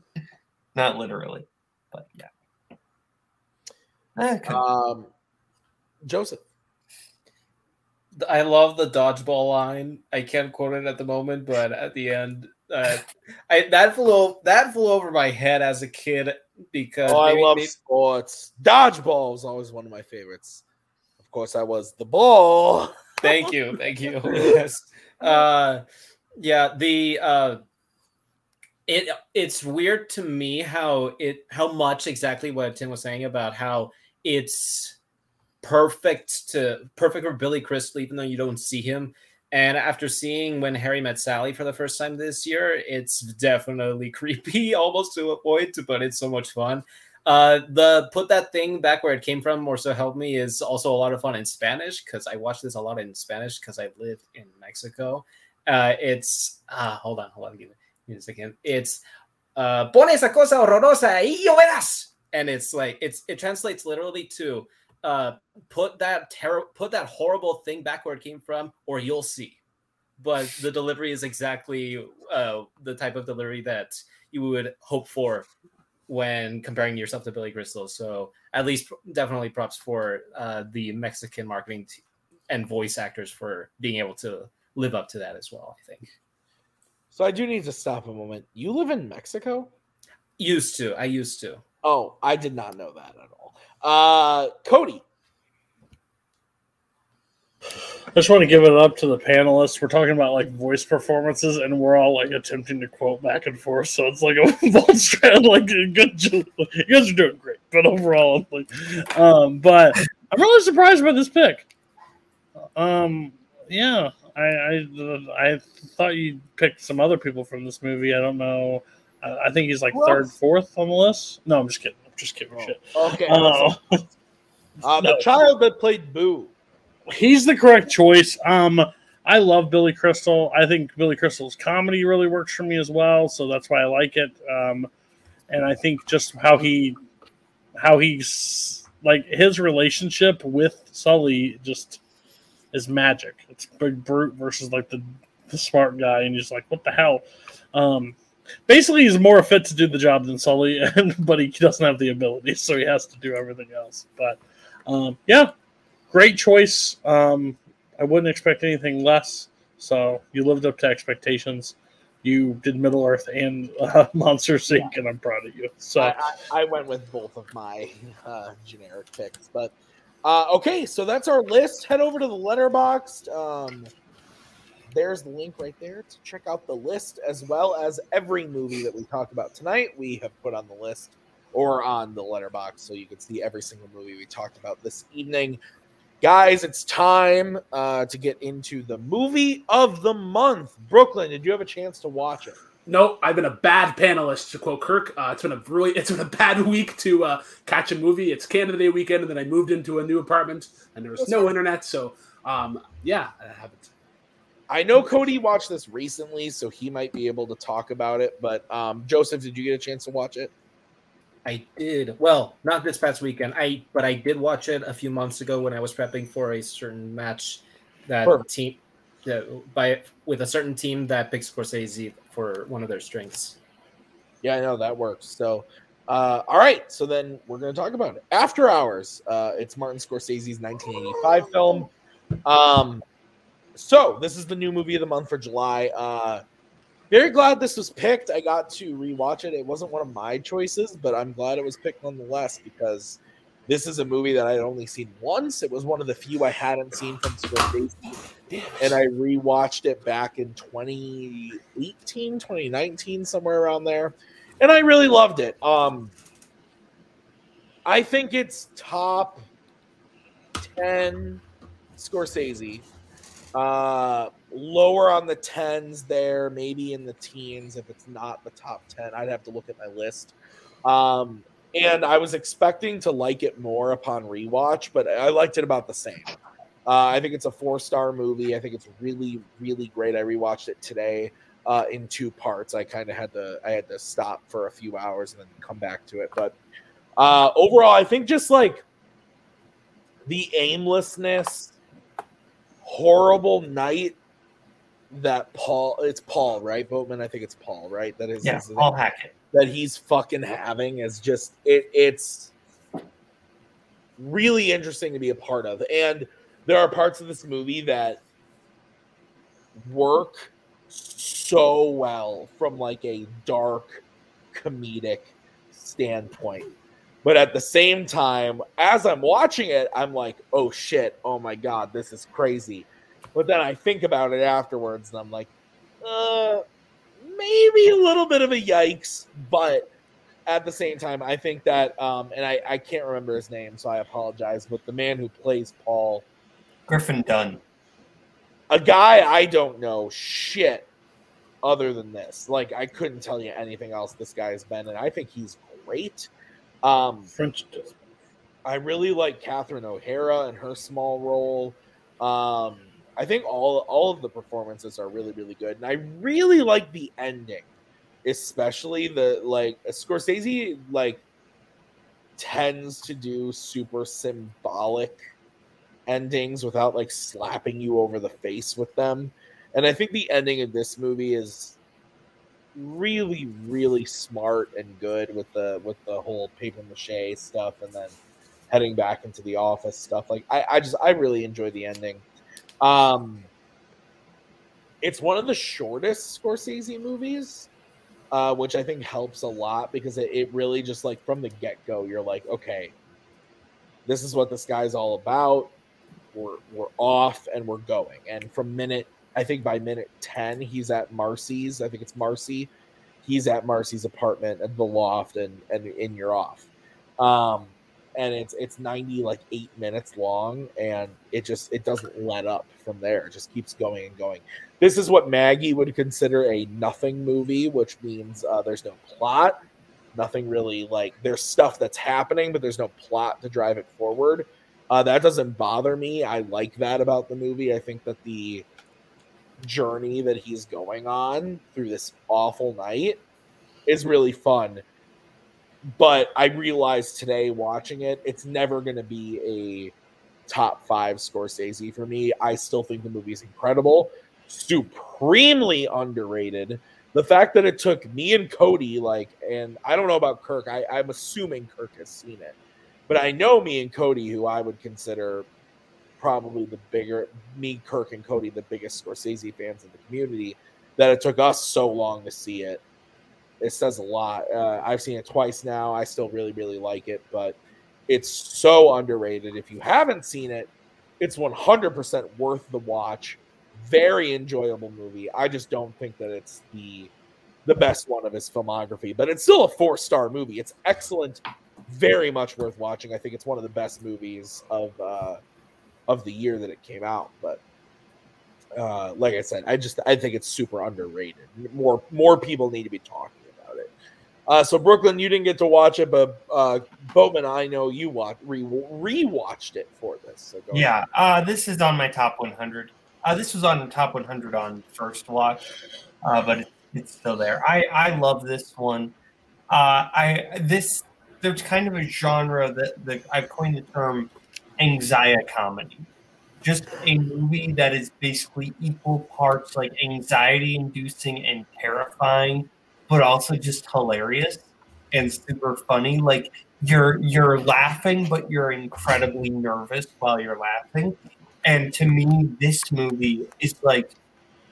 Not literally, but yeah. Okay. Um, Joseph. I love the dodgeball line. I can't quote it at the moment, but at the end. Uh, I that flew over, that flew over my head as a kid because oh, maybe, I love maybe, sports. Dodgeball was always one of my favorites. Of course, I was the ball. Thank you, thank you. Yes, uh, yeah. The uh, it it's weird to me how it how much exactly what Tim was saying about how it's perfect to perfect for Billy Crystal, even though you don't see him. And after seeing When Harry Met Sally for the first time this year, it's definitely creepy almost to a point, but it's so much fun. Uh, the Put That Thing Back Where It Came From, or so help me, is also a lot of fun in Spanish because I watch this a lot in Spanish because I live in Mexico. Uh, it's, uh, hold on, hold on, give me a second. It's, uh, pon esa cosa horrorosa y lloverás. And it's like, it's it translates literally to, Uh, put that ter- put that horrible thing back where it came from, or you'll see. But the delivery is exactly uh, the type of delivery that you would hope for when comparing yourself to Billy Crystal. So at least definitely props for uh, the Mexican marketing t- and voice actors for being able to live up to that as well, I think. So I do need to stop a moment. You live in Mexico? Used to. I used to. Oh, I did not know that at all. Uh, Cody. I just want to give it up to the panelists. We're talking about like voice performances, and we're all like attempting to quote back and forth. So it's like a ball strand. Like, good, you guys are doing great, but overall, I'm like, um, but I'm really surprised by this pick. Um, yeah, I, I, I thought you picked some other people from this movie. I don't know. I, I think he's like what? third, fourth on the list. No, I'm just kidding. Just kidding. Oh, shit. Okay. Uh, uh, the no. child that played Boo. He's the correct choice. Um, I love Billy Crystal. I think Billy Crystal's comedy really works for me as well, so that's why I like it. Um, and I think just how he, how he's like his relationship with Sully just is magic. It's big brute versus like the, the smart guy, and he's like, what the hell? Um. Basically, he's more fit to do the job than Sully, and, but he doesn't have the ability, so he has to do everything else. But, um, yeah, great choice. Um, I wouldn't expect anything less. So you lived up to expectations. You did Middle Earth and uh, Monsters Incorporated, yeah. And I'm proud of you. So I, I, I went with both of my uh, generic picks. But uh, okay, so that's our list. Head over to the Letterboxd. Um, there's the link right there to check out the list, as well as every movie that we talked about tonight. We have put on the list or on the Letterboxd, so you can see every single movie we talked about this evening. Guys, it's time uh, to get into the movie of the month. Brooklyn, did you have a chance to watch it? No, I've been a bad panelist, to quote Kirk. Uh, it's been a really, it's been a bad week to uh, catch a movie. It's Canada Day weekend, and then I moved into a new apartment, and there was That's no fun. internet. So, um, yeah, I haven't. I know Cody watched this recently, so he might be able to talk about it. But um, Joseph, did you get a chance to watch it? I did. Well, not this past weekend, I but I did watch it a few months ago when I was prepping for a certain match that Perfect. team that, by with a certain team that picks Scorsese for one of their strengths. Yeah, I know that works. So, uh, all right. So then we're going to talk about it. After Hours. Uh, it's Martin Scorsese's nineteen eighty-five film. Um, so this is the new movie of the month for July. Uh, Very glad this was picked. I got to rewatch it. It wasn't one of my choices, but I'm glad it was picked nonetheless, because this is a movie that I had only seen once. It was one of the few I hadn't seen from Scorsese, and I rewatched it back in twenty eighteen, twenty nineteen, somewhere around there, and I really loved it. Um, I think it's top ten Scorsese. Uh, lower on the tens there, maybe in the teens. If it's not the top ten, I'd have to look at my list. Um, and I was expecting to like it more upon rewatch, but I liked it about the same. Uh, I think it's a four-star movie. I think it's really, really great. I rewatched it today uh, in two parts. I kind of had to, I had to stop for a few hours and then come back to it. But uh, overall, I think just like the aimlessness, horrible night that Paul, it's Paul, right? Boatman, I think it's Paul, right? That is, yeah, is Paul Hackett. That he's fucking having is just, it. it's really interesting to be a part of. And there are parts of this movie that work so well from like a dark comedic standpoint. But at the same time, as I'm watching it, I'm like, oh, shit. Oh, my God. This is crazy. But then I think about it afterwards, and I'm like, uh, maybe a little bit of a yikes. But at the same time, I think that, um, and I, I can't remember his name, so I apologize, but the man who plays Paul. Griffin Dunn. A guy I don't know shit other than this. Like, I couldn't tell you anything else this guy has been, and I think he's great. Um, French. I really like Catherine O'Hara and her small role. Um, I think all all of the performances are really, really good, and I really like the ending, especially the like Scorsese like tends to do super symbolic endings without like slapping you over the face with them, and I think the ending of this movie is really, really smart and good with the with the whole paper mache stuff, and then heading back into the office stuff. Like I, I just I really enjoy the ending. Um, it's one of the shortest Scorsese movies, uh, which I think helps a lot, because it, it really just like from the get-go, you're like, okay, this is what this guy's all about. We're we're off and we're going. And from minute I think by minute ten, he's at Marcy's. I think it's Marcy. He's at Marcy's apartment at the loft, and and in you're off. Um, and it's it's ninety like eight minutes long, and it just it doesn't let up from there. It just keeps going and going. This is what Maggie would consider a nothing movie, which means uh, there's no plot, nothing really like there's stuff that's happening, but there's no plot to drive it forward. Uh, that doesn't bother me. I like that about the movie. I think that the journey that he's going on through this awful night is really fun, but I realized today watching it, it's never going to be a top five Scorsese for me. I still think the movie is incredible, supremely underrated. The fact that it took me and Cody, like, and I don't know about Kirk, I, I'm assuming Kirk has seen it, but I know me and Cody, who I would consider probably the bigger, me, Kirk, and Cody, the biggest Scorsese fans in the community, that it took us so long to see it. It says a lot. Uh, I've seen it twice now. I still really, really like it, but it's so underrated. If you haven't seen it, it's one hundred percent worth the watch. Very enjoyable movie. I just don't think that it's the the best one of his filmography, but it's still a four-star movie. It's excellent, very much worth watching. I think it's one of the best movies of uh, of the year that it came out. But uh, like I said, I just I think it's super underrated. More more people need to be talking about it. Uh, so Brooklyn, you didn't get to watch it, but uh, Boatman, I know you watched re- rewatched it for this. So go yeah, uh, this is on my top one hundred. Uh, this was on top one hundred on first watch, uh, but it, it's still there. I, I love this one. Uh, I this there's kind of a genre that, that I've coined the term anxiety comedy. Just a movie that is basically equal parts like anxiety-inducing and terrifying, but also just hilarious and super funny. Like you're you're laughing, but you're incredibly nervous while you're laughing. And to me, this movie is like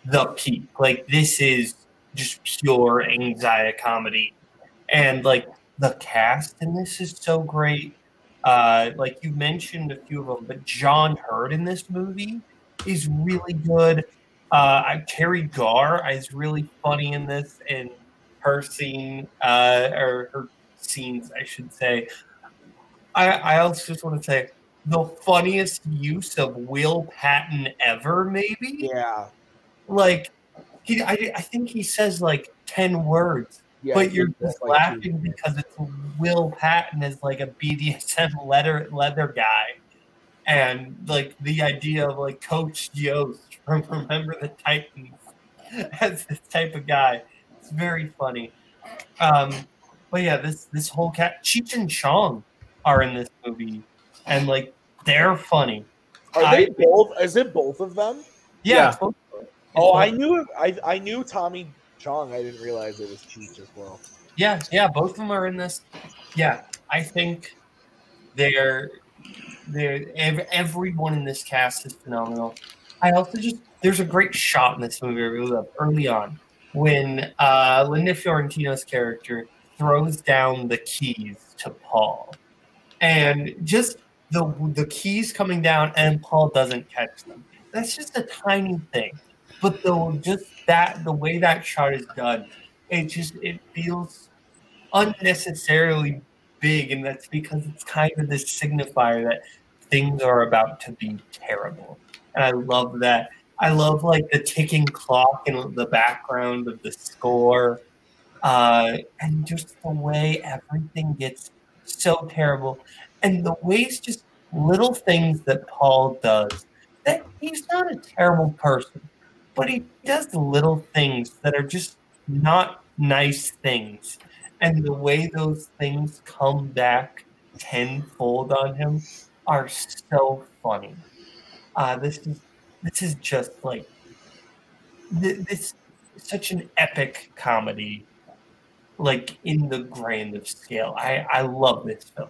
the peak. Like this is just pure anxiety comedy, and like the cast in this is so great. Uh, like you mentioned a few of them, but John Hurt in this movie is really good. Uh, Terry Garr is really funny in this, and her scene uh, or her scenes, I should say. I, I also just want to say, the funniest use of Will Patton ever, maybe? Yeah. Like, he, I, I think he says, like, ten words. Yeah, but you're just like laughing two, because it's Will Patton as, like, a B D S M leather, leather guy. And, like, the idea of, like, Coach Yost from Remember the Titans as this type of guy. It's very funny. Um, but, yeah, this, this whole cat... Cheech and Chong are in this movie. And like they're funny. Are I, they both? Is it both of them? Yeah. yeah. Oh, I knew it. I I knew Tommy Chong. I didn't realize it was Cheech as well. Yeah, yeah. Both of them are in this. Yeah, I think they're they're ev- everyone in this cast is phenomenal. I also just there's a great shot in this movie I really love early on when uh, Linda Fiorentino's character throws down the keys to Paul, and just. The, the keys coming down and Paul doesn't catch them. That's just a tiny thing, but the just that the way that shot is done, it just it feels unnecessarily big, and that's because it's kind of this signifier that things are about to be terrible. And I love that. I love like the ticking clock in the background of the score, uh, and just the way everything gets so terrible. And the ways, just little things that Paul does, that he's not a terrible person, but he does little things that are just not nice things. And the way those things come back tenfold on him are so funny. Uh, this is this is just like, this is such an epic comedy, like in the grand of scale. I, I love this film.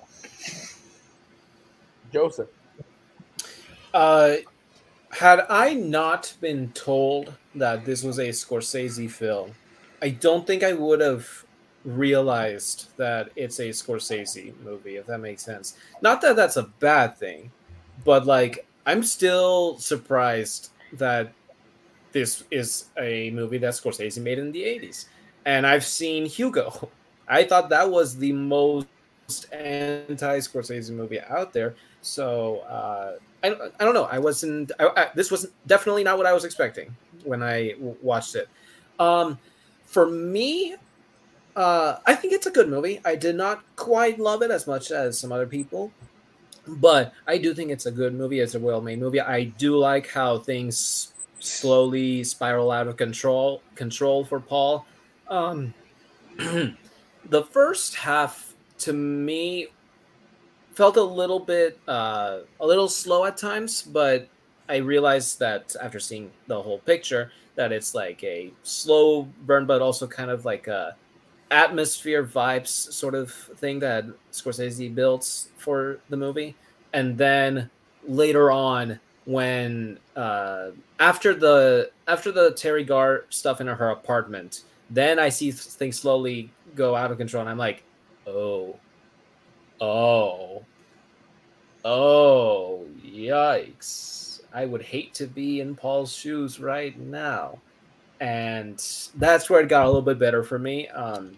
Joseph. Uh, had I not been told that this was a Scorsese film, I don't think I would have realized that it's a Scorsese movie, if that makes sense. Not that that's a bad thing, but like I'm still surprised that this is a movie that Scorsese made in the eighties. And I've seen Hugo. I thought that was the most anti-Scorsese movie out there, so uh, I I don't know. I wasn't. I, I, this was definitely not what I was expecting when I w- watched it. Um, for me, uh, I think it's a good movie. I did not quite love it as much as some other people, but I do think it's a good movie. It's a well-made movie. I do like how things slowly spiral out of control. Control for Paul. Um, the first half. To me, felt a little bit, uh, a little slow at times, but I realized that after seeing the whole picture, that it's like a slow burn, but also kind of like a atmosphere vibes sort of thing that Scorsese built for the movie. And then later on, when uh, after the after the Terry Garr stuff in her apartment, then I see things slowly go out of control, and I'm like, oh, oh, oh, yikes. I would hate to be in Paul's shoes right now. And that's where it got a little bit better for me. Um,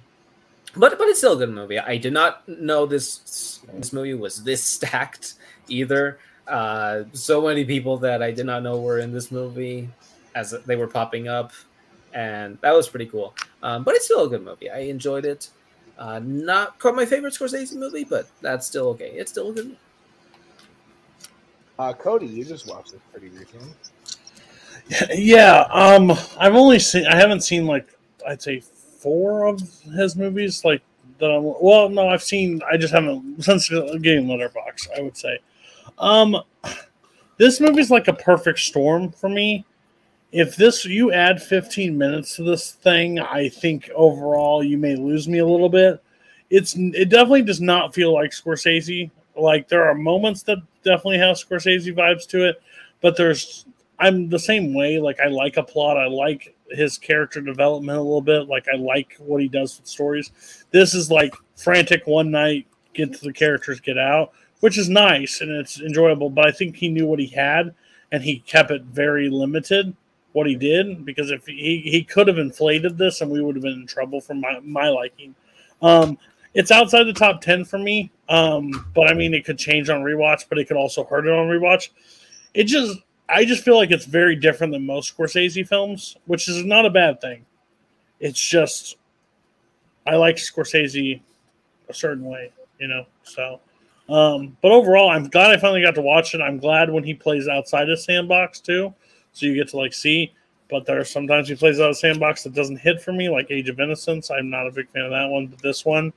but but it's still a good movie. I did not know this this movie was this stacked either. Uh, so many people that I did not know were in this movie as they were popping up. And that was pretty cool. Um, but it's still a good movie. I enjoyed it. Uh, not quite my favorite Scorsese movie, but that's still okay. It's still a good movie. Uh, Cody, you just watched it pretty recently. Yeah, um, I've only seen, I haven't seen, like, I'd say four of his movies, like, that I'm, well, no, I've seen, I just haven't, since getting Letterboxd, I would say. Um, this movie's like a perfect storm for me. If this, you add fifteen minutes to this thing, I think overall you may lose me a little bit. It's, it definitely does not feel like Scorsese. Like, there are moments that definitely have Scorsese vibes to it, but there's, I'm the same way. Like, I like a plot. I like his character development a little bit. Like, I like what he does with stories. This is like frantic one night, get to the characters, get out, which is nice and it's enjoyable. But I think he knew what he had and he kept it very limited, what he did, because if he, he could have inflated this and we would have been in trouble for my, my liking. Um, It's outside the top ten for me, um, but I mean, it could change on rewatch, but it could also hurt it on rewatch. It just, I just feel like it's very different than most Scorsese films, which is not a bad thing. It's just, I like Scorsese a certain way, you know, so. Um, but overall, I'm glad I finally got to watch it. I'm glad when he plays outside his sandbox, too, so you get to, like, see. But there are sometimes he plays out of sandbox that doesn't hit for me, like Age of Innocence. I'm not a big fan of that one, but this one.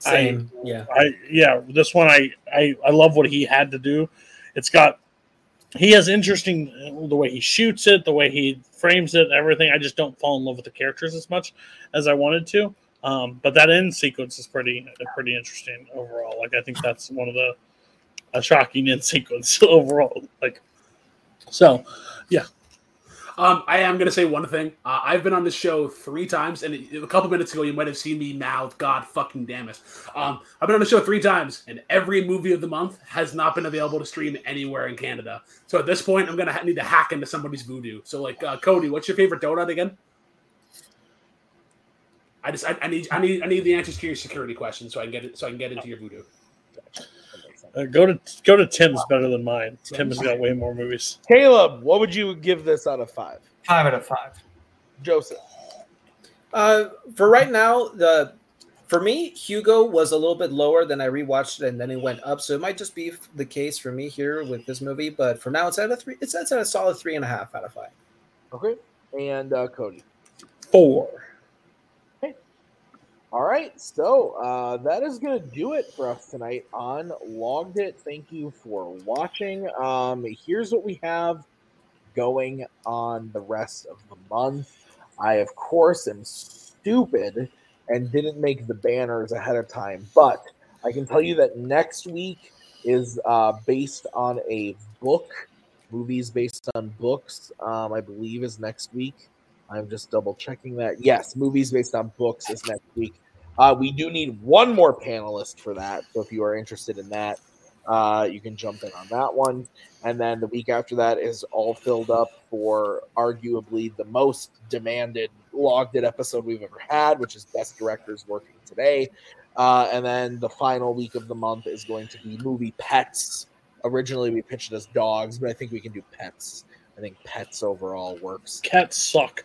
Same. I, yeah. I, yeah. This one, I, I, I love what he had to do. It's got, he has interesting, the way he shoots it, the way he frames it, everything. I just don't fall in love with the characters as much as I wanted to. Um, but that end sequence is pretty, pretty interesting overall. Like, I think that's one of the a shocking end sequence overall. Like, so yeah. Um, I am going to say one thing. Uh, I've been on this show three times, and it, a couple minutes ago you might have seen me mouth, God fucking damn it. Um, I've been on the show three times, and every movie of the month has not been available to stream anywhere in Canada. So at this point, I'm going to ha- need to hack into somebody's Vudu. So, like, uh, Cody, what's your favorite donut again? I just I, I need I need I need the answers to your security question so I can get it so I can get into your Vudu. Uh, go to go to Tim's better than mine. Tim has got way more movies. Caleb, what would you give this out of five? Five out of five. Joseph, uh, for right now, the for me Hugo was a little bit lower than I rewatched it and then it went up, so it might just be the case for me here with this movie. But for now, it's at a three. It's at a solid three and a half out of five. Okay, and uh, Cody, four. All right, so uh, that is going to do it for us tonight on Logged It. Thank you for watching. Um, here's what we have going on the rest of the month. I, of course, am stupid and didn't make the banners ahead of time, but I can tell you that next week is uh, based on a book. Movies based on books, um, I believe, is next week. I'm just double-checking that. Yes, movies based on books is next week. Uh, we do need one more panelist for that, so if you are interested in that, uh, you can jump in on that one. And then the week after that is all filled up for arguably the most demanded logged-in episode we've ever had, which is Best Directors Working Today. Uh, and then the final week of the month is going to be movie pets. Originally, we pitched it as dogs, but I think we can do pets. I think pets overall works. Cats suck.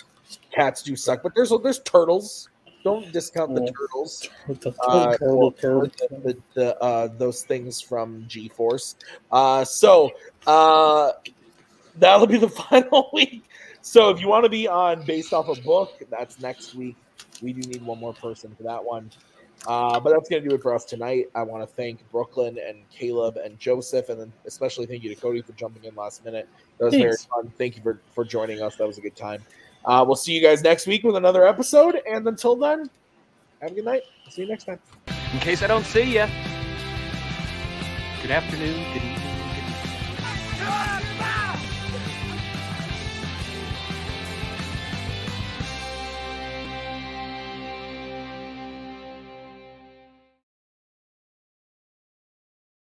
Cats do suck, but there's there's turtles. Don't discount the oh, turtles. The uh, turtle, turtle. The, the, uh, those things from G-Force. Uh, so uh, that'll be the final week. So if you want to be on based off a book, that's next week. We do need one more person for that one. Uh, but that's going to do it for us tonight. I want to thank Brooklyn and Caleb and Joseph, and then especially thank you to Cody for jumping in last minute. That was Thanks. very fun. Thank you for, for joining us. That was a good time. Uh, we'll see you guys next week with another episode, and until then, have a good night. I'll see you next time. In case I don't see you, good afternoon, good evening, good evening.